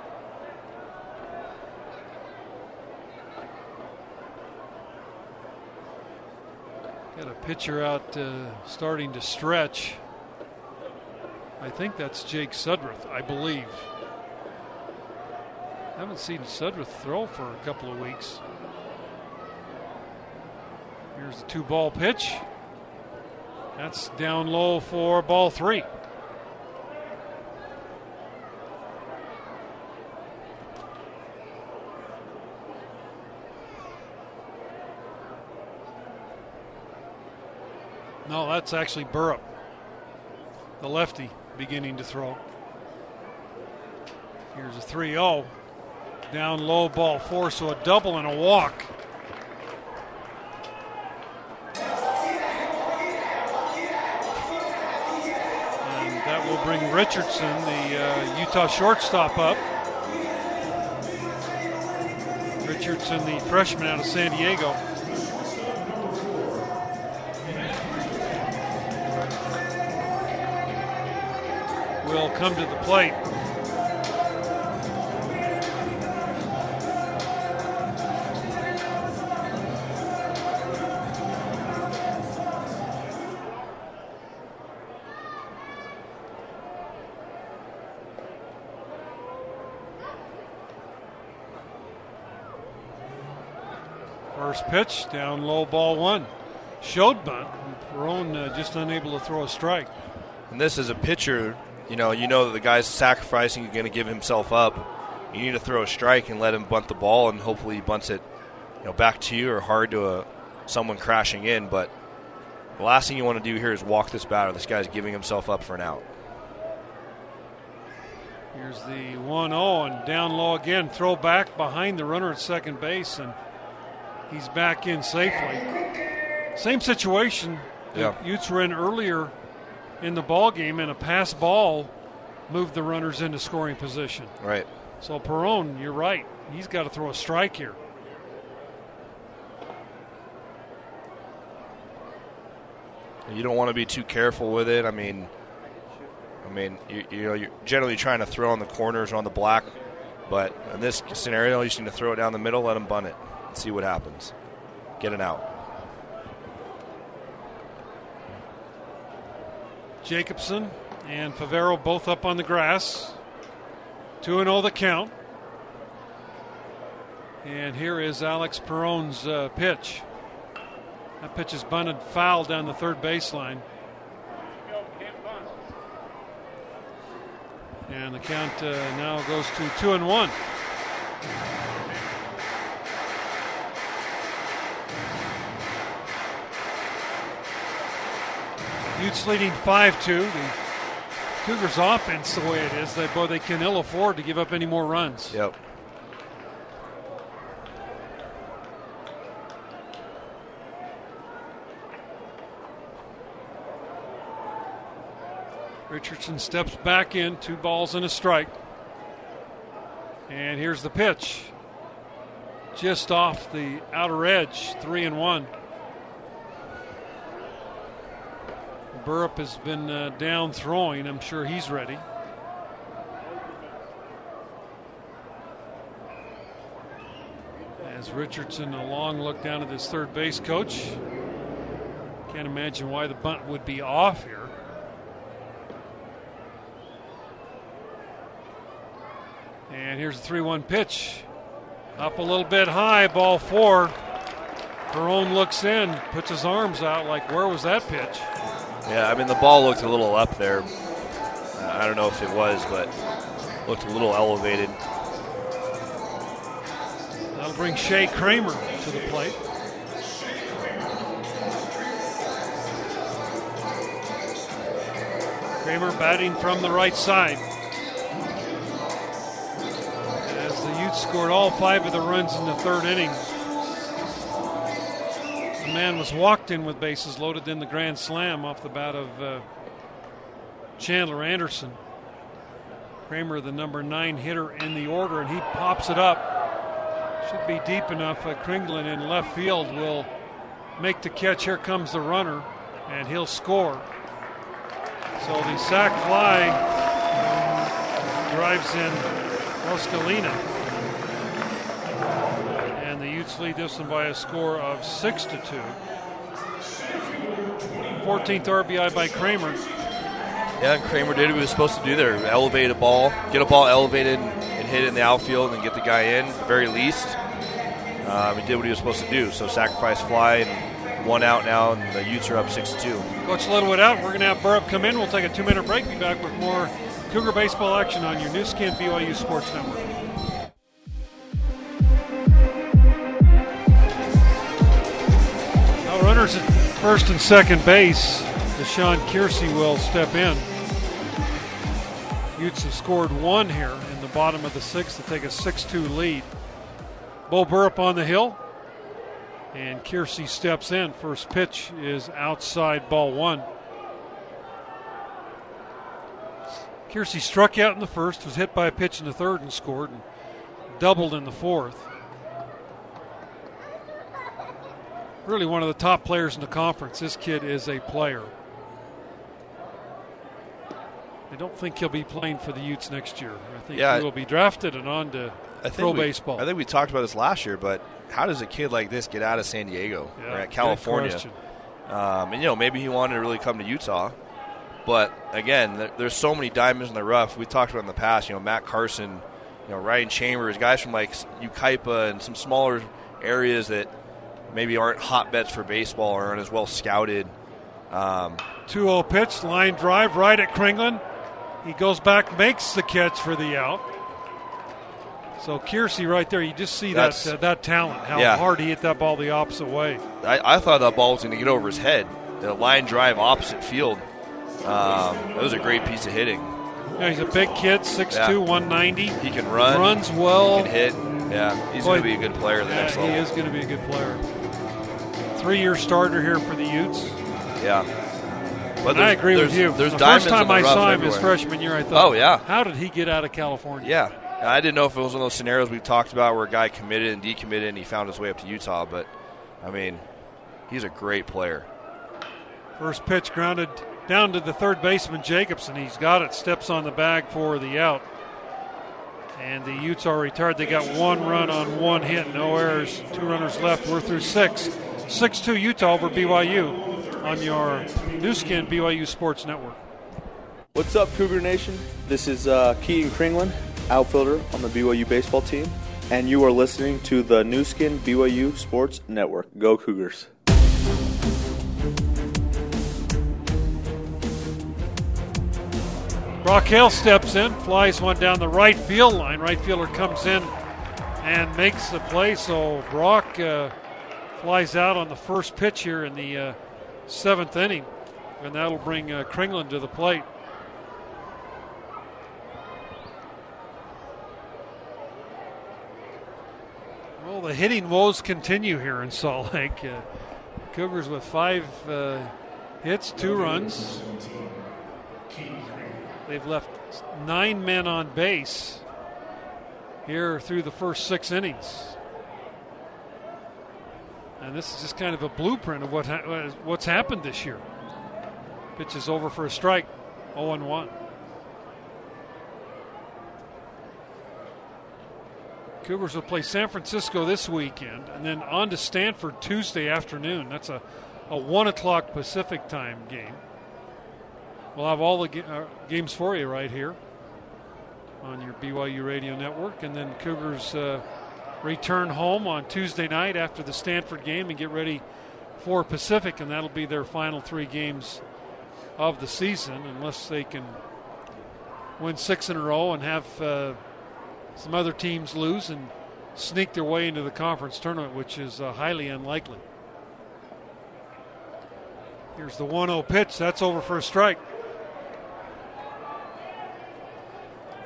Got a pitcher out uh, starting to stretch. I think that's Jake Sudruth, I believe. I haven't seen Sudruth throw for a couple of weeks. Here's the two ball pitch. That's down low for ball three. No, that's actually Burrup, the lefty, beginning to throw. Here's a three oh. Down low, ball four, so a double and a walk bring Richardson, the uh, Utah shortstop, up. Richardson, the freshman out of San Diego. Will come to the plate. First pitch, down low, ball one. Showed bunt, Perone uh, just unable to throw a strike. And this is a pitcher, you know, you know that the guy's sacrificing, going to give himself up. You need to throw a strike and let him bunt the ball, and hopefully he bunts it, you know, back to you or hard to a, someone crashing in. But the last thing you want to do here is walk this batter. This guy's giving himself up for an out. Here's the one oh, and down low again. Throw back behind the runner at second base, and he's back in safely. Same situation. Yeah. The Utes were in earlier in the ball game, and a pass ball moved the runners into scoring position. Right. So Perone, you're right. He's got to throw a strike here. You don't want to be too careful with it. I mean, I mean, you, you know, you're generally trying to throw on the corners or on the black, but in this scenario, you just need to throw it down the middle, let him bunt it. See what happens. Get an out. Jacobson and Favero both up on the grass. two and oh the count. And here is Alex Perone's uh, pitch. That pitch is bunted foul down the third baseline. And the count uh, now goes to two and one. Utes leading five two. The Cougars' offense, the way it is, they boy they can ill afford to give up any more runs. Yep. Richardson steps back in, two balls and a strike. And here's the pitch, just off the outer edge. Three and one. Burrup has been uh, down throwing. I'm sure he's ready. As Richardson, a long look down at his third base coach. Can't imagine why the bunt would be off here. And here's a three one pitch. Up a little bit high, ball four. Perone looks in, puts his arms out like, where was that pitch? Yeah, I mean, the ball looked a little up there. Uh, I don't know if it was, but looked a little elevated. That'll bring Shea Kramer to the plate. Kramer batting from the right side. As the Utes scored all five of the runs in the third inning. The man was walked in with bases loaded, in the grand slam off the bat of uh, Chandler Anderson. Kramer, the number nine hitter in the order, and he pops it up. Should be deep enough. Uh, Kringlen in left field will make the catch. Here comes the runner, and he'll score. So the sac fly drives in Roscolina. Lead this one by a score of six to two. fourteenth R B I by Kramer. Yeah, Kramer did what he was supposed to do there: elevate a ball, get a ball elevated, and hit it in the outfield, and get the guy in. At the very least, um, he did what he was supposed to do. So sacrifice fly, and one out now, and the Utes are up six to two. Coach Littlewood out. We're going to have Burrup come in. We'll take a two-minute break. Be back with more Cougar baseball action on your new skin B Y U Sports Network. Runners at first and second base. Sean Kersey will step in. Utes have scored one here in the bottom of the sixth to take a six two lead. Bo Burrup on the hill, and Kersey steps in. First pitch is outside, ball one. Kersey struck out in the first, was hit by a pitch in the third and scored, and doubled in the fourth. Really one of the top players in the conference. This kid is a player. I don't think he'll be playing for the Utes next year. I think yeah, he will be drafted and on to I pro we, baseball. I think we talked about this last year, but how does a kid like this get out of San Diego yeah, or at California? Um, and, you know, maybe he wanted to really come to Utah. But, again, there, there's so many diamonds in the rough. We talked about in the past, you know, Matt Carson, you know, Ryan Chambers, guys from, like, Ukaipa and some smaller areas that maybe aren't hotbeds for baseball or aren't as well scouted. Um, two oh pitch, line drive right at Kringlen. He goes back, makes the catch for the out. So Kersey right there, you just see that uh, that talent, how yeah. hard he hit that ball the opposite way. I, I thought that ball was going to get over his head. The line drive opposite field. Um, that was a great piece of hitting. Yeah, he's a big kid, six two, yeah. one ninety. He can run. Runs well. He can hit. Yeah, he's going to be a good player the yeah, next level. He is going to be a good player. Three-year starter here for the Utes. Yeah. But I agree with you. There's the first time I saw him his freshman year, I thought, oh, yeah. how did he get out of California? Yeah. I didn't know if it was one of those scenarios we've talked about where a guy committed and decommitted and he found his way up to Utah. But, I mean, he's a great player. First pitch grounded down to the third baseman, Jacobson. He's got it. Steps on the bag for the out. And the Utes are retired. They got one run on one hit. No errors. Two runners left. We're through six. six two Utah over B Y U on your new skin, B Y U Sports Network. What's up, Cougar Nation? This is uh, Keaton Kringlen, outfielder on the B Y U baseball team, and you are listening to the new skin B Y U Sports Network. Go Cougars. Brock Hale steps in, flies one down the right field line. Right fielder comes in and makes the play, so Brock uh, flies out on the first pitch here in the uh, seventh inning, and that'll bring uh, Kringlen to the plate. Well, the hitting woes continue here in Salt Lake. Uh, Cougars with five uh, hits, two runs. They've left nine men on base here through the first six innings. And this is just kind of a blueprint of what ha- what's happened this year. Pitch is over for a strike, oh and one. Cougars will play San Francisco this weekend and then on to Stanford Tuesday afternoon. That's a, a one o'clock Pacific time game. We'll have all the ga- uh, games for you right here on your B Y U radio network. And then Cougars uh, return home on Tuesday night after the Stanford game and get ready for Pacific, and that'll be their final three games of the season unless they can win six in a row and have uh, – some other teams lose and sneak their way into the conference tournament, which is uh, highly unlikely. Here's the one oh pitch. That's over for a strike.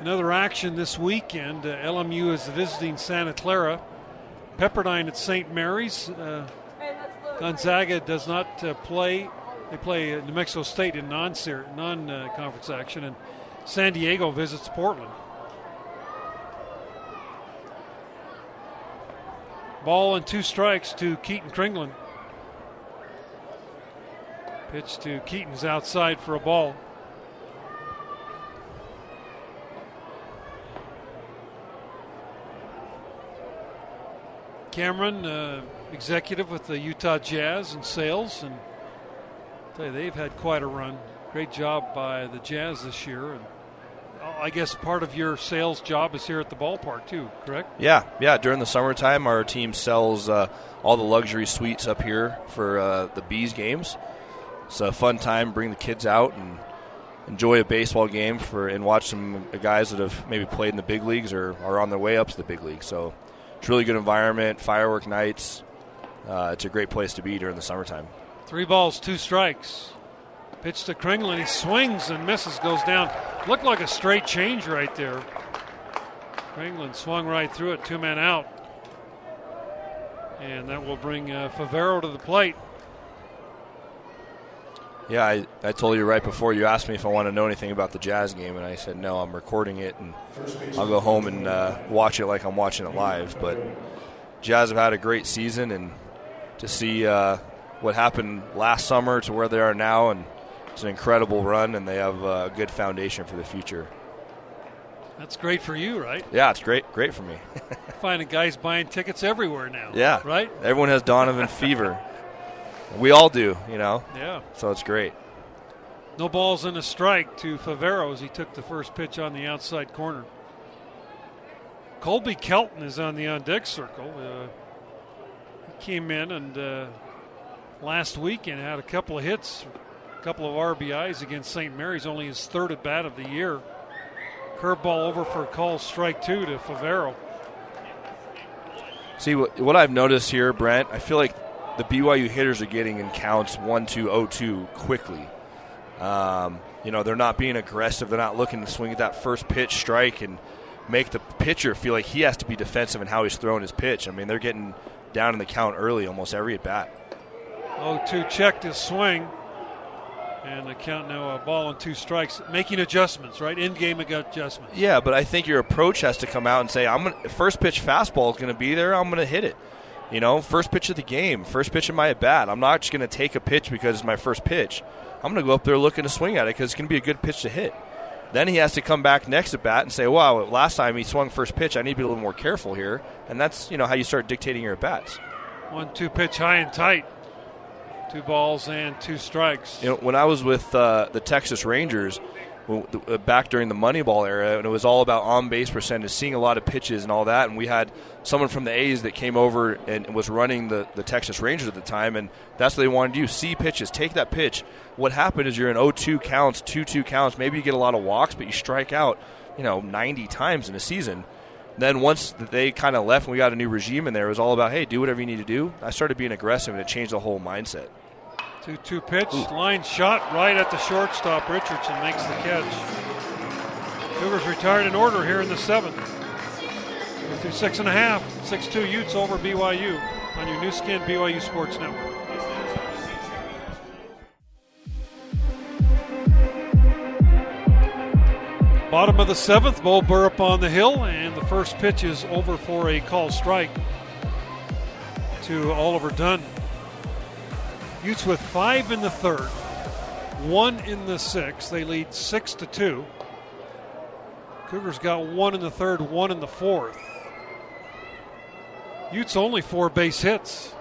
Another action this weekend. Uh, L M U is visiting Santa Clara. Pepperdine at Saint Mary's. Uh, Gonzaga does not uh, play. They play uh, New Mexico State in non-conference uh, action. And San Diego visits Portland. Ball and two strikes to Keaton Kringlen. Pitch to Keaton's outside for a ball. Cameron, uh, executive with the Utah Jazz and sales, and I'll tell you, they've had quite a run. Great job by the Jazz this year. And I guess part of your sales job is here at the ballpark too, correct? Yeah, yeah. During the summertime, our team sells uh, all the luxury suites up here for uh, the Bees games. It's a fun time. Bring the kids out and enjoy a baseball game for and watch some guys that have maybe played in the big leagues or are on their way up to the big league. So it's a really good environment, firework nights. Uh, it's a great place to be during the summertime. Three balls, two strikes. Pitch to Kringlen. He swings and misses, goes down. Looked like a straight change right there. Kringlen swung right through it, two men out. And that will bring uh, Favero to the plate. Yeah, I, I told you right before you asked me if I want to know anything about the Jazz game, and I said, no, I'm recording it, and I'll go home and uh, watch it like I'm watching it live. But Jazz have had a great season, and to see uh, what happened last summer to where they are now, and it's an incredible run, and they have a good foundation for the future. That's great for you, right? Yeah, it's great great for me. Finding guys buying tickets everywhere now. Yeah. Right? Everyone has Donovan fever. We all do, you know? Yeah. So it's great. No balls in a strike to Favero as he took the first pitch on the outside corner. Kobe Kelton is on the on-deck circle. Uh, he came in and uh, last weekend had a couple of hits, a couple of R B Is against Saint Mary's, only his third at bat of the year. Curveball over for a call, strike two to Favero. See, what I've noticed here, Brent, I feel like the B Y U hitters are getting in counts one two oh two quickly. Um, you know, they're not being aggressive. They're not looking to swing at that first pitch strike and make the pitcher feel like he has to be defensive in how he's throwing his pitch. I mean, they're getting down in the count early almost every at bat. oh two checked his swing. And the count now, a ball and two strikes, making adjustments, right? In-game adjustments. Yeah, but I think your approach has to come out and say, "I'm gonna, first pitch fastball is going to be there. I'm going to hit it. You know, first pitch of the game, first pitch of my at-bat. I'm not just going to take a pitch because it's my first pitch. I'm going to go up there looking to swing at it because it's going to be a good pitch to hit." Then he has to come back next at-bat and say, wow, last time he swung first pitch. I need to be a little more careful here. And that's, you know, how you start dictating your at-bats. one two pitch high and tight. Two balls and two strikes. You know, when I was with uh, the Texas Rangers back during the Moneyball era, and it was all about on-base percentage, seeing a lot of pitches and all that, and we had someone from the A's that came over and was running the, the Texas Rangers at the time, and that's what they wanted to do, see pitches, take that pitch. What happened is you're in oh two counts, two two counts. Maybe you get a lot of walks, but you strike out, you know, ninety times in a season. Then once they kind of left and we got a new regime in there, it was all about, hey, do whatever you need to do. I started being aggressive, and it changed the whole mindset. two two pitch, Ooh. Line shot right at the shortstop. Richardson makes the catch. Cougars retired in order here in the seventh. We're through six and a half. six two Utes over B Y U on your new skin B Y U Sports Network. Bottom of the seventh, Bo Burrup on the hill, and the first pitch is over for a call strike to Oliver Dunn. Utes with five in the third, one in the sixth. They lead six to two. Cougars got one in the third, one in the fourth. Utes only four base hits.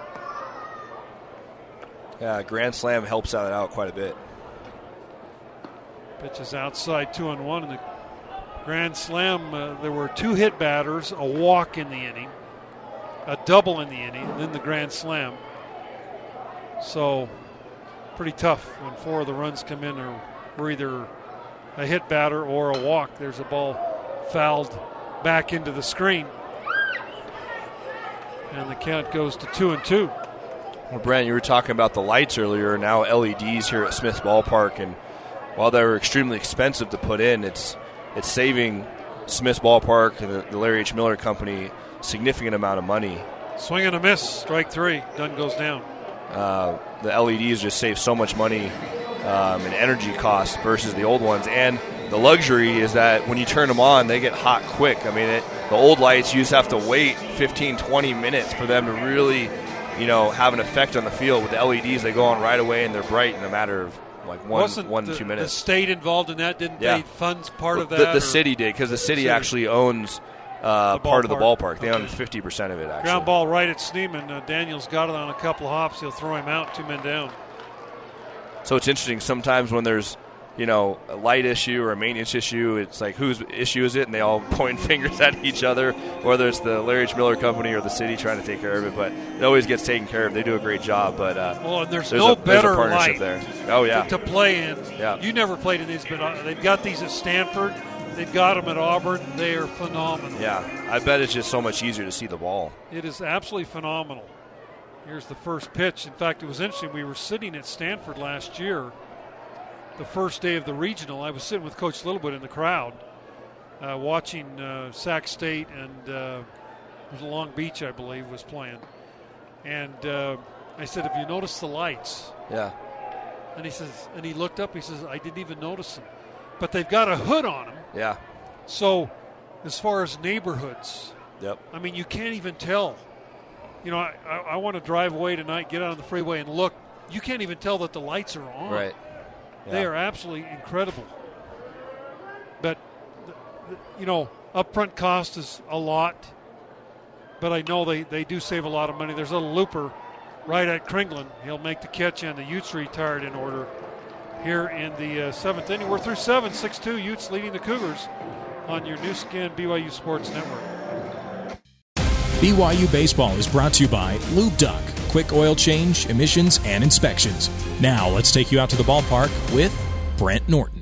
Yeah, grand slam helps out out quite a bit. Pitch is outside, two on one. In the grand slam, uh, there were two hit batters, a walk in the inning, a double in the inning, and then the grand slam. So pretty tough when four of the runs come in or we're either a hit batter or a walk. There's a ball fouled back into the screen. And the count goes to two and two. Well, Brent, you were talking about the lights earlier, now L E Ds here at Smith's Ballpark. And while they were extremely expensive to put in, it's it's saving Smith's Ballpark and the, the Larry H. Miller Company significant amount of money. Swing and a miss, strike three. Dunn goes down. Uh, the L E Ds just save so much money um, in energy costs versus the old ones. And the luxury is that when you turn them on, they get hot quick. I mean, it, the old lights, you just have to wait fifteen, twenty minutes for them to really, you know, have an effect on the field. With the L E Ds, they go on right away, and they're bright in a matter of like one, Wasn't one the, two minutes. Wasn't the state involved in that? Didn't yeah. they fund part well, of that? The, the city did, because the city, city actually owns Uh, part of the ballpark. They okay. own fifty percent of it, actually. Ground ball right at Schneeman. Uh, Daniel's got it on a couple of hops. He'll throw him out, two men down. So it's interesting. Sometimes when there's, you know, a light issue or a maintenance issue, it's like, whose issue is it? And they all point fingers at each other, whether it's the Larry H. Miller Company or the city trying to take care of it. But it always gets taken care of. They do a great job. But uh, well, and there's, there's no a, better there's a partnership light there. Oh, yeah. to, to play in. Yeah. You never played in these, but they've got these at Stanford. They've got them at Auburn. They are phenomenal. Yeah, I bet it's just so much easier to see the ball. It is absolutely phenomenal. Here's the first pitch. In fact, it was interesting. We were sitting at Stanford last year, the first day of the regional. I was sitting with Coach Littlewood in the crowd uh, watching uh, Sac State and uh, it was Long Beach, I believe, was playing. And uh, I said, have you noticed the lights? Yeah. And he says, and he looked up, he says, I didn't even notice him. But they've got a hood on him. Yeah. So as far as neighborhoods, yep. I mean, you can't even tell. You know, I, I, I want to drive away tonight, get out on the freeway and look. You can't even tell that the lights are on. Right. Yeah. They are absolutely incredible. But, you know, upfront cost is a lot. But I know they, they do save a lot of money. There's a little looper right at Kringlen. He'll make the catch, and the Utes retired in order here in the uh, seventh inning. We're through seven, six two, Utes leading the Cougars on your new skin, B Y U Sports Network. B Y U Baseball is brought to you by Lube Duck. Quick oil change, emissions, and inspections. Now let's take you out to the ballpark with Brent Norton.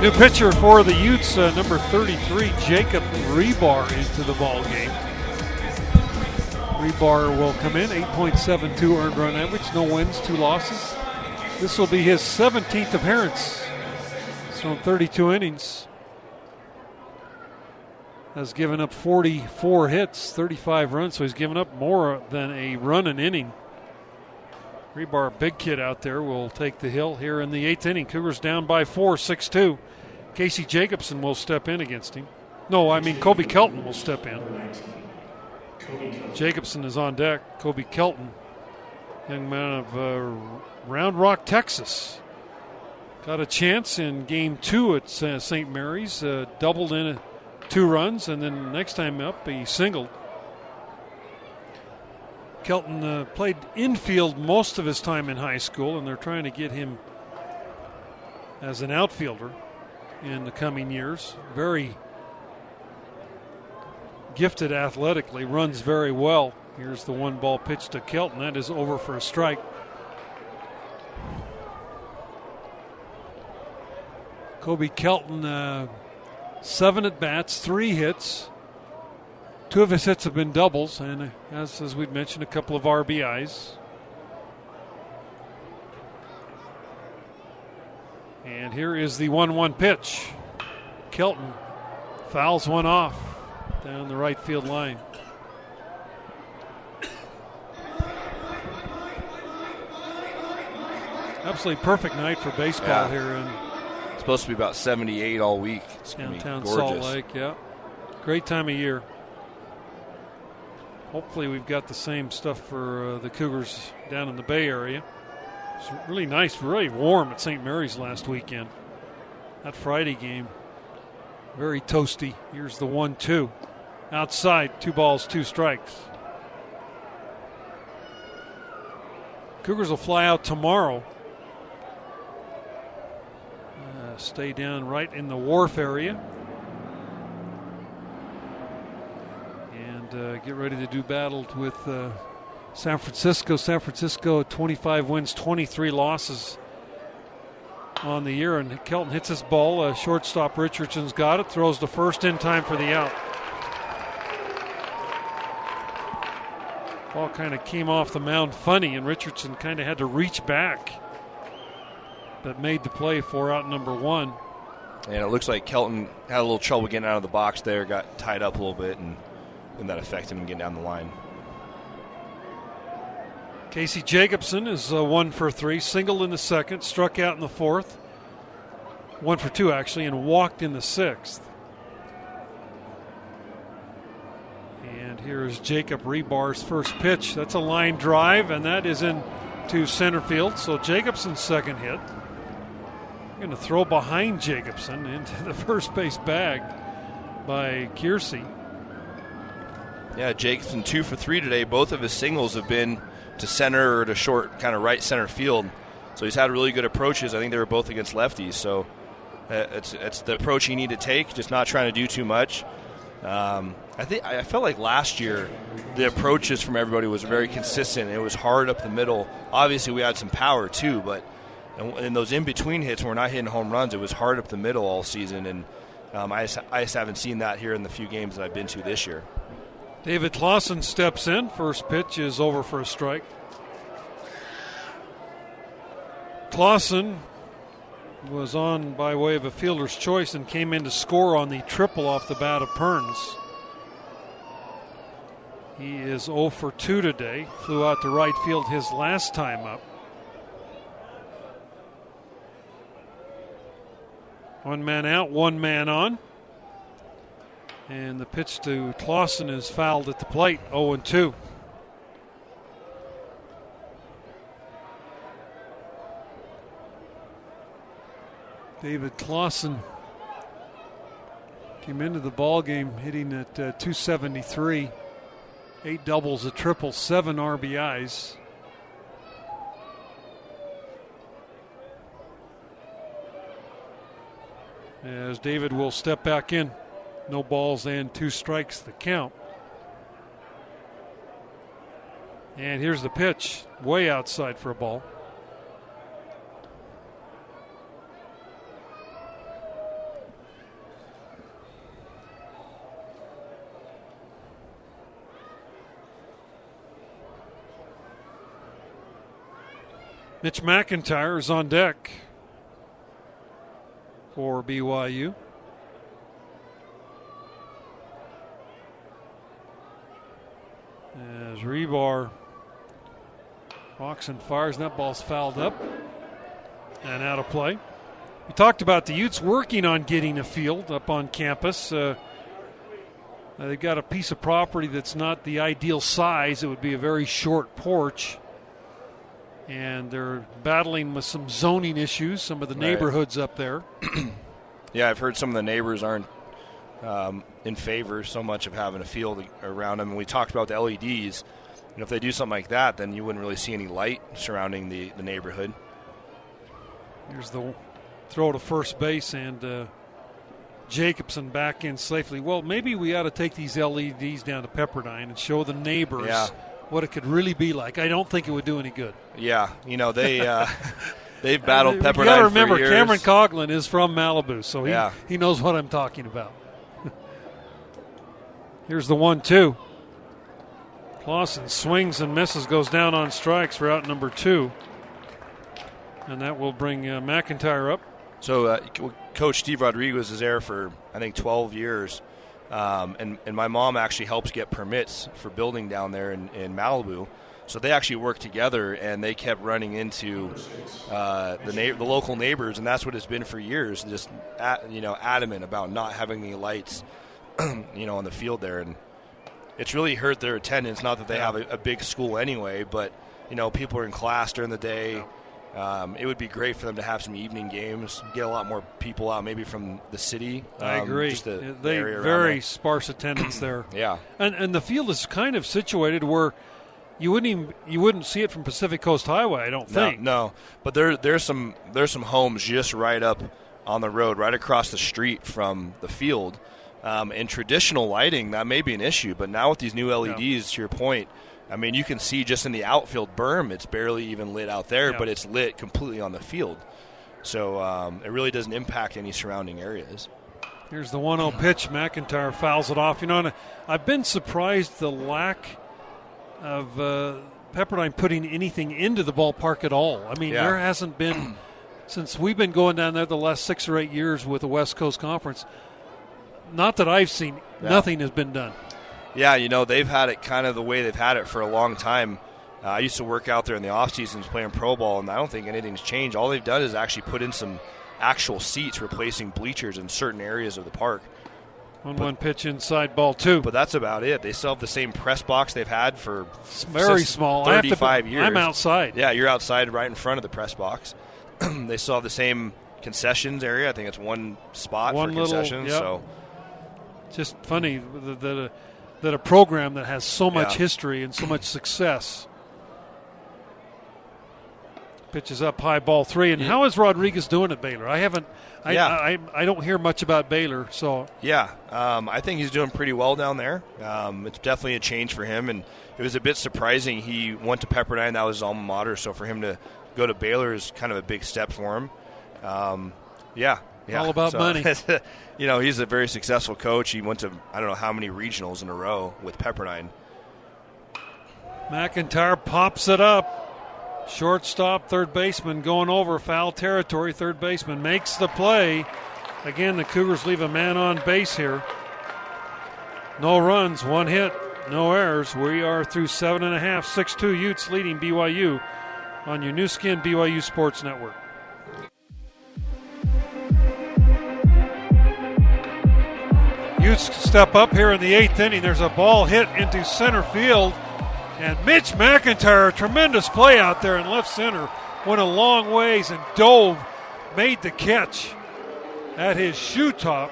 New pitcher for the Utes, uh, number thirty-three, Jacob Rebar into the ball game. Rebar will come in, eight point seven two earned run average, no wins, two losses. This will be his seventeenth appearance. So in thirty-two innings, has given up forty-four hits, thirty-five runs, so he's given up more than a run an inning. Rebar, big kid out there, will take the hill here in the eighth inning. Cougars down by four, six two. Casey Jacobson will step in against him. No, I mean Kobe Kelton will step in. Jacobson is on deck. Kobe Kelton, young man of uh, Round Rock, Texas. Got a chance in game two at uh, Saint Mary's. Uh, doubled in uh, two runs, and then next time up, he singled. Kelton uh, played infield most of his time in high school, and they're trying to get him as an outfielder in the coming years. Very gifted athletically, runs very well. Here's the one ball pitch to Kelton. That is over for a strike. Kobe Kelton, uh, seven at-bats, three hits. Two of his hits have been doubles, and as, as we've mentioned, a couple of R B Is. And here is the one one pitch. Kelton fouls one off down the right field line. Absolutely perfect night for baseball yeah. here. In it's supposed to be about seventy-eight all week. It's downtown gorgeous. Salt Lake, yeah. Great time of year. Hopefully we've got the same stuff for uh, the Cougars down in the Bay Area. It's really nice, really warm at Saint Mary's last weekend. That Friday game, very toasty. Here's the one two. Outside, two balls, two strikes. Cougars will fly out tomorrow. Uh, stay down right in the Wharf area. Uh, get ready to do battle with uh, San Francisco. San Francisco, twenty-five wins, twenty-three losses on the year. And Kelton hits his ball. Uh, shortstop Richardson's got it. Throws the first in time for the out. Ball kind of came off the mound funny, and Richardson kind of had to reach back. But made the play for out number one. And it looks like Kelton had a little trouble getting out of the box there. Got tied up a little bit and... and that affect him getting down the line. Casey Jacobson is uh, one for three, singled in the second, struck out in the fourth, one for two actually, and walked in the sixth. And here is Jacob Rebar's first pitch. That's a line drive, and that is into center field. So Jacobson's second hit. Going to throw behind Jacobson into the first base bag by Kersey. Yeah, Jacobson two for three today. Both of his singles have been to center or to short, kind of right center field. So he's had really good approaches. I think they were both against lefties. So it's it's the approach you need to take, just not trying to do too much. Um, I think I felt like last year the approaches from everybody was very consistent. It was hard up the middle. Obviously, we had some power too, but in those in-between hits, when we're not hitting home runs, it was hard up the middle all season. And um, I, just, I just haven't seen that here in the few games that I've been to this year. David Clawson steps in. First pitch is over for a strike. Clawson was on by way of a fielder's choice and came in to score on the triple off the bat of Perns. He is oh for two today. Flew out to right field his last time up. One man out, one man on. And the pitch to Clawson is fouled at the plate, oh and two. David Clawson came into the ball game hitting at uh, two seventy-three. Eight doubles, a triple, seven R B Is. As David will step back in. No balls and two strikes the count. And here's the pitch, way outside for a ball. Mitch McIntyre is on deck for B Y U. As Rebar walks and fires, and that ball's fouled up and out of play. We talked about the Utes working on getting a field up on campus. Uh, they've got a piece of property that's not the ideal size. It would be a very short porch. And they're battling with some zoning issues, some of the neighborhoods right up there. Yeah, I've heard some of the neighbors aren't um, in favor so much of having a field around them. And we talked about the L E Ds. And if they do something like that, then you wouldn't really see any light surrounding the, the neighborhood. Here's the throw to first base, and uh, Jacobson back in safely. Well, maybe we ought to take these L E Ds down to Pepperdine and show the neighbors. Yeah. What it could really be like. I don't think it would do any good. Yeah, you know, they, uh, they've battled Pepperdine for years. You got to remember, Cameron Coughlin is from Malibu, so he, yeah. he knows what I'm talking about. Here's the one two. Clawson swings and misses, goes down on strikes for out number two. And that will bring uh, McIntyre up. So uh, Coach Steve Rodriguez is there for, I think, twelve years. Um, and, and my mom actually helps get permits for building down there in, in Malibu. So they actually work together, and they kept running into uh, the na- the local neighbors, and that's what it's been for years, just at, you know, adamant about not having any lights you know, on the field there. And it's really hurt their attendance, not that they have a, a big school anyway, but you know, people are in class during the day. Um, it would be great for them to have some evening games, get a lot more people out, maybe from the city. Um, I agree. Just the they area very sparse attendance there. Yeah, and and the field is kind of situated where you wouldn't even, you wouldn't see it from Pacific Coast Highway, I don't think. No, no. But there there's some there's some homes just right up on the road, right across the street from the field. Um, and traditional lighting that may be an issue, but now with these new L E Ds, yeah. to your point. I mean, you can see just in the outfield berm, it's barely even lit out there, yeah. but it's lit completely on the field. So um, it really doesn't impact any surrounding areas. Here's the one oh pitch. McIntyre fouls it off. You know, I've been surprised the lack of uh, Pepperdine putting anything into the ballpark at all. I mean, yeah. there hasn't been, since we've been going down there the last six or eight years with the West Coast Conference, not that I've seen, yeah. nothing has been done. Yeah, you know, they've had it kind of the way they've had it for a long time. Uh, I used to work out there in the off seasons playing pro ball, and I don't think anything's changed. All they've done is actually put in some actual seats, replacing bleachers in certain areas of the park. One but, one pitch inside, ball two. But that's about it. They still have the same press box they've had for very small thirty-five years. I'm outside. Yeah, you're outside right in front of the press box. They still have the same concessions area. I think it's one spot one for little, concessions. Yep. So just funny that. that that a program that has so much yeah. history and so much success. Pitches up high, ball three. And yeah. how is Rodriguez doing at Baylor? I haven't I, yeah. I, I, I don't hear much about Baylor. So Yeah, um, I think he's doing pretty well down there. Um, it's definitely a change for him. And it was a bit surprising. He went to Pepperdine. That was his alma mater. So for him to go to Baylor is kind of a big step for him. Um, yeah. Yeah, all about so, money. You know, he's a very successful coach. He went to, I don't know how many regionals in a row with Pepperdine. McIntyre pops it up. Shortstop, third baseman going over foul territory. Third baseman makes the play. Again, the Cougars leave a man on base here. No runs, one hit, no errors. We are through seven and a half, six two Utes leading B Y U on your new skin B Y U Sports Network. Utes step up here in the eighth inning. There's a ball hit into center field. And Mitch McIntyre, tremendous play out there in left center, went a long ways and dove, made the catch at his shoe top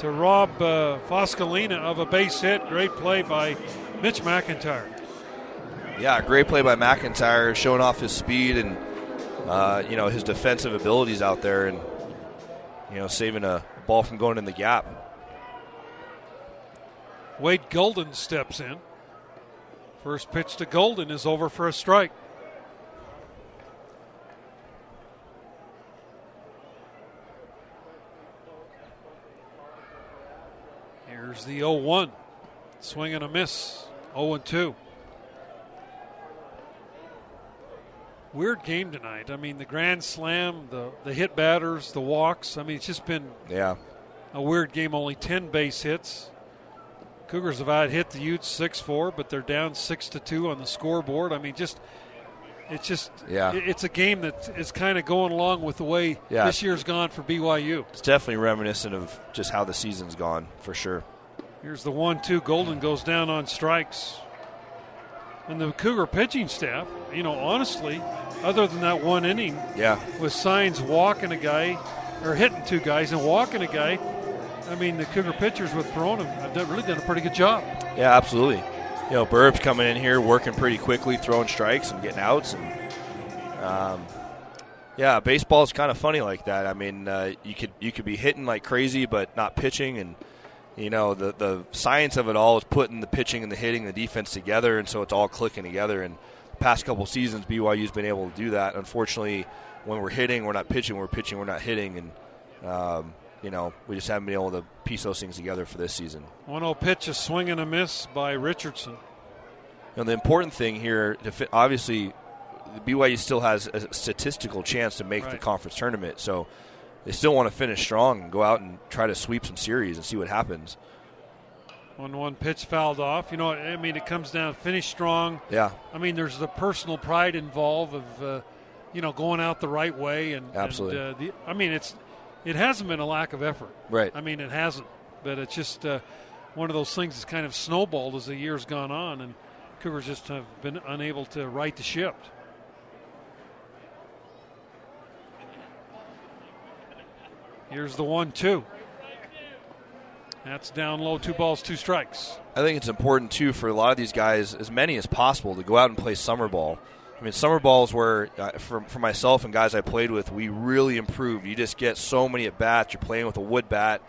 to rob uh, Foscalina of a base hit. Great play by Mitch McIntyre. Yeah, great play by McIntyre, showing off his speed and uh, you know his defensive abilities out there, and you know saving a ball from going in the gap. Wade Golden steps in. First pitch to Golden is over for a strike. Here's the oh one. Swing and a miss. oh and two. Weird game tonight. I mean, the grand slam, the, the hit batters, the walks. I mean, it's just been yeah. a weird game. Only ten base hits. Cougars have out-hit the Utes six four, but they're down six to two on the scoreboard. I mean, just it's just yeah. it's a game that is kind of going along with the way yeah. this year's gone for B Y U. It's definitely reminiscent of just how the season's gone, for sure. Here's the one two. Golden goes down on strikes. And the Cougar pitching staff, you know, honestly, other than that one inning yeah. with Sines walking a guy, or hitting two guys and walking a guy, I mean, the Cougar pitchers with Perone have done, really done a pretty good job. Yeah, absolutely. You know, Burb's coming in here, working pretty quickly, throwing strikes and getting outs. And um, yeah, baseball is kind of funny like that. I mean, uh, you could you could be hitting like crazy, but not pitching. And you know, the the science of it all is putting the pitching and the hitting, the defense together, and so it's all clicking together. And the past couple seasons, B Y U's been able to do that. Unfortunately, when we're hitting, we're not pitching. We're pitching, we're not hitting. And um, you know, we just haven't been able to piece those things together for this season. one oh pitch, a swing and a miss by Richardson. And the important thing here, obviously, B Y U still has a statistical chance to make right. the conference tournament, so they still want to finish strong and go out and try to sweep some series and see what happens. one one pitch fouled off. You know, I mean, it comes down to finish strong. Yeah. I mean, there's the personal pride involved of, uh, you know, going out the right way. And, Absolutely. And, uh, the, I mean, it's... It hasn't been a lack of effort. Right. I mean, it hasn't. But it's just uh, one of those things that's kind of snowballed as the year's gone on, and Cougars just have been unable to right the ship. Here's the one two. That's down low, two balls, two strikes. I think it's important, too, for a lot of these guys, as many as possible, to go out and play summer ball. I mean, summer ball is where, uh, for, for myself and guys I played with, we really improved. You just get so many at-bats. You're playing with a wood bat.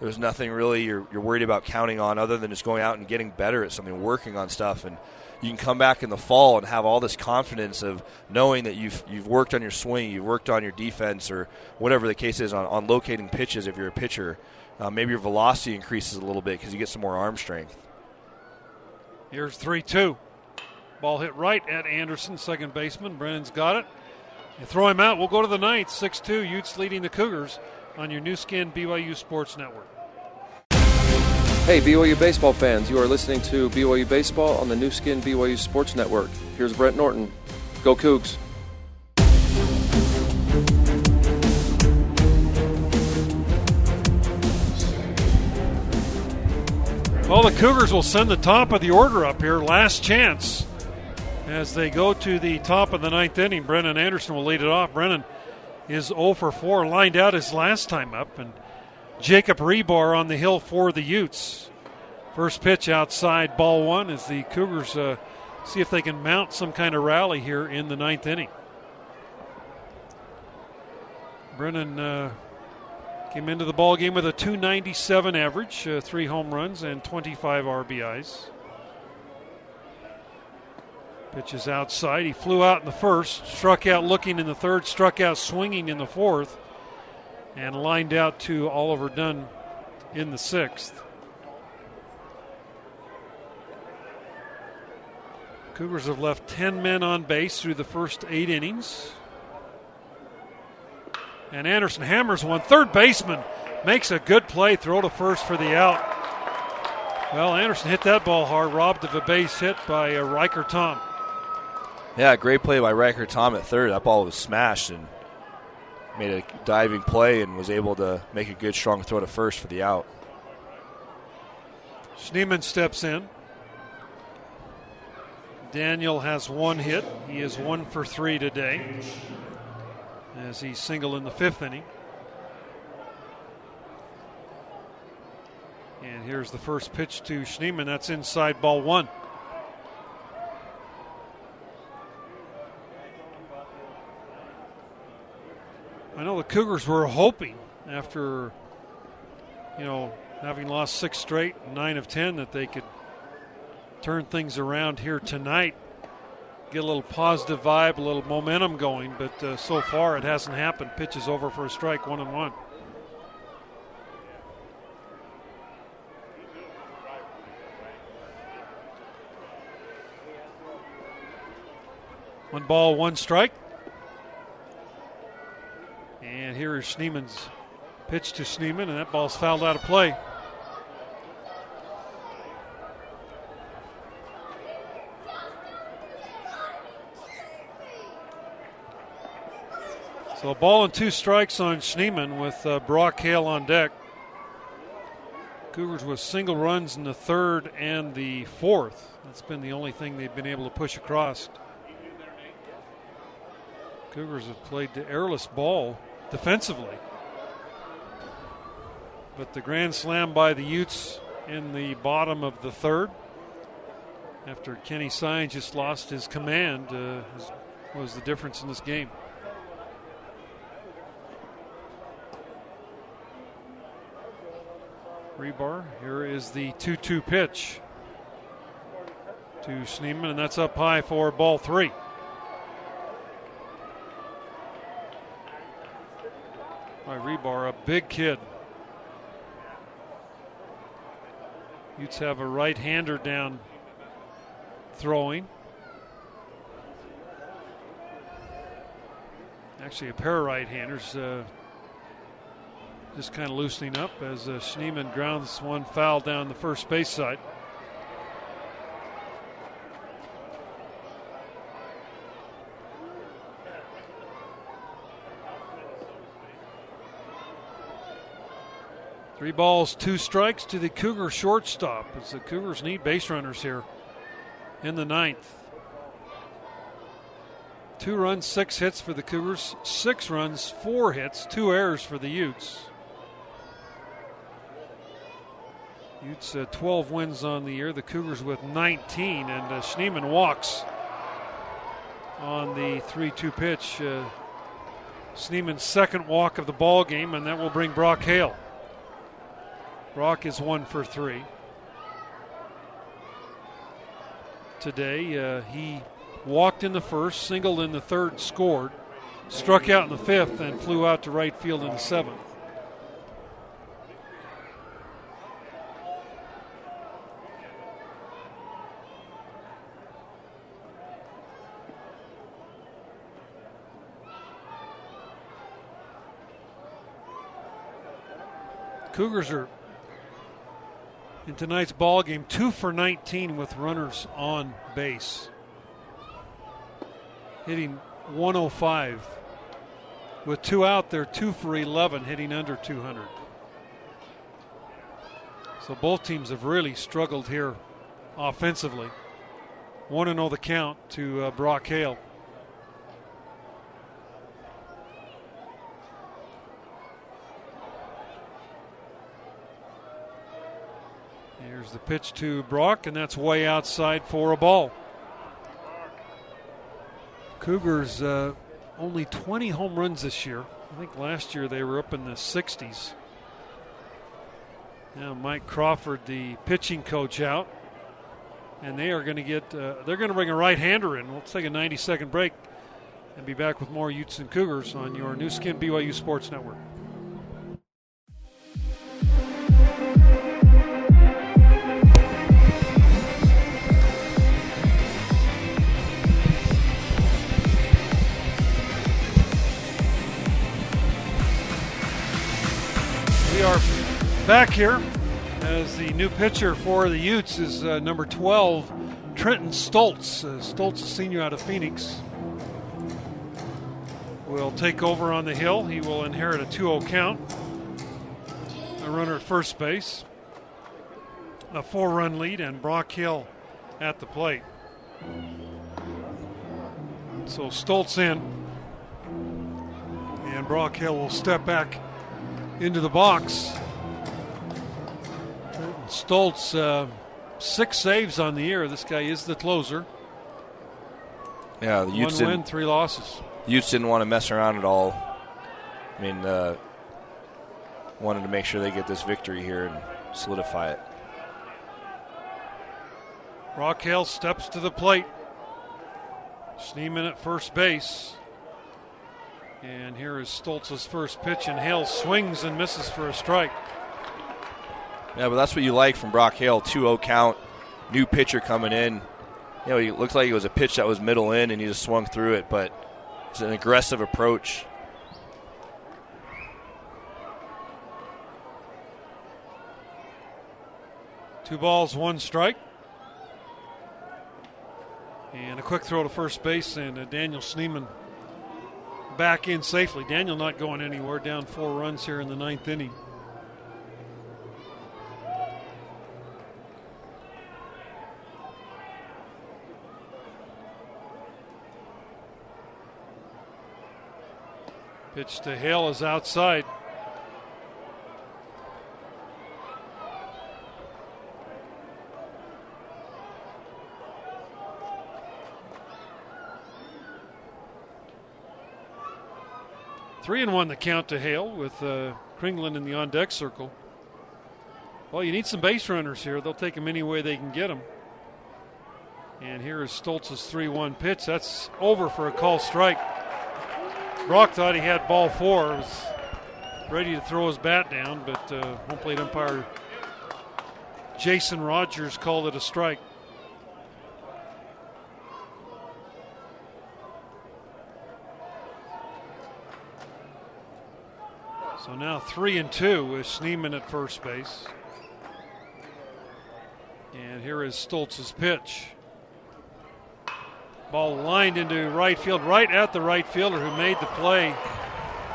There's nothing really you're, you're worried about counting on other than just going out and getting better at something, working on stuff. And you can come back in the fall and have all this confidence of knowing that you've you've worked on your swing, you've worked on your defense, or whatever the case is, on, on locating pitches if you're a pitcher. Uh, maybe your velocity increases a little bit because you get some more arm strength. Here's three two. Ball hit right at Anderson, second baseman. Brennan's got it. You throw him out. We'll go to the ninth. six two, Utes leading the Cougars on your new skin B Y U Sports Network. Hey, B Y U baseball fans. You are listening to B Y U Baseball on the new skin B Y U Sports Network. Here's Brent Norton. Go Cougs. Well, the Cougars will send the top of the order up here. Last chance. As they go to the top of the ninth inning, Brennan Anderson will lead it off. Brennan is oh for four, lined out his last time up, and Jacob Rebar on the hill for the Utes. First pitch outside, ball one, as the Cougars uh, see if they can mount some kind of rally here in the ninth inning. Brennan uh, came into the ball game with a two ninety-seven average, uh, three home runs, and twenty-five R B Is. Pitches outside. He flew out in the first, struck out looking in the third, struck out swinging in the fourth, and lined out to Oliver Dunn in the sixth. Cougars have left ten men on base through the first eight innings. And Anderson hammers one. Third baseman makes a good play. Throw to first for the out. Well, Anderson hit that ball hard, robbed of a base hit by uh, Riker Tom. Yeah, great play by Riker Tom at third. That ball was smashed and made a diving play and was able to make a good, strong throw to first for the out. Schneeman steps in. Daniel has one hit. He is one for three today as he's single in the fifth inning. And here's the first pitch to Schneeman. That's inside, ball one. I know the Cougars were hoping after, you know, having lost six straight, nine of ten, that they could turn things around here tonight, get a little positive vibe, a little momentum going, but uh, so far it hasn't happened. Pitch is over for a strike, one and one. One ball, one strike. And here is Schneeman's pitch to Schneeman, and that ball's fouled out of play. So a ball and two strikes on Schneeman with uh, Brock Hale on deck. Cougars with single runs in the third and the fourth. That's been the only thing they've been able to push across. Cougars have played the airless ball defensively. But the grand slam by the Utes in the bottom of the third, after Kenny Sines just lost his command, uh, was the difference in this game. Rebar, here is the two two pitch to Schneeman, and that's up high for ball three. By Rebar, a big kid. Utes have a right-hander down throwing. Actually, a pair of right-handers uh, just kind of loosening up as uh, Schneeman grounds one foul down the first base side. Three balls, two strikes to the Cougar shortstop as the Cougars need base runners here in the ninth. Two runs, six hits for the Cougars. Six runs, four hits, two errors for the Utes. Utes uh, twelve wins on the year. The Cougars with nineteen, and uh, Schneeman walks on the three two pitch. Uh, Schneeman's second walk of the ball game, and that will bring Brock Hale. Brock is one for three. Today, uh, he walked in the first, singled in the third, scored, struck out in the fifth, and flew out to right field in the seventh. Cougars are in tonight's ball game, two for nineteen with runners on base, hitting one oh five. With two out, they're two for eleven, hitting under two hundred. So both teams have really struggled here offensively. one and oh the count to uh, Brock Hale. Here's the pitch to Brock, and that's way outside for a ball. Cougars uh, only twenty home runs this year. I think last year they were up in the sixties. Now Mike Crawford, the pitching coach, out, and they are going to get. Uh, they're going to bring a right-hander in. We'll take a ninety-second break and be back with more Utes and Cougars on your new skin B Y U Sports Network. back here as the new pitcher for the Utes is uh, number twelve, Trenton Stoltz. Uh, Stoltz, a senior out of Phoenix, will take over on the hill. He will inherit a two oh count. A runner at first base. A four-run lead, and Brock Hale at the plate. So Stoltz in, and Brock Hale will step back into the box. Stoltz, uh, six saves on the year. This guy is the closer. Yeah, the Utes one win, three losses. Utes didn't want to mess around at all. I mean, uh, wanted to make sure they get this victory here and solidify it. Brock Hale steps to the plate. Schneeman at first base. And here is Stoltz's first pitch, and Hale swings and misses for a strike. Yeah, but that's what you like from Brock Hale, two oh count, new pitcher coming in. You know, it looked like it was a pitch that was middle in, and he just swung through it, but it's an aggressive approach. Two balls, one strike. And a quick throw to first base, and uh, Daniel Schneeman back in safely. Daniel not going anywhere, down four runs here in the ninth inning. Pitch to Hale is outside. Three and one the count to Hale with uh, Kringlen in the on-deck circle. Well, you need some base runners here. They'll take them any way they can get them. And here is Stoltz's three one pitch. That's over for a call strike. Brock thought he had ball four. He was ready to throw his bat down, but uh, home plate umpire Jason Rogers called it a strike. So now three and two with Schneeman at first base. And here is Stoltz's pitch. Ball lined into right field, right at the right fielder who made the play,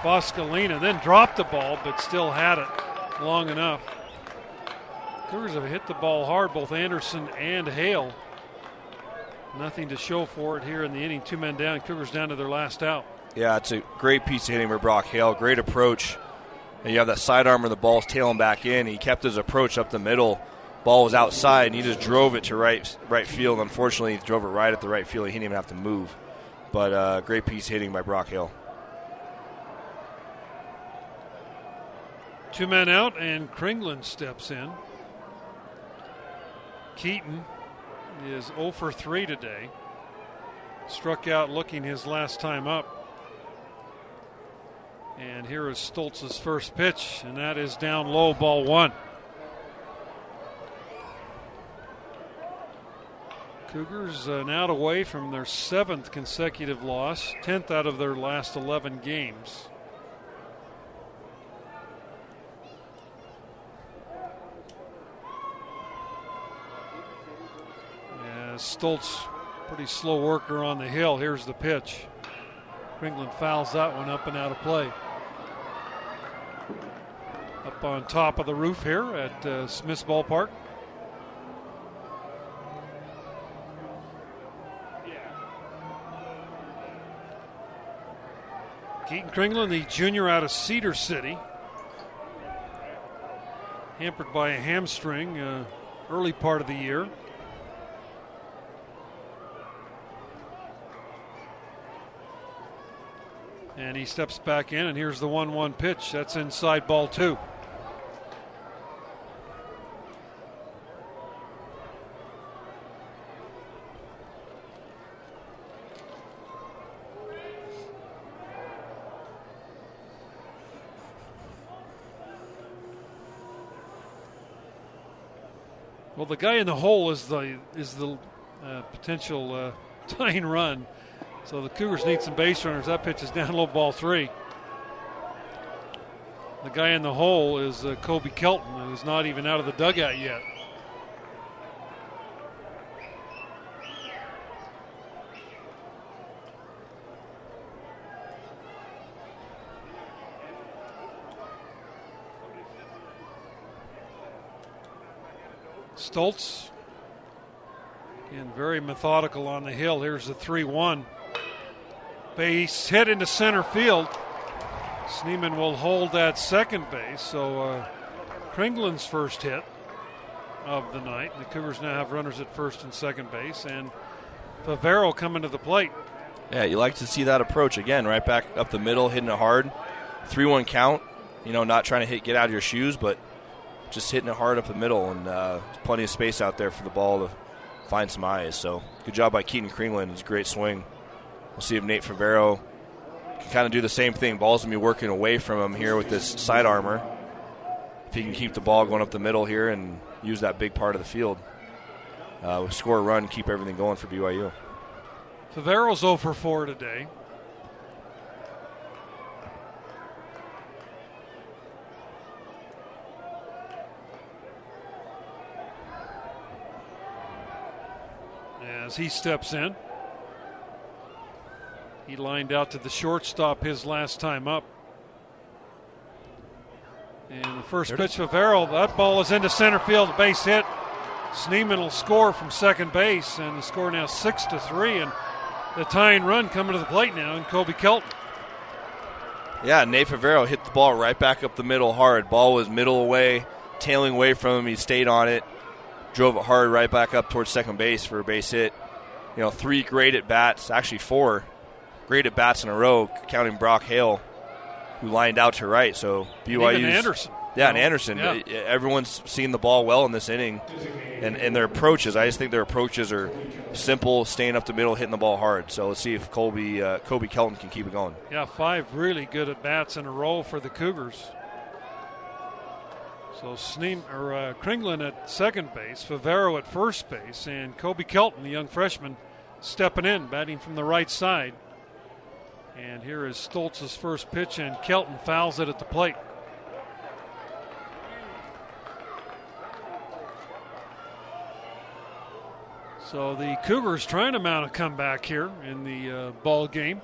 Foscalina, then dropped the ball but still had it long enough. Cougars have hit the ball hard, both Anderson and Hale. Nothing to show for it here in the inning. Two men down, Cougars down to their last out. Yeah, it's a great piece of hitting for Brock Hale. Great approach. And you have that sidearm where the ball's tailing back in. He kept his approach up the middle. Ball was outside, and he just drove it to right right field. Unfortunately, he drove it right at the right field. He didn't even have to move. But uh, great piece hitting by Brock Hale. Two men out, and Kringlen steps in. Keaton is oh for three today. Struck out looking his last time up. And here is Stoltz's first pitch, and that is down low, ball one. Cougars uh, now away from their seventh consecutive loss, tenth out of their last eleven games. As Stoltz, pretty slow worker on the hill. Here's the pitch. Kringlen fouls that one up and out of play. Up on top of the roof here at uh, Smith's Ballpark. Keaton Kringlen, the junior out of Cedar City, hampered by a hamstring uh, early part of the year. And he steps back in, and here's the one one pitch. That's inside, ball two. Well, the guy in the hole is the is the uh, potential uh, tying run. So the Cougars need some base runners. That pitch is down low, ball three. The guy in the hole is uh, Kobe Kelton, who's not even out of the dugout yet. Stoltz, again, very methodical on the hill. Here's the three one. Base hit into center field. Schneeman will hold that second base, so uh, Kringlen's first hit of the night. The Cougars now have runners at first and second base, and Favero coming to the plate. Yeah, you like to see that approach again, right back up the middle, hitting it hard. three one count, you know, not trying to hit, get out of your shoes, but just hitting it hard up the middle, and uh, plenty of space out there for the ball to find some eyes. So good job by Keaton Kringlen. It's a great swing. We'll see if Nate Favero can kind of do the same thing. Ball's going to be working away from him here with this side armor. If he can keep the ball going up the middle here and use that big part of the field, uh, we'll score a run, keep everything going for B Y U. Favero's oh for four today. As he steps in, he lined out to the shortstop his last time up. And the first pitch for Favero, that ball is into center field, base hit. Schneeman will score from second base, and the score now six to three, and the tying run coming to the plate now in Kobe Kelton. Yeah, Nate Favero hit the ball right back up the middle hard. Ball was middle away, tailing away from him. He stayed on it, drove it hard right back up towards second base for a base hit. You know, three great at-bats, actually four. Great at bats in a row, counting Brock Hale, who lined out to right. So B Y U, even Anderson, yeah, and Anderson. Yeah. Everyone's seen the ball well in this inning, and and their approaches. I just think their approaches are simple, staying up the middle, hitting the ball hard. So let's see if Kobe uh, Kobe Kelton can keep it going. Yeah, five really good at bats in a row for the Cougars. So Sneem or uh, Kringlen at second base, Favero at first base, and Kobe Kelton, the young freshman, stepping in, batting from the right side. And here is Stoltz's first pitch, and Kelton fouls it at the plate. So the Cougars trying to mount a comeback here in the uh, ball game.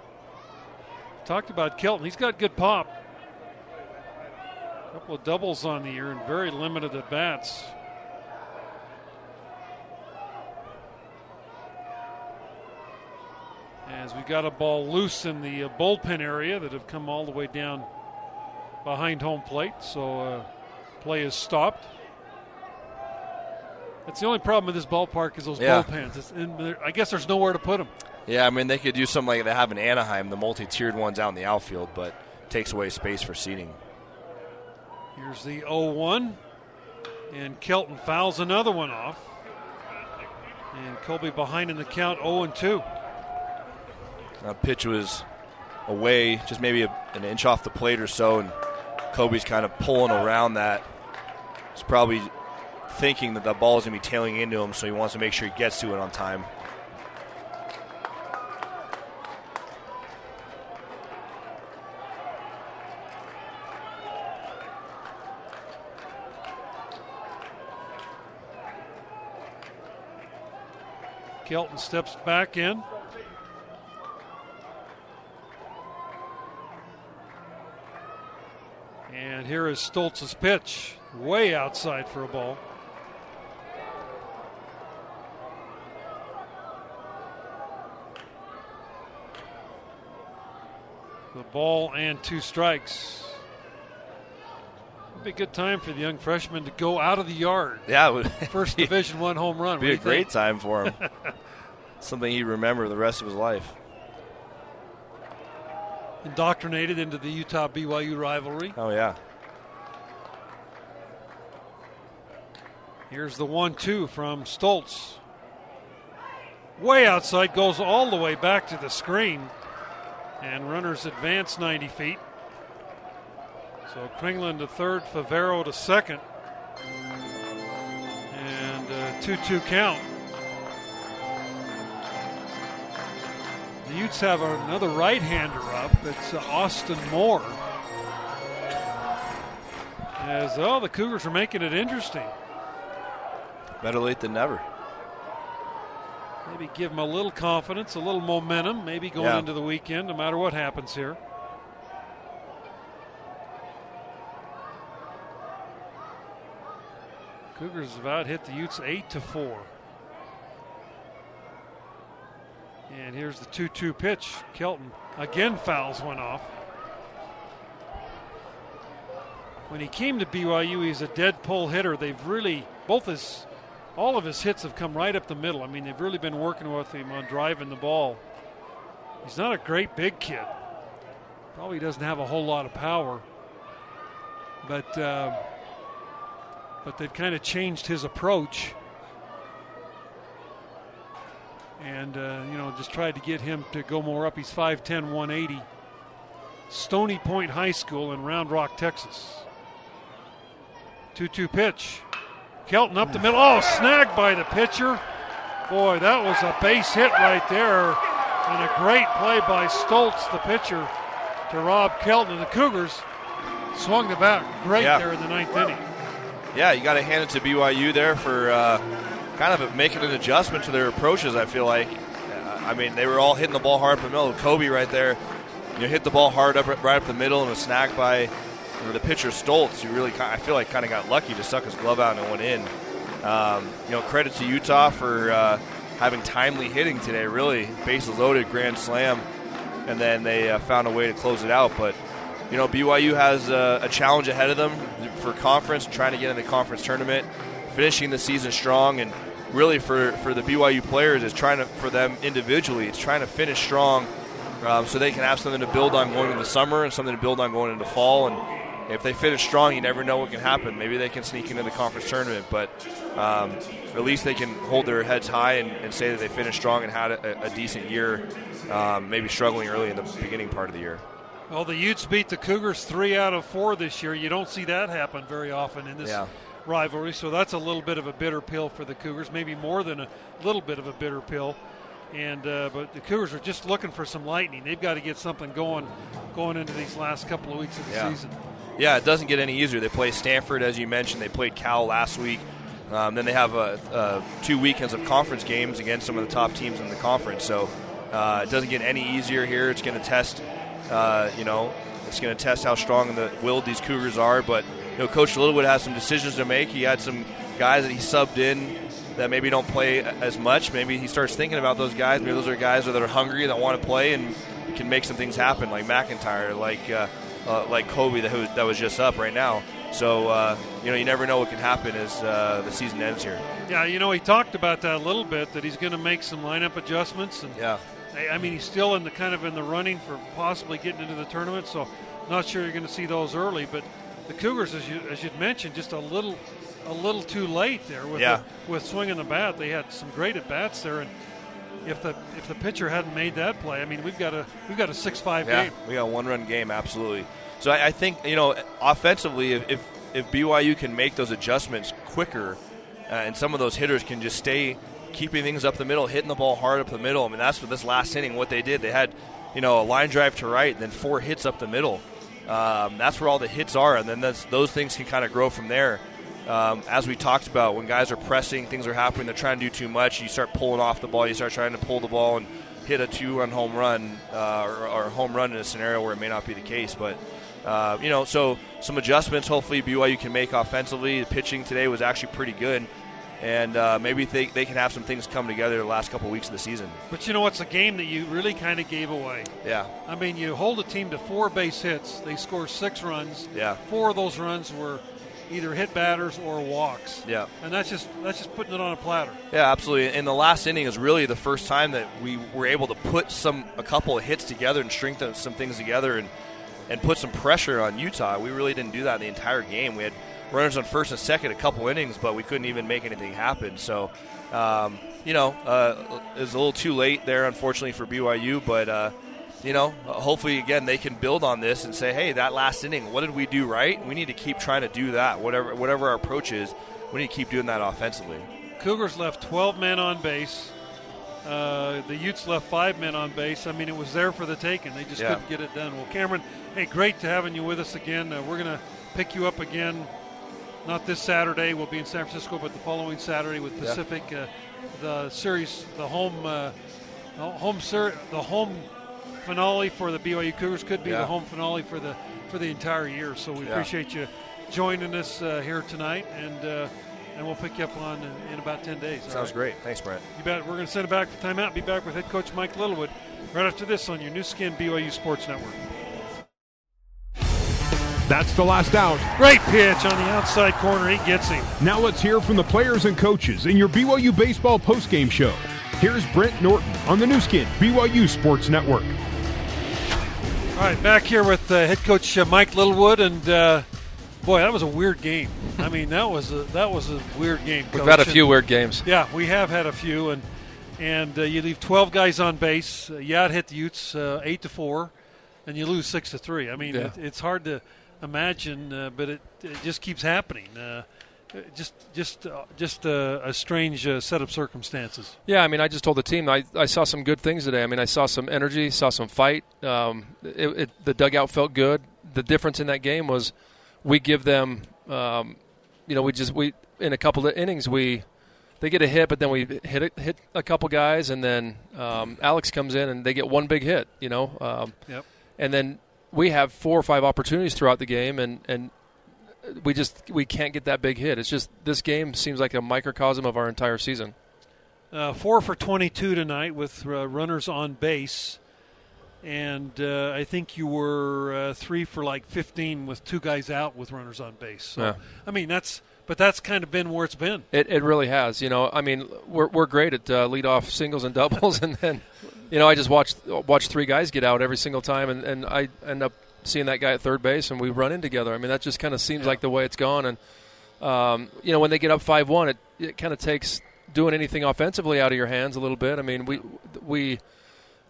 Talked about Kelton. He's got good pop. A couple of doubles on the year and very limited at bats. As we've got a ball loose in the uh, bullpen area that have come all the way down behind home plate, so uh, play is stopped. That's the only problem with this ballpark is those yeah. bullpens. It's in there, I guess there's nowhere to put them. Yeah, I mean, they could do something like they have in Anaheim, the multi-tiered ones out in the outfield, but takes away space for seating. Here's the oh one, and Kelton fouls another one off. And Colby behind in the count, oh and two. That pitch was away, just maybe a, an inch off the plate or so, and Kobe's kind of pulling around that. He's probably thinking that the ball is going to be tailing into him, so he wants to make sure he gets to it on time. Kelton steps back in. And here is Stoltz's pitch, way outside for a ball. The ball and two strikes. It'd be a good time for the young freshman to go out of the yard. Yeah, it would. First Division One home run. It'd be a great time for him. Something he'd remember the rest of his life. Indoctrinated into the Utah-B Y U rivalry. Oh, yeah. Here's the one two from Stoltz. Way outside, goes all the way back to the screen. And runners advance ninety feet. So Kringlen to third, Favero to second. And a two two count. The Utes have another right-hander up. It's Austin Moore. As oh, the Cougars are making it interesting. Better late than never. Maybe give them a little confidence, a little momentum, maybe going yeah. into the weekend, no matter what happens here. Cougars have out hit the Utes eight to four. And here's the two two pitch. Kelton again fouls one off. When he came to B Y U, he's a dead pull hitter. They've really, both his, all of his hits have come right up the middle. I mean, they've really been working with him on driving the ball. He's not a great big kid. Probably doesn't have a whole lot of power. But uh, but they've kind of changed his approach. And, uh, you know, just tried to get him to go more up. He's five ten, one eighty. Stony Point High School in Round Rock, Texas. two two pitch. Kelton up the middle. Oh, snagged by the pitcher. Boy, that was a base hit right there. And a great play by Stoltz, the pitcher, to rob Kelton. And the Cougars swung the bat great yeah. there in the ninth inning. Yeah, you got to hand it to B Y U there for uh, kind of making an adjustment to their approaches, I feel like. I mean, they were all hitting the ball hard up the middle. Kobe right there, you know, hit the ball hard up right up the middle, and a snagged by the pitcher Stoltz, who really, I feel like, kind of got lucky to suck his glove out and went in. Um, you know, credit to Utah for uh, having timely hitting today, really. Bases loaded, grand slam, and then they uh, found a way to close it out. But, you know, B Y U has a, a challenge ahead of them for conference, trying to get in the conference tournament, finishing the season strong, and really for, for the B Y U players, it's trying to, for them individually, it's trying to finish strong um, so they can have something to build on going into summer and something to build on going into fall. And if they finish strong, you never know what can happen. Maybe they can sneak into the conference tournament, but um, at least they can hold their heads high and, and say that they finished strong and had a, a decent year, um, maybe struggling early in the beginning part of the year. Well, the Utes beat the Cougars three out of four this year. You don't see that happen very often in this yeah. rivalry, so that's a little bit of a bitter pill for the Cougars, maybe more than a little bit of a bitter pill. And uh, but the Cougars are just looking for some lightning. They've got to get something going going into these last couple of weeks of the yeah. season. Yeah, it doesn't get any easier. They play Stanford, as you mentioned. They played Cal last week. Um, then they have a, a two weekends of conference games against some of the top teams in the conference. So uh, it doesn't get any easier here. It's going to test, uh, you know, it's going to test how strong the willed these Cougars are. But you know, Coach Littlewood has some decisions to make. He had some guys that he subbed in that maybe don't play as much. Maybe he starts thinking about those guys. Maybe those are guys that are hungry that want to play and can make some things happen, like McIntyre, like. Uh, Uh, like Kobe that was, that was just up right now. So, uh, you know, you never know what can happen as uh, the season ends here. Yeah, you know, he talked about that a little bit, that he's going to make some lineup adjustments. And yeah. They, I mean, he's still in the kind of in the running for possibly getting into the tournament, so not sure you're going to see those early. But the Cougars, as, you, as you'd mentioned, just a little a little too late there with, yeah. the, with swinging the bat. They had some great at-bats there. And If the if the pitcher hadn't made that play, I mean, we've got a we've got a six five yeah, game. We got a one-run game, absolutely. So I, I think, you know, offensively, if, if if B Y U can make those adjustments quicker, uh, and some of those hitters can just stay keeping things up the middle, hitting the ball hard up the middle. I mean, that's for this last inning what they did. They had, you know, a line drive to right, and then four hits up the middle. Um, that's where all the hits are, and then that's, those things can kind of grow from there. Um, as we talked about, when guys are pressing, things are happening, they're trying to do too much, you start pulling off the ball, you start trying to pull the ball and hit a two-run home run uh, or, or home run in a scenario where it may not be the case. But, uh, you know, so some adjustments hopefully B Y U can make offensively. The pitching today was actually pretty good, and uh, maybe they, they can have some things come together the last couple of weeks of the season. But, you know, it's a game that you really kind of gave away. Yeah. I mean, you hold a team to four base hits. They score six runs. Yeah. Four of those runs were – either hit batters or walks. Yeah. And that's just that's just putting it on a platter. Yeah, absolutely. And the last inning is really the first time that we were able to put some a couple of hits together and string some things together and, and put some pressure on Utah. We really didn't do that the entire game. We had runners on first and second a couple innings, but we couldn't even make anything happen. So, um, you know, uh, it was a little too late there, unfortunately, for B Y U. But, uh, you know, hopefully, again, they can build on this and say, hey, that last inning, what did we do right? We need to keep trying to do that. Whatever whatever our approach is, we need to keep doing that offensively. Cougars left twelve men on base. Uh, the Utes left five men on base. I mean, it was there for the taking. They just yeah. couldn't get it done. Well, Cameron, hey, great to having you with us again. Uh, we're going to pick you up again not this Saturday. We'll be in San Francisco, but the following Saturday with Pacific. Yeah. Uh, the series, the home, uh, home ser- the home finale for the B Y U Cougars could be yeah. the home finale for the for the entire year. So we yeah. appreciate you joining us uh, here tonight, and uh, and we'll pick you up on in, in about ten days. Sounds right? great. Thanks, Brent. You bet. We're going to send it back for timeout. Be back with head coach Mike Littlewood right after this on your new skin B Y U Sports Network. That's the last out. Great pitch on the outside corner. He gets him. Now let's hear from the players and coaches in your B Y U Baseball postgame show. Here's Brent Norton on the new skin B Y U Sports Network. All right, back here with uh, head coach uh, Mike Littlewood, and uh, boy, that was a weird game. I mean, that was a, that was a weird game. Coach. We've had a few and, weird games. Yeah, we have had a few, and and uh, you leave twelve guys on base. Uh, you out hit the Utes uh, eight to four, and you lose six to three. I mean, yeah. it, it's hard to imagine, uh, but it, it just keeps happening. Uh, just just, uh, just a, a strange uh, set of circumstances. Yeah, I mean, I just told the team I, I saw some good things today. I mean, I saw some energy, saw some fight. Um, it, it, the dugout felt good. The difference in that game was we give them, um, you know, we just we in a couple of innings we they get a hit, but then we hit a, hit a couple guys, and then um, Alex comes in and they get one big hit. You know, um, yep. And then we have four or five opportunities throughout the game, and, and we just we can't get that big hit. It's just this game seems like a microcosm of our entire season. Uh, four for twenty-two tonight with uh, runners on base, and uh, I think you were uh, three for like fifteen with two guys out with runners on base. So yeah. I mean that's but that's kind of been where it's been. It it really has. You know, I mean we're we're great at uh, leadoff singles and doubles, and then. You know, I just watched watch three guys get out every single time, and, and I end up seeing that guy at third base, and we run in together. I mean, that just kind of seems yeah. like the way it's gone. And, um, you know, when they get up five one, it, it kind of takes doing anything offensively out of your hands a little bit. I mean, we, we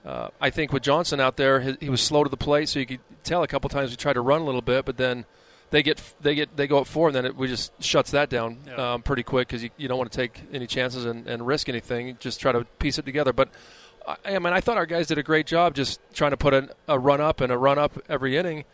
uh, I think with Johnson out there, he, he was slow to the plate, so you could tell a couple times we tried to run a little bit, but then they get they get they go up four, and then it we just shuts that down yeah. um, pretty quick because you, you don't want to take any chances and, and risk anything. You just try to piece it together. But I mean, I thought our guys did a great job just trying to put an, a run-up and a run-up every inning.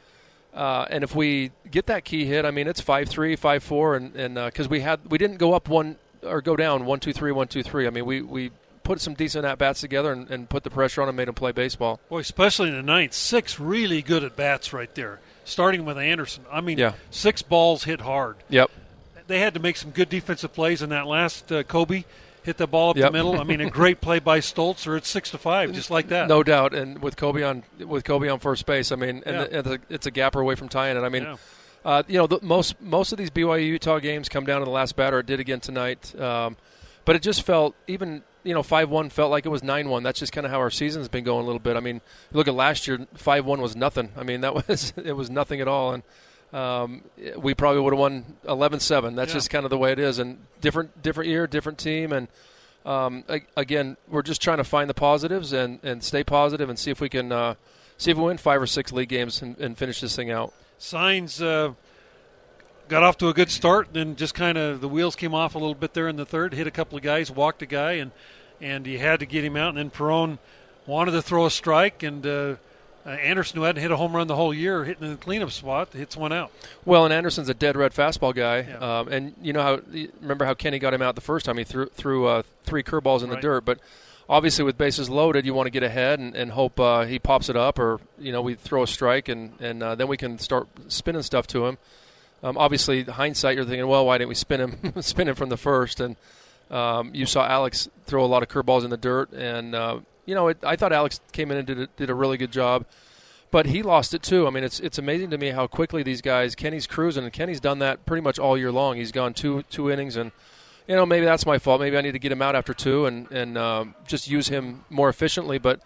Uh, and if we get that key hit, I mean, it's five three, five four, and and because uh, we had we didn't go up one or go down one two three one two three. I mean, we, we put some decent at-bats together and, and put the pressure on and made them play baseball. Boy, especially in the ninth, six really good at-bats right there, starting with Anderson. I mean, yeah. six balls hit hard. Yep. They had to make some good defensive plays in that last uh, Kobe hit the ball up yep. the middle. I mean, a great play by Stoltz, or it's six to five, just like that. No doubt. And with Kobe on with Kobe on first base, I mean, and, yeah. the, and the, it's a gapper away from tying it. I mean, yeah. uh, you know, the, most most of these B Y U Utah games come down to the last batter. It did again tonight, um, but it just felt even you know five one felt like it was nine one. That's just kind of how our season's been going a little bit. I mean, look at last year, five one was nothing. I mean, that was it was nothing at all, and. Um, we probably would have won eleven seven. That's yeah. just kind of the way it is. And different different year, different team. And, um, a- again, we're just trying to find the positives and, and stay positive and see if we can uh, see if we win five or six league games and, and finish this thing out. Sines uh, got off to a good start, and then just kind of the wheels came off a little bit there in the third, hit a couple of guys, walked a guy, and, and he had to get him out. And then Perone wanted to throw a strike, and uh, – Uh, Anderson, who hadn't hit a home run the whole year, hitting in the cleanup spot, hits one out. Well, and Anderson's a dead red fastball guy. Yeah. Um, and you know how remember how Kenny got him out the first time? He threw, threw uh, three curveballs in right. the dirt. But obviously with bases loaded, you want to get ahead and, and hope uh, he pops it up, or you know we throw a strike, and, and uh, then we can start spinning stuff to him. Um, obviously, hindsight, you're thinking, well, why didn't we spin him, spin him from the first? And um, you saw Alex throw a lot of curveballs in the dirt, and uh, – You know, it, I thought Alex came in and did a, did a really good job, but he lost it too. I mean, it's it's amazing to me how quickly these guys. Kenny's cruising, and Kenny's done that pretty much all year long. He's gone two two innings, and you know maybe that's my fault. Maybe I need to get him out after two and and um, just use him more efficiently. But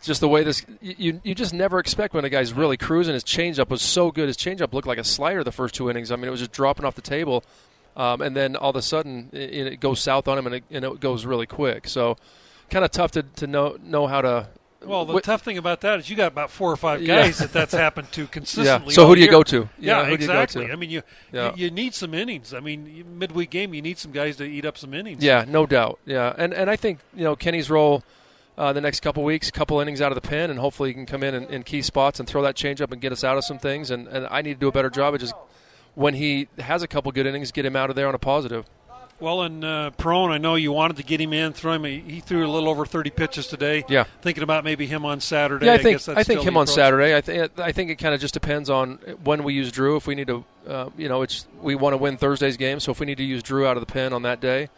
just the way this, you you just never expect when a guy's really cruising. His changeup was so good. His changeup looked like a slider the first two innings. I mean, it was just dropping off the table, um, and then all of a sudden it, it goes south on him, and it, and it goes really quick. So. Kind of tough to, to know know how to. Well, the wh- tough thing about that is you got about four or five guys yeah. that that's happened to consistently. Yeah. So who do you year. go to? Yeah, yeah who exactly. Do you go to? I mean, you, yeah. you you need some innings. I mean, midweek game, you need some guys to eat up some innings. Yeah, no doubt. Yeah, and and I think you know Kenny's role uh, the next couple weeks, couple innings out of the pen, and hopefully he can come in, in in key spots and throw that changeup and get us out of some things. And and I need to do a better job of just when he has a couple good innings, get him out of there on a positive. Well, and uh, Perone, I know you wanted to get him in, throw him. He threw a little over thirty pitches today. Yeah, thinking about maybe him on Saturday. Yeah, I think I, guess that's I think him on Saturday. I think I think it kind of just depends on when we use Drew. If we need to, uh, you know, it's we want to win Thursday's game, so if we need to use Drew out of the pen on that day,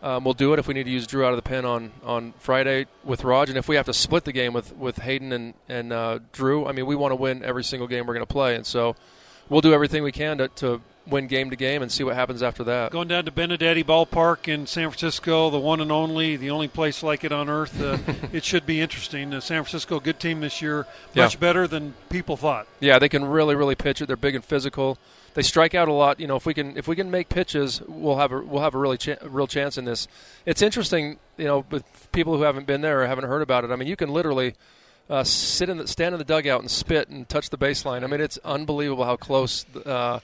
um, we'll do it. If we need to use Drew out of the pen on, on Friday with Raj, and if we have to split the game with with Hayden and and uh, Drew, I mean, we want to win every single game we're going to play, and so we'll do everything we can to. to win game to game and see what happens after that. Going down to Benedetti Ballpark in San Francisco, the one and only, the only place like it on earth. Uh, it should be interesting. Uh, San Francisco, good team this year, much yeah. better than people thought. Yeah, they can really, really pitch it. They're big and physical. They strike out a lot. You know, if we can, if we can make pitches, we'll have a, we'll have a really cha- real chance in this. It's interesting, you know, with people who haven't been there or haven't heard about it. I mean, you can literally uh, sit in, the, stand in the dugout and spit and touch the baseline. I mean, it's unbelievable how close. Uh,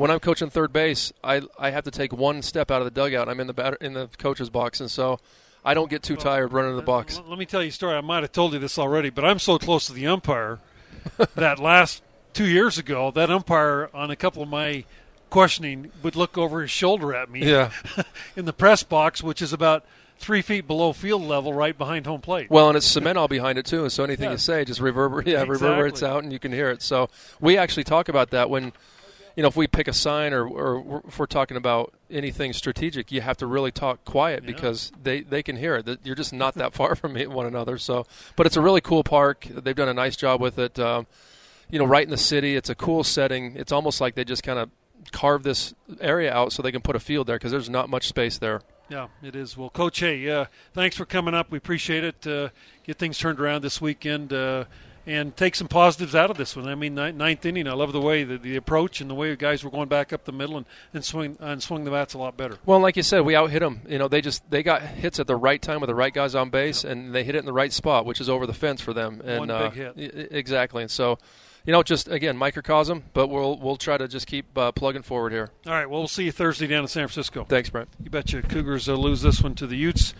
When I'm coaching third base, I I have to take one step out of the dugout. And I'm in the batter, in the coach's box, and so I don't get too well, tired running to the box. Let me tell you a story. I might have told you this already, but I'm so close to the umpire that last two years ago, that umpire on a couple of my questioning would look over his shoulder at me yeah. in the press box, which is about three feet below field level, right behind home plate. Well, and it's cement all behind it too, and so anything yeah. you say just reverber- yeah, exactly. reverberates out, and you can hear it. So we actually talk about that when – you know, if we pick a sign or, or if we're talking about anything strategic, you have to really talk quiet yeah. because they, they can hear it. You're just not that far from one another. So, but it's a really cool park. They've done a nice job with it. Um, you know, right in the city. It's a cool setting. It's almost like they just kind of carve this area out so they can put a field there because there's not much space there. Yeah, it is. Well, Coach Hay, uh, thanks for coming up. We appreciate it. Uh, get things turned around this weekend. Uh And take some positives out of this one. I mean, ninth inning, I love the way, the, the approach and the way the guys were going back up the middle and, and swing and swing the bats a lot better. Well, like you said, we out-hit them. You know, they just they got hits at the right time with the right guys on base, yep. and they hit it in the right spot, which is over the fence for them. And, one big uh, hit. Exactly. And so, you know, just, again, microcosm, but we'll we'll try to just keep uh, plugging forward here. All right, well, we'll see you Thursday down in San Francisco. Thanks, Brent. You betcha. Cougars uh, lose this one to the Utes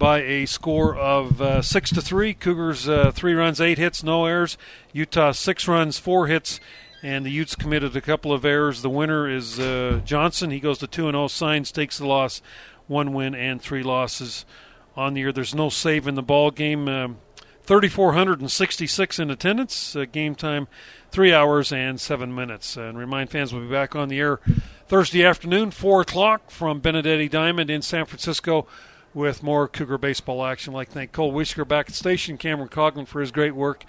by a score of uh, six to three. Cougars uh, three runs, eight hits, no errors. Utah six runs, four hits, and the Utes committed a couple of errors. The winner is uh, Johnson. He goes to two and zero. Sines takes the loss, one win and three losses on the year. There's no save in the ball game. Um, three thousand four hundred sixty-six in attendance. Uh, game time, three hours and seven minutes. Uh, and remind fans we'll be back on the air Thursday afternoon, four o'clock from Benedetti Diamond in San Francisco, with more Cougar baseball action. I'd like to thank Cole Whisker back at station, Cameron Coughlin for his great work.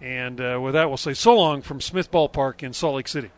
And uh, with that, we'll say so long from Smith's Ballpark in Salt Lake City.